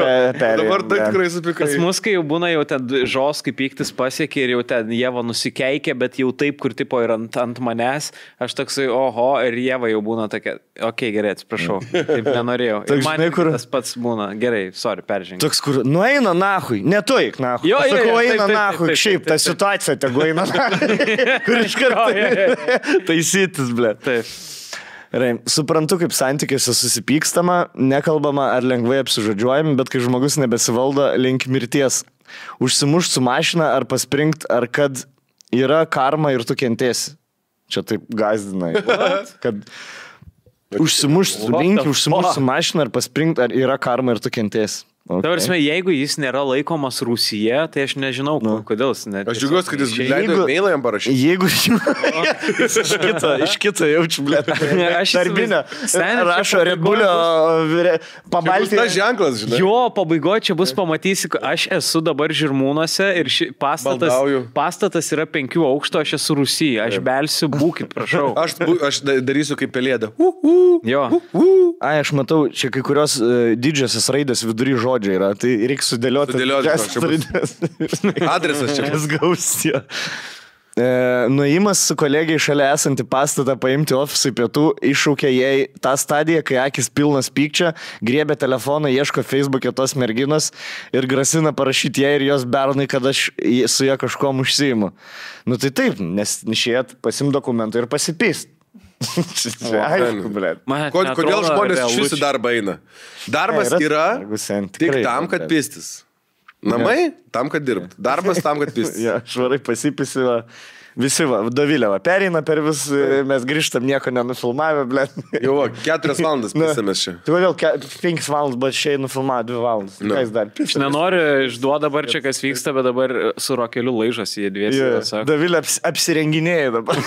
Dabar tai tikrai supikrai. Pas mus, kai jau būna, jau ten žos, kaip pyktis pasiekė ir jau ten Jeva nusikeikė, bet jau taip, kur tipo ir ant, ant manęs, aš toksai, oho, ir Jeva jau būna tokia, okei, gerai, atsiprašau, taip nenorėjau. Ir man kur... tas pats būna, gerai, sorry, peržengiu. Toks kur, nu eina nahui, ne tu eik nahui. Jo, jo, jo, eina nahui, šiaip ta situacija, tegu eina nahui. Kur iš karto taisytis, blė. Taip. Gerai, suprantu, kaip santykiuose susipykstama, nekalbama ar lengvai apsižodžiuojami, bet kai žmogus nebesivaldo link mirties. Užsimušt su mašina ar paspringt, ar kad yra karma ir tu kentėsi. Čia taip gazdinai. Kad užsimušt su link, užsimušt su mašina ar paspringt, ar yra karma ir tu kentėsi. Okay. Dabar, esmė, jeigu jis nėra laikomas Rusija, tai aš nežinau, no. kodėl jis net... Aš džiugiuosi, kad jis leido mailą jam parašyti. Jeigu... jis iš kito, iš kito jaučiu, blėt. Darbinio. Rašo Rebulio pabalti. Čia bus ta ženklas, žinai. Jo, pabaigoje čia bus, pamatysi, aš esu dabar Žirmūnuose ir ši, pastatas, pastatas yra penkių aukšto, aš esu Rusija. Aš belsiu, būkit, prašau. Aš, bu, aš darysiu kaip pelėda. Uh, uh, jo. Uh, uh. Ai, aš matau, čia kai kurios uh, didžiosios raidės vidury žodžių. Yra, tai reikia sudėlioti. Sudėlioti adresas čia. Kas gausi. E, nuėjimas su kolegiai šalia esantį pastatą paimti ofisui pietų iššaukė jai tą stadiją, kai akis pilnas pykčio, griebė telefoną, ieško Facebook'e tos merginos ir grasina parašyti jai ir jos bernai, kad aš su ja kažkom užsiimu. Nu tai taip, nes išėjot pasim dokumentą ir pasipyst. Aišku, blėt. Kodėl žmonės iš visų darbą eina? Darbas yra tik tam, kad pistis. Namai tam, kad dirbt. Darbas tam, kad pistis. Švarai pasipisi, va. Visi, va, Dovilė, va, pereina per vis, mes grįžtam, nieko nenufilmavę, blėt. Jau, va, keturias valandas pisamės čia. Tai kodėl penkias valandas, bet šiai nufilmavę dvi valandas. Ką jis dar pisamės? Nenoriu išduoti dabar čia, kas vyksta, bet dabar su rokeliu laižosi jie dviesi. Dovilė aps, apsirenginėja dabar.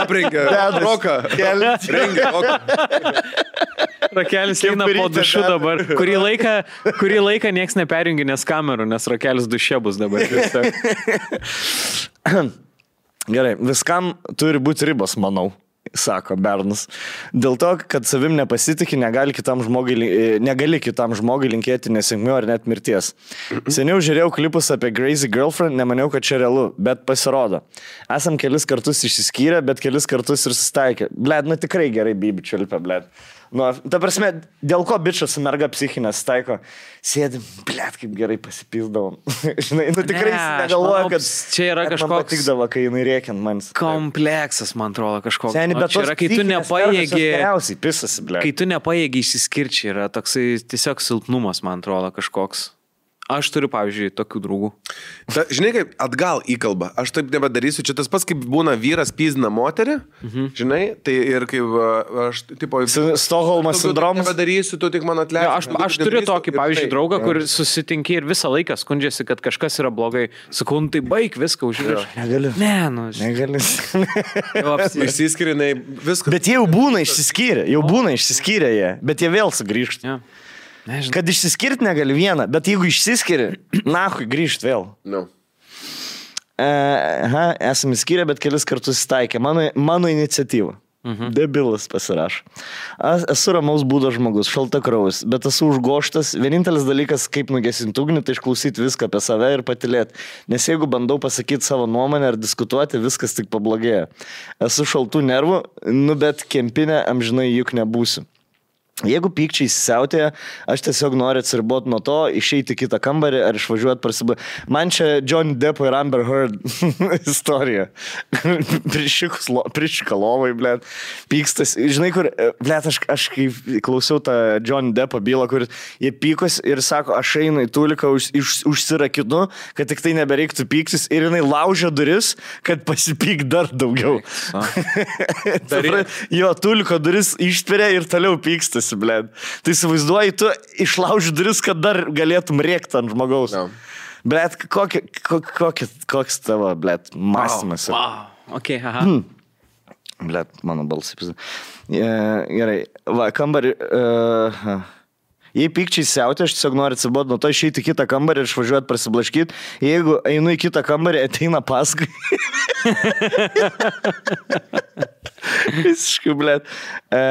Aprengia roką. Rengia roką. Rokelis eina po dušu dabar. Kurį laiką, kurį laiką nieks neperjunginės kamerų, nes rokelis duše bus dabar. Gerai, viskam turi būti ribos, manau, sako Bernas. Dėl to, kad savim nepasitikė, negali kitam žmogui, negali kitam žmogui linkėti nesėkmių ar net mirties. Seniau žiūrėjau klipus apie Crazy Girlfriend, nemaniau, kad čia realu, bet pasirodo. Esam kelis kartus išsiskyrę, bet kelis kartus ir susitaikę. Bled, nu tikrai gerai, bibi čiulpia, bled. Nu, ta prasme, dėl ko bičas su merga psichinės taiko, sėdim, blėt, kaip gerai pasipildavom. Žinai, nu tikrai negalvoju, kad čia yra kažkoks... Man patikdavo, kai jinai rėkiant man. Kompleksas, man atrodo, kažkoks. Seni, bet tos psichinės mergas geriausiai pisasi, blėt. Kai tu nepajėgi išsiskirčiai, yra toksai tiesiog silpnumas, man atrodo, kažkoks. Aš turiu, pavyzdžiui, tokių draugų. Ta, žinai, kaip atgal į kalbą. Aš taip nebedarysiu. Čia tas pats, kaip būna vyras pizna moterį. Mhm. Žinai, tai ir kaip aš... Tipo, Stokholmas sindromas. Tu nebedarysiu, tu tik man atleisi. Aš, aš turiu tokį, pavyzdžiui, tai, draugą, kur susitinki ir visą laiką skundžiasi, kad kažkas yra blogai. Sakau, nu, tai baig viską užvirš. Negaliu. Ne, nu... Negaliu. Išsiskirinai viską. Bet jie jau būna išsiskyrę. Jau būna išsiskyrę jie. Bet jie vėl sugrįžti. Ja. Nežinau. Kad išsiskirti negali vieną, bet jeigu išsiskiri, nahui grįžt vėl. No. E, aha, esame skyrę, bet kelis kartus įstaikė. Mano, mano iniciatyva. Mhm. Debilas pasirašo. As, esu ramaus būdo žmogus, šalta kraujus, bet esu užgoštas. Vienintelis dalykas, kaip nugesinti ugnį, tai išklausyti viską apie save ir patylėti. Nes jeigu bandau pasakyti savo nuomonę ar diskutuoti, viskas tik pablogėja. Esu šaltų nervų, nu bet kempinė amžinai juk nebūsiu. Jeigu pykčiai įsisiautėja, aš tiesiog noriu atsiriboti nuo to, išeiti kitą kambarį ar išvažiuoti prasibą. Man čia Johnny Depp ir Amber Heard istorija. Prišika lovai, blėt, pykstas. Žinai, kur, blėt, aš, aš klausiau tą Johnny Depp'o bylą, kur jie pykos ir sako, aš einu į tuliką, už, už, užsirakinu, kad tik tai nebereiktų pyktis ir jinai laužia duris, kad pasipyk dar daugiau. Jo, tuliko duris ištveria ir toliau pykstas. Blėd. Tai įsivaizduoji, tu išlauži duris, kad dar galėtum rėkti ant žmogaus. No. Blėt, kokia, kokia, koks tavo, blėt, mąstymas. Wow. Wow. Okay, aha. Hmm. Blėt, mano balsai. E, gerai, va, kambarį... E, Jei pykčiai siauti, aš tiesiog noriu atsiboti nuo to, išeiti į kitą kambarį ir išvažiuoti prasiblaškyti. Jeigu einu į kitą kambarį, ateina paskui. Visiškai, blėt. E,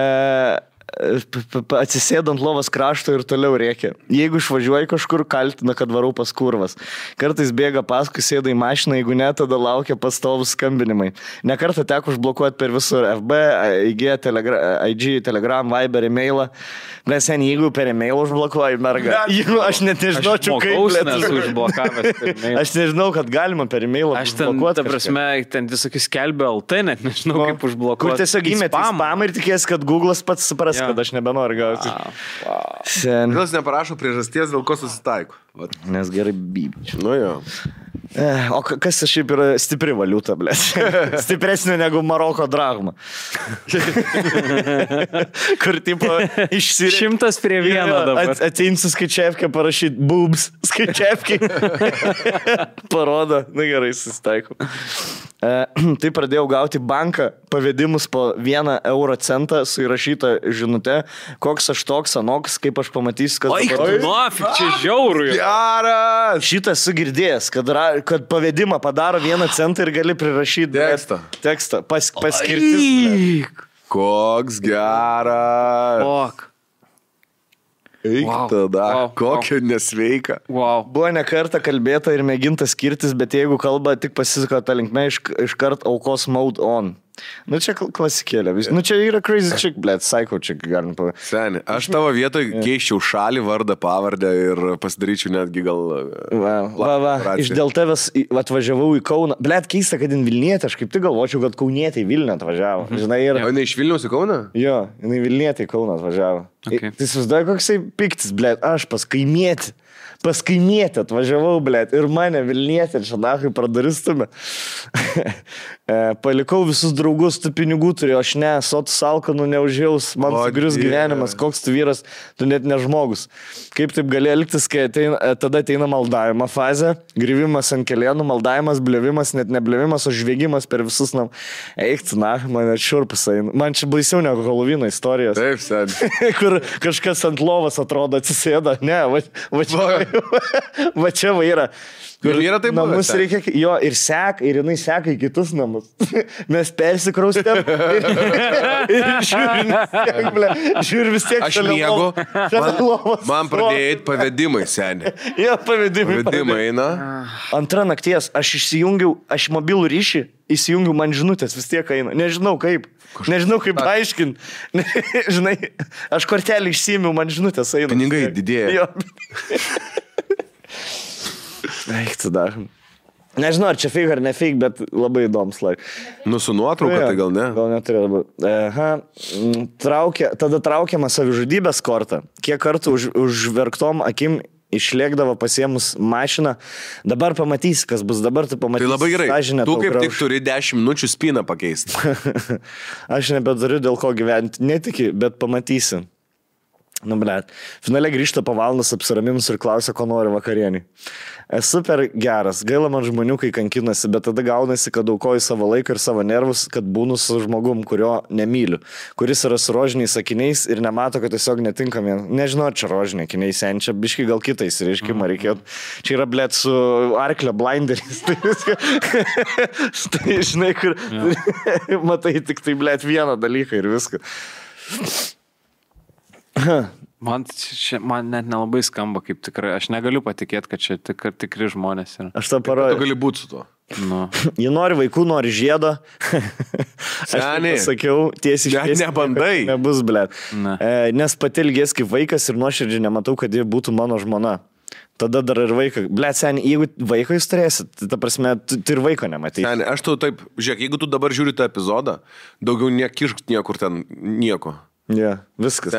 atsisėdant lovos krašto ir toliau rėkia. Jeigu išvažiuoji kažkur, kaltina, kad varau pas kurvas. Kartais bėga paskui, sėda į mašiną, jeigu ne, tada laukia pastovus skambinimai. Nekartą teko užblokuoti per visur F B, I G, Telegram, I G, Telegram, Viber, e-mailą. Nes sen, jeigu per e-mailą užblokuoji, merga, jeigu aš net nežinočiau, kaip... Aš mokaus nesu užblokavęs per e-mailą. Aš nežinau, kad galima per e-mailą užblokuoti. Aš ten, ta prasme, ten visokius Skelbiu.lt, net nežinau, no, kaip užblokuoti. Kur tiesiog įmeti spamą ir tikės, kad Google'as pats supras, yeah. kad aš nebenoriu gauti. Wow. Sen... Jūs neparašo priežasties, dėl ko susitaiko. Vat. Nes gerai bybičiu. Nu jo. O kas šiaip yra stipri valiuta, blėt. Stipresnė negu Maroko drachma. Kur tipo išsirink. Šimtas prie vieno dabar. At, atein su skaičiavkė parašyt boobs skaičiavkė. Parodo. Na gerai, susitaiko. Tai pradėjau gauti banką pavedimus po vieną euro centą su įrašyta žinute, koks aš toks, anoks, kaip aš pamatysiu, kad... Oi, nuofik, čia žiauru. Geras! Šitą sugirdėjęs, kad, ra, kad pavedimą padaro vieną centą ir gali prirašyti tekstą. tekstą pas, paskirtis. Oik. Koks geras! Ok. Eik wow. tada, wow. kokia wow. nesveika. Wow. Buvo ne kartą kalbėta ir mėginta skirtis, bet jeigu kalba tik pasisuko tą linkme, iš, iš kart aukos mode on. Nu čia klasikėlė. Nu čia yra crazy chick, blėt, psycho chick, galim pavadinti. Seni, aš tavo vietoj keiščiau šalį, vardą, pavardę ir pasidaryčiau netgi gal... Va, va, va. Iš dėl tavęs atvažiavau į Kauną. Blėt, keista, kad jin Vilnietė, aš kaip tik galvočiau, kad Kaunietė į Vilnių atvažiavo. Žinai, ir... O jinai iš Vilniaus į Kauną? Jo, jinai Vilnietė į Kauną atvažiavo. Okay. Tai susidai koksai piktis, blėt, aš pas kaimietį. Pas kaimietį atvažiavau, blėt, ir mane Vilnietė čia nahui pradaristumė. Palikau visus draugus, tu pinigų turi, aš ne, sotus alkanų neužjaus, man sugrius gyvenimas, koks tu vyras, tu net ne žmogus. Kaip taip gali elgtis, kai ateina, tada ateina maldavimo fazė, grivimas ant kelienų, maldavimas, blevimas, net neblevimas, o žvėgimas per visus nam. Eik, tu na, man atšurpas eina. Man čia baisiau negu Halloween istorijos. Taip, sen. Kur kažkas ant lovas atrodo atsisėda. Ne, va, va čia va, čia va yra. Kur yra taip namus buvę, reikia, jo, ir sek, ir jinai seka į kitus namus. Mes persikraustėm ir, ir žiūrim vis tiek, ble, aš miegu, man, man pradėjo pavedimai, seniai. Jo, pavedimai. Pavedimai eina. Antra nakties, aš išsijungiau, aš mobilų ryšį, įsijungiu, man žinutės vis tiek eina. Nežinau kaip. Nežinau kaip paaiškinti. Žinai, aš kortelį išsiėmiau, man žinutės eina. Pinigai didėja. Jo. Eik, tada. Nežinau, ar čia fake ar ne fake, bet labai įdomus laik. Nu, su nuotrauka, tai gal ne? Gal neturėjo. Aha. Traukia, tada traukiama savižudybės kortą. Kiek kartų už, užverktom akim išlėkdavo pasiemus mašiną. Dabar pamatysi, kas bus. Dabar tu pamatysi. Tai labai gerai. Sąžinę, tu kaip tik turi dešimt minučių spyną pakeisti. Aš nebeturiu dėl ko gyventi. Netiki, bet pamatysi. Nu, blėt. Finale grįžta po valandos apsiraminus ir klausia, ko nori vakarienį. Esu per geras. Gaila man žmonių, kai kankinasi, bet tada gaunasi, kad aukoju savo laiką ir savo nervus, kad būnu su žmogum, kurio nemyliu, kuris yra su rožiniais akiniais ir nemato, kad tiesiog netinkami. Nežinau, čia rožiniai akiniai sen, čia biškai gal kitais reiškimą reikėtų. Čia yra, blėt, su arklio blinderis. Tai žinai, kur... Matai tik tai, blėt, vieną dalyką ir viską. Man, čia, man net nelabai skamba kaip tikrai. Aš negaliu patikėti, kad čia tik, tikri žmonės yra. Aš tą parodžiu. Tu gali būti su tuo. Nu. Jie nori vaikų, nori žiedo. Seniai. Aš sakiau, tiesiai išties. Nebandai. Nebus, blėt. Ne. Nes pati ilgės kaip vaikas ir nuoširdžiai nematau, kad jie būtų mano žmona. Tada dar ir vaiką. Blėt, seniai, jeigu vaiką jūs turėsit, tai ta prasme, tu, tu ir vaiko nematysi. Seniai, aš tu taip, žiūrėk, jeigu tu dabar žiūri tą epizodą, daugiau nekišk niekur ten nieko. Ne, yeah, viskas.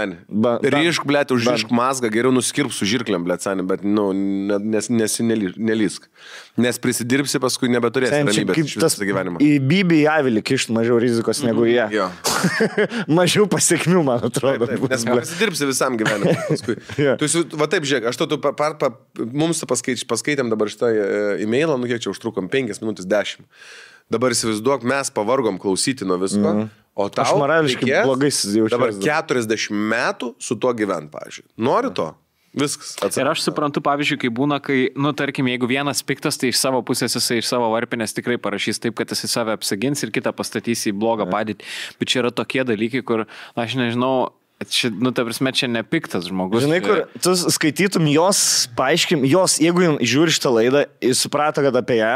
Ryšk, blėt, užrišk mazgą, geriau nuskirp su žirklėm, blėt, seniai, bet, nu, nes, nesinelysk. Nes prisidirbsi, paskui nebeturėsi sen, ramybės iš visą gyvenimą. Į bybį į avilį kišt mažiau rizikos negu jie. Mm, mažiau pasiekmių, man atrodo. Taip, taip, bus, nes prisidirbsi visam gyvenimą paskui. Yeah. Tu, va taip, žiūrėk, aš to, tu, pa, pa, mums paskait, paskaitėm dabar šitą e-mailą, nu kiek čia užtrukom, penkias minutės dešimt. Dabar įsivaizduok, mes pavargom klausyti nuo visko. Mm. O tau aš morališkai blogai jaučiuosi. Dabar keturiasdešimt metų su tuo gyvent, pavyzdžiui. Nori to? Viskas. Atsirant. Ir aš suprantu, pavyzdžiui, kai būna, kai, nu, tarkim, jeigu vienas piktas, tai iš savo pusės jisai iš savo varpinės tikrai parašys taip, kad jisai save apsigins ir kitą pastatys į blogą padėtį. Bet čia yra tokie dalykai, kur, aš nežinau, Či, nu, ta prasme, čia nepiktas žmogus. Žinai, kur tu skaitytum jos, paaiškim, jos, jeigu jums žiūri šitą laidą, jis suprato, kad apie ją,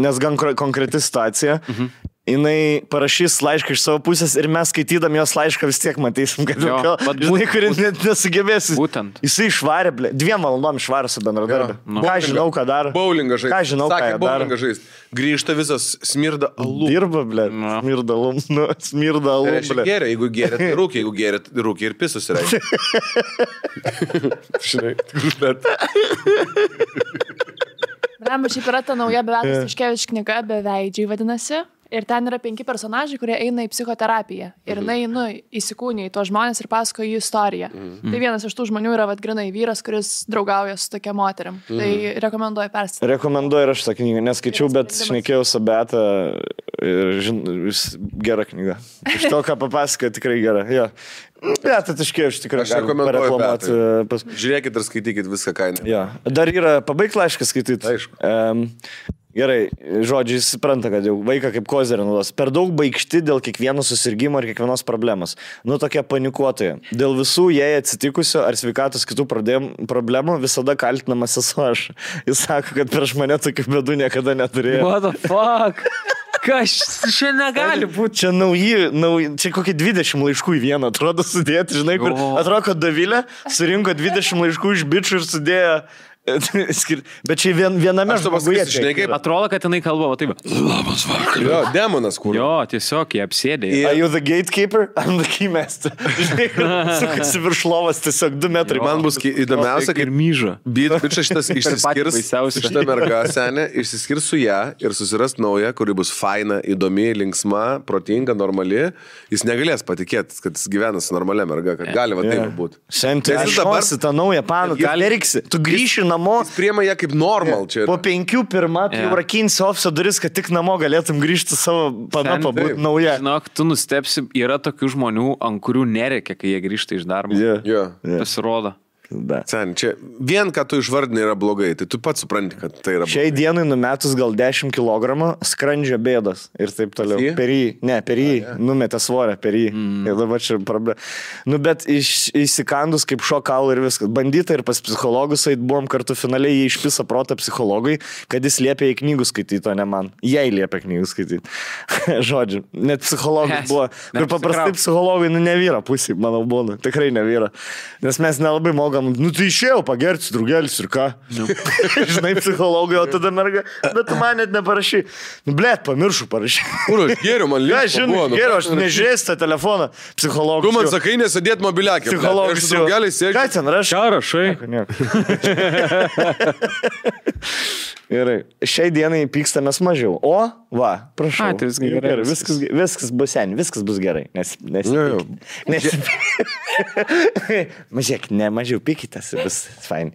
nes gan konkreti situacija, mhm. jinai parašys laišką iš savo pusės ir mes skaitydam jos laišką vis tiek matysim, kad jo, jo, žinai, kurį net nesugebėsi. Būtent. Jisai išvarė, blė, dviem valandom išvarė su bendradarbiu. Nu. Ką žinau, ką daro. Bowlingą žaist. Ką žinau, Sakė, ką daro. Žaist. Grįžta visas smirda alum. Dirba, blė. No. Smirda alum. Nu, smirda alum, blė. Geria, jeigu geria, tai rūkia, jeigu geria, tai rūkia ir pisus yra. Žinai, bet... Bramba, šiaip yra ta nauja Bevetas Tiškevič knyga, Beveidžiai vadinasi. Ir ten yra penki personažai, kurie eina į psichoterapiją. Ir jinai nu, įsikūnė į tuos žmonės ir pasakoja jų istoriją. Mm. Tai vienas iš tų žmonių yra vat, grinai vyras, kuris draugauja su tokia moterim. Mm. Tai rekomenduoju perskaityti. Rekomenduoju ir aš tą knygą. Neskaičiau, bet šnekėjau su Beata ir žin, gera knyga. Iš to, ką papasakoja, tikrai gera. Ja. Beata Tiškevič tikrai galiu pareklamuoti. Pas... Žiūrėkit ir skaitykit viską kainą. Ja. Dar yra pabaigti laišką skaityti. Aišku. Um, Gerai, žodžiai supranta, kad jau vaiką kaip kozerį naudos. Per daug baigšti dėl kiekvieno susirgymo ir kiekvienos problemos. Nu, tokia panikuotoja. Dėl visų jai atsitikusio ar sveikatos kitų problemų visada kaltinamas esu aš. Jis sako, kad prieš mane tokių bedų niekada neturėjo. What the fuck? Kaž, čia negali būti. Čia nauji, nauji, čia kokie dvidešimt laiškų į vieną, atrodo, sudėti, žinai, kur atrodo, kad Dovilė surinko dvidešimt laiškų iš bičių ir sudėjo. Bet čia vien, viename žmoguje kaip... Atrodo, kad jinai kalba, va taip. Labas vakaras. Jo, demonas kur. Jo, tiesiog jie apsėdė. Are you the gatekeeper? I'm the keymaster. Žinai, sukasi virš lovas tiesiog du metrai. Jo. Man bus įdomiausia, kaip myža. Bitčia bit, šitas išsiskirs, šitą mergą senę, išsiskirs su ją ir susiras naują, kuri bus faina, įdomi, linksma, protinga, normali. Jis negalės patikėti, kad jis gyvena su normalia merga, kad gali va taip būti. Šiandien aš šosi tą naują paną, gali riksi. Tu grįši namo. Jis priema ją kaip normal čia. Po penkių pirmą, tai jau yeah. rakinsi ofso duris, kad tik namo galėtum grįžti savo panapą, būti nauja. Žinok, tu nustepsi, yra tokių žmonių, ant kurių nereikia, kai jie grįžta iš darbo. Yeah. Yeah. Yeah. Pasirodo. Sen, čia vien, ką tu išvardinai, yra blogai, tai tu pats supranti, kad tai yra blogai. Šiai dienai numetus gal dešimt kilogramų skrandžio bėdos ir taip toliau. Jį? Per jį, ne, per jį, A, numetė svorę per jį. Mm. Ir dabar čia problema. Nu, bet iš, įsikandus kaip šokau ir viskas. Bandyta ir pas psichologus ait buvom kartu finaliai, jie išpisa protą psichologui, kad jis liepia į knygų skaityti, o ne man. Jei liepia knygų skaityti. Žodžiu, net psichologai yes. buvo. Kur paprastai psichologai, nu, nevyra pusė, manau, būna. Tikrai nevyra. Nes mes nelabai mokame. Nu, tai išėjau pagerti, draugelis ir ką? No. Žinai, psichologai, o tada merga, bet tu man net neparašy. Nu, blėt, pamiršau parašyti. Kur, aš geriau, man lieka. Aš žinau, geriau, aš nežiūrėsiu tą telefoną. Psichologai. Tu man sakai, nesėdėt mobiliakį. Psichologai. Aš draugelis sėdžiu. Ką ten rašai? Ką rašai? Gerai, šiai dienai pykstamės mažiau. O, va, prašau. A, tai viskas gerai. gerai. Viskas, viskas bus seniai, viskas bus gerai. Nes, nes, jau, jau. nes... Mažiek, ne, mažiau pykitės, bus fain.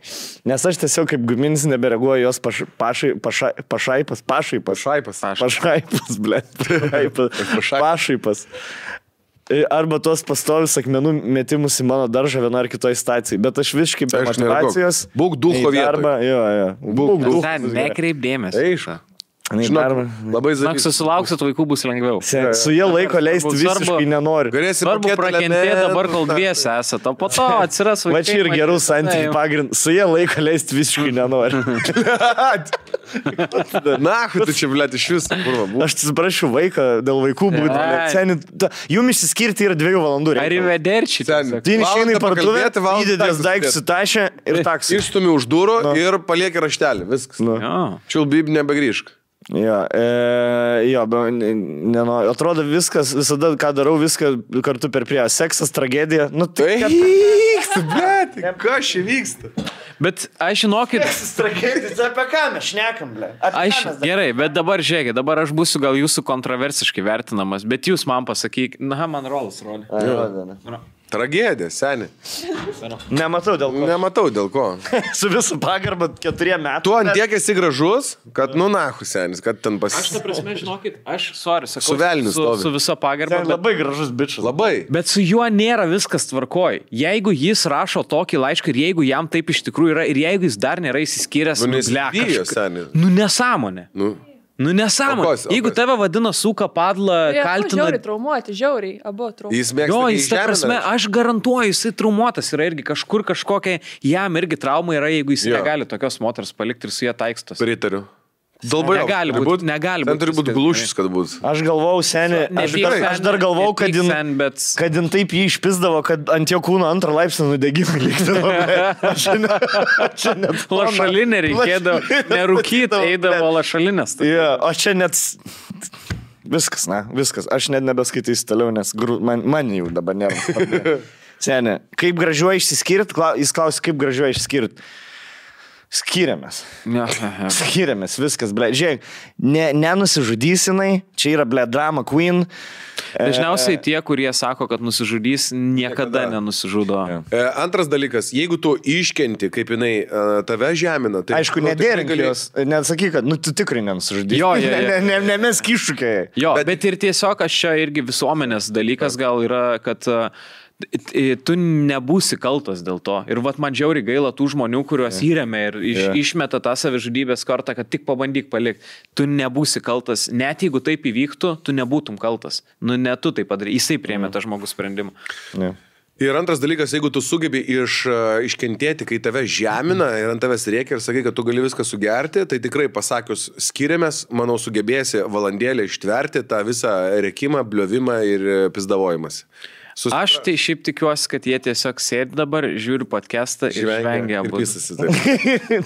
Nes aš tiesiog kaip guminis nebereaguoju jos paš, pašai, paša, pašaipas, pašaipas. Pašaipas. Pašaipas, blė. Pašaipas. Pašaipas. Arba tuos pastovius akmenų metimus į mano daržą vieno ar kitoj stacijai. Bet aš visiškai be motivacijos. Būk duho vietoje. Būk duho. Nekreip dėmesio. Eiša. Žinok, labai zavis. Žinok, susilauksit vaikų bus lengviau. Sen, su jie laiko leisti visiškai nenori. Svarbu prakentėti dabar, kol dviesi esat, o po to atsiras vaikai. Va čia ir gerų santykių pagrindų. Su jie laiko leisti visiškai nenori. Na, tu čia, blėt, iš vis. Aš atsiprašau vaiką dėl vaikų būtų, blėt. Jums išsiskirti yra dviejų valandų reikia. Ar įvederčiai? Tai išeina į parduotuvę, įdėdės daiktus į tašę ir taksą. Išstumi už durų ir palieki raštelį. Viskas. Čiulbib nebegrįžk. Jo, e, jo neno, atrodo viskas, visada, ką darau, viską kartu per prie. Seksas, tragedija. Nu, tai kad... vyksta, blėt, kas čia vyksta? Bet aš žinokit... Seksas, tragedija, apie ką mes šnekam, blė? Aš, gerai, bet dabar žiūrėkit, dabar aš būsiu gal jūsų kontroversiškai vertinamas, bet jūs man pasakyk, na, man rolas roli. Tragedija, seniai. Nematau dėl ko. Nematau dėl ko. Su visų pagarba keturie metų. Tu ant tiek esi gražus, kad nu nahu, senis, kad ten pasis... Aš ta prasme, žinokit, aš, sorry, sakau, su, su, su viso pagarba. Bet... Labai gražus bičias. Labai. Bet su juo nėra viskas tvarkoj. Jeigu jis rašo tokį laišką ir jeigu jam taip iš tikrųjų yra ir jeigu jis dar nėra įsiskyręs, nu, nu, bleka, kažka... nu nesąmonė. Nu. Nu nesąmonė. Jeigu tave vadina suka, padla, ja, kaltina... Žiauriai traumuoti, žiauriai, abu traumuoti. Jis mėgsta, jo, jis, ta prasme, aš garantuoju, jisai traumuotas yra irgi kažkur kažkokia, jam irgi trauma yra, jeigu jis jo. Negali tokios moters palikti ir su jie taikstos. Pritariu. Dalbai, negali būti, būt, negali būti. Ten turi būti glušis, kad būtų. Aš galvau, seniai, aš, aš dar galvau, kad jin, sen, bet... kad jin taip jį išpizdavo, kad ant jo kūno antrą laipsnį nudegimą likdavo. Lašalinė reikėdavo, nerūkyti, eidavo lašalinės. Yeah, o čia net... Viskas, na, viskas. Aš net nebeskaitysiu toliau, nes gru... man, man jau dabar nėra. Seniai, kaip gražiuoja išsiskirt? Kla... Jis klausia, kaip gražiuoja išsiskirt. Skiriamės. Skiriamės, viskas, ble. Žiūrėk, ne, nenusižudysinai, čia yra, ble, drama queen. Dažniausiai tie, kurie sako, kad nusižudys, niekada, niekada. Nenusižudo. Ja. Antras dalykas, jeigu tu iškenti, kaip jinai tave žemina, tai... Aišku, nedėrink jos, nesakyk, kad, nu, tu tikrai nenusižudys. Jo, jo, jo. Ne, ne, ne mes kišukiai. Jo, bet... bet ir tiesiog aš čia irgi visuomenės dalykas gal yra, kad... Tu nebūsi kaltas dėl to. Ir vat man žiauriai gaila tų žmonių, kuriuos yeah. įrėmė ir iš, yeah. išmeta tą savižudybės kartą, kad tik pabandyk palikti. Tu nebūsi kaltas. Net jeigu taip įvyktų, tu nebūtum kaltas. Nu, ne tu tai padarai. Jisai priėmė mm. tą žmogus sprendimą. Yeah. Ir antras dalykas, jeigu tu sugebi iš, iškentėti, kai tave žemina ir ant tavęs rėkia ir sakai, kad tu gali viską sugerti, tai tikrai pasakius skiriamės, manau, sugebėsi valandėlį ištverti tą visą rėkimą, bliovimą ir pizdavojimas. Sus... Aš tai šiaip tikiuosi, kad jie tiesiog sėdi dabar, žiūri podcastą ir žvengia abu.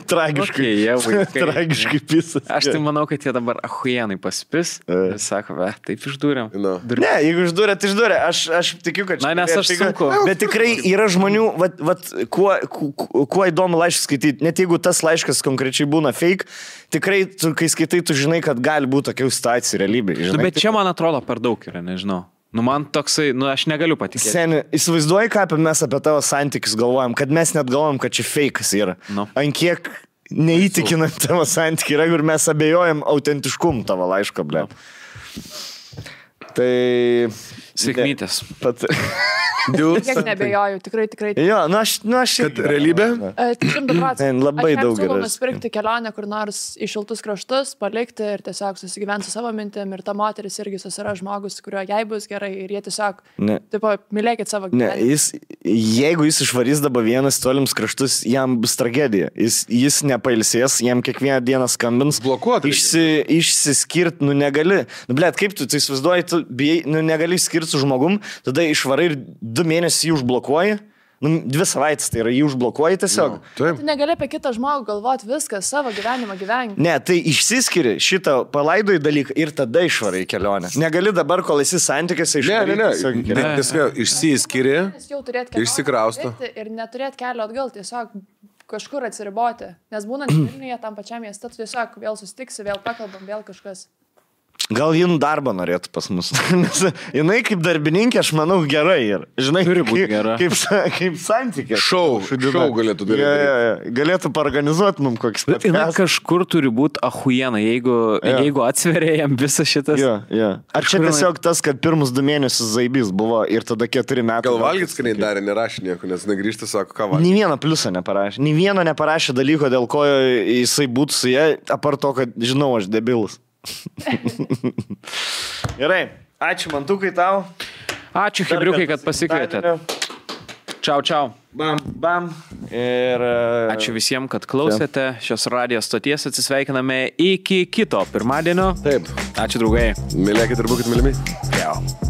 Tragiškai, okay, tragiškai pisasi. Aš tai manau, kad jie dabar ahuienai pasipis ir sako, ve, taip išdūrėm. No. Ne, jeigu išdūrė, tai išdūrė. Aš, aš tikiu, kad... Na, nes aš sunku. Bet tikrai yra žmonių, vat, vat, kuo, kuo, kuo įdomu laišką skaityti. Net jeigu tas laiškas konkrečiai būna fake, tikrai, tu, kai skaitai, tu žinai, kad gali būti tokia situacija realybė. Žinai, bet čia, man atrodo, per daug yra, nežinau. Nu, man toksai, nu, aš negaliu patikėti. Seni, įsivaizduoji, ką apie mes apie tavo santykius galvojam, kad mes net galvojam, kad čia feikas yra. No. An kiek neįtikinam tavo santykiai yra, kur mes abejojam autentiškum tavo laiško, ble. No. Tai... Sėkmytės. Pat... Kiek nebejoju, tikrai, tikrai. Jo, nu aš... Nu aš kad irgi, realybė? šimtą procentų. Labai daug geras. Aš siūlau nusipirkti kelionę, kur nors į šiltus kraštus, palikti ir tiesiog susigyventi su savo mintim. Ir ta moteris irgi susira žmogus, kuriuo jai bus gerai. Ir jie tiesiog, ne. Taip, mylėkit savo gyvenimą. Ne, jis, jeigu jis išvarys dabar vienas tolims kraštus, jam bus tragedija. Jis, jis nepailsės, jam kiekvieną dieną skambins. Blokuoti. Išsi, išsiskirt, nu negali. Nu, blėt, kaip tu, tu įsivaizduoji, tu bijai, nu negali išskirti su žmogum, tada išvarai ir du mėnesius jį užblokuoji, nu, dvi savaitės tai yra, jį užblokuoji tiesiog. No, tai tu negali apie kitą žmogų galvoti viską, savo gyvenimą gyventi. Ne, tai išsiskiri šitą palaidoji dalyką ir tada išvarai kelionę. Negali dabar, kol esi santykiuose, išvarai. Ne, ne, ne, ne. Tiesiog išsiskiri, išsikrausto. Ir neturėti kelio atgal, tiesiog kažkur atsiriboti. Nes būnant Vilniuje tam pačiam mieste, tu tiesiog vėl susitiksi, vėl pakalbam, vėl kažkas. Gal jin darbą norėtų pas mus. Nes jinai kaip darbininkė, aš manau, gerai ir. Žinai, kaip, kaip, kaip santykė. Šau, šau galėtų daryti. Ja, ja, ja. Galėtų paorganizuoti mums kokius patkas. Jinai kažkur turi būti ahuiena, jeigu, ja. Jeigu atsveria jam visas šitas. Ja, ja. Ar čia tiesiog tas, kad pirmus du mėnesius zaibys buvo ir tada keturi metai. Gal valgyt skaniai darė, nerašė nieko, nes negrįžti, sako, ką valgyt. Nį vieną pliusą neparašė. Nį vieną neparašė dalyko, dėl ko jisai būtų su jie, apart to, kad žinau, aš debilas. Gerai, ačiū mantukai tau. Ačiū Hebriukai, kad pasikvietėte. Čiau, čiau. Bam, bam. Ir... Ačiū visiems, kad klausėte. Šios radijos stoties atsisveikiname iki kito pirmadienio. Taip. Ačiū draugai. Mylėkit ir būkit mylimi. Jau.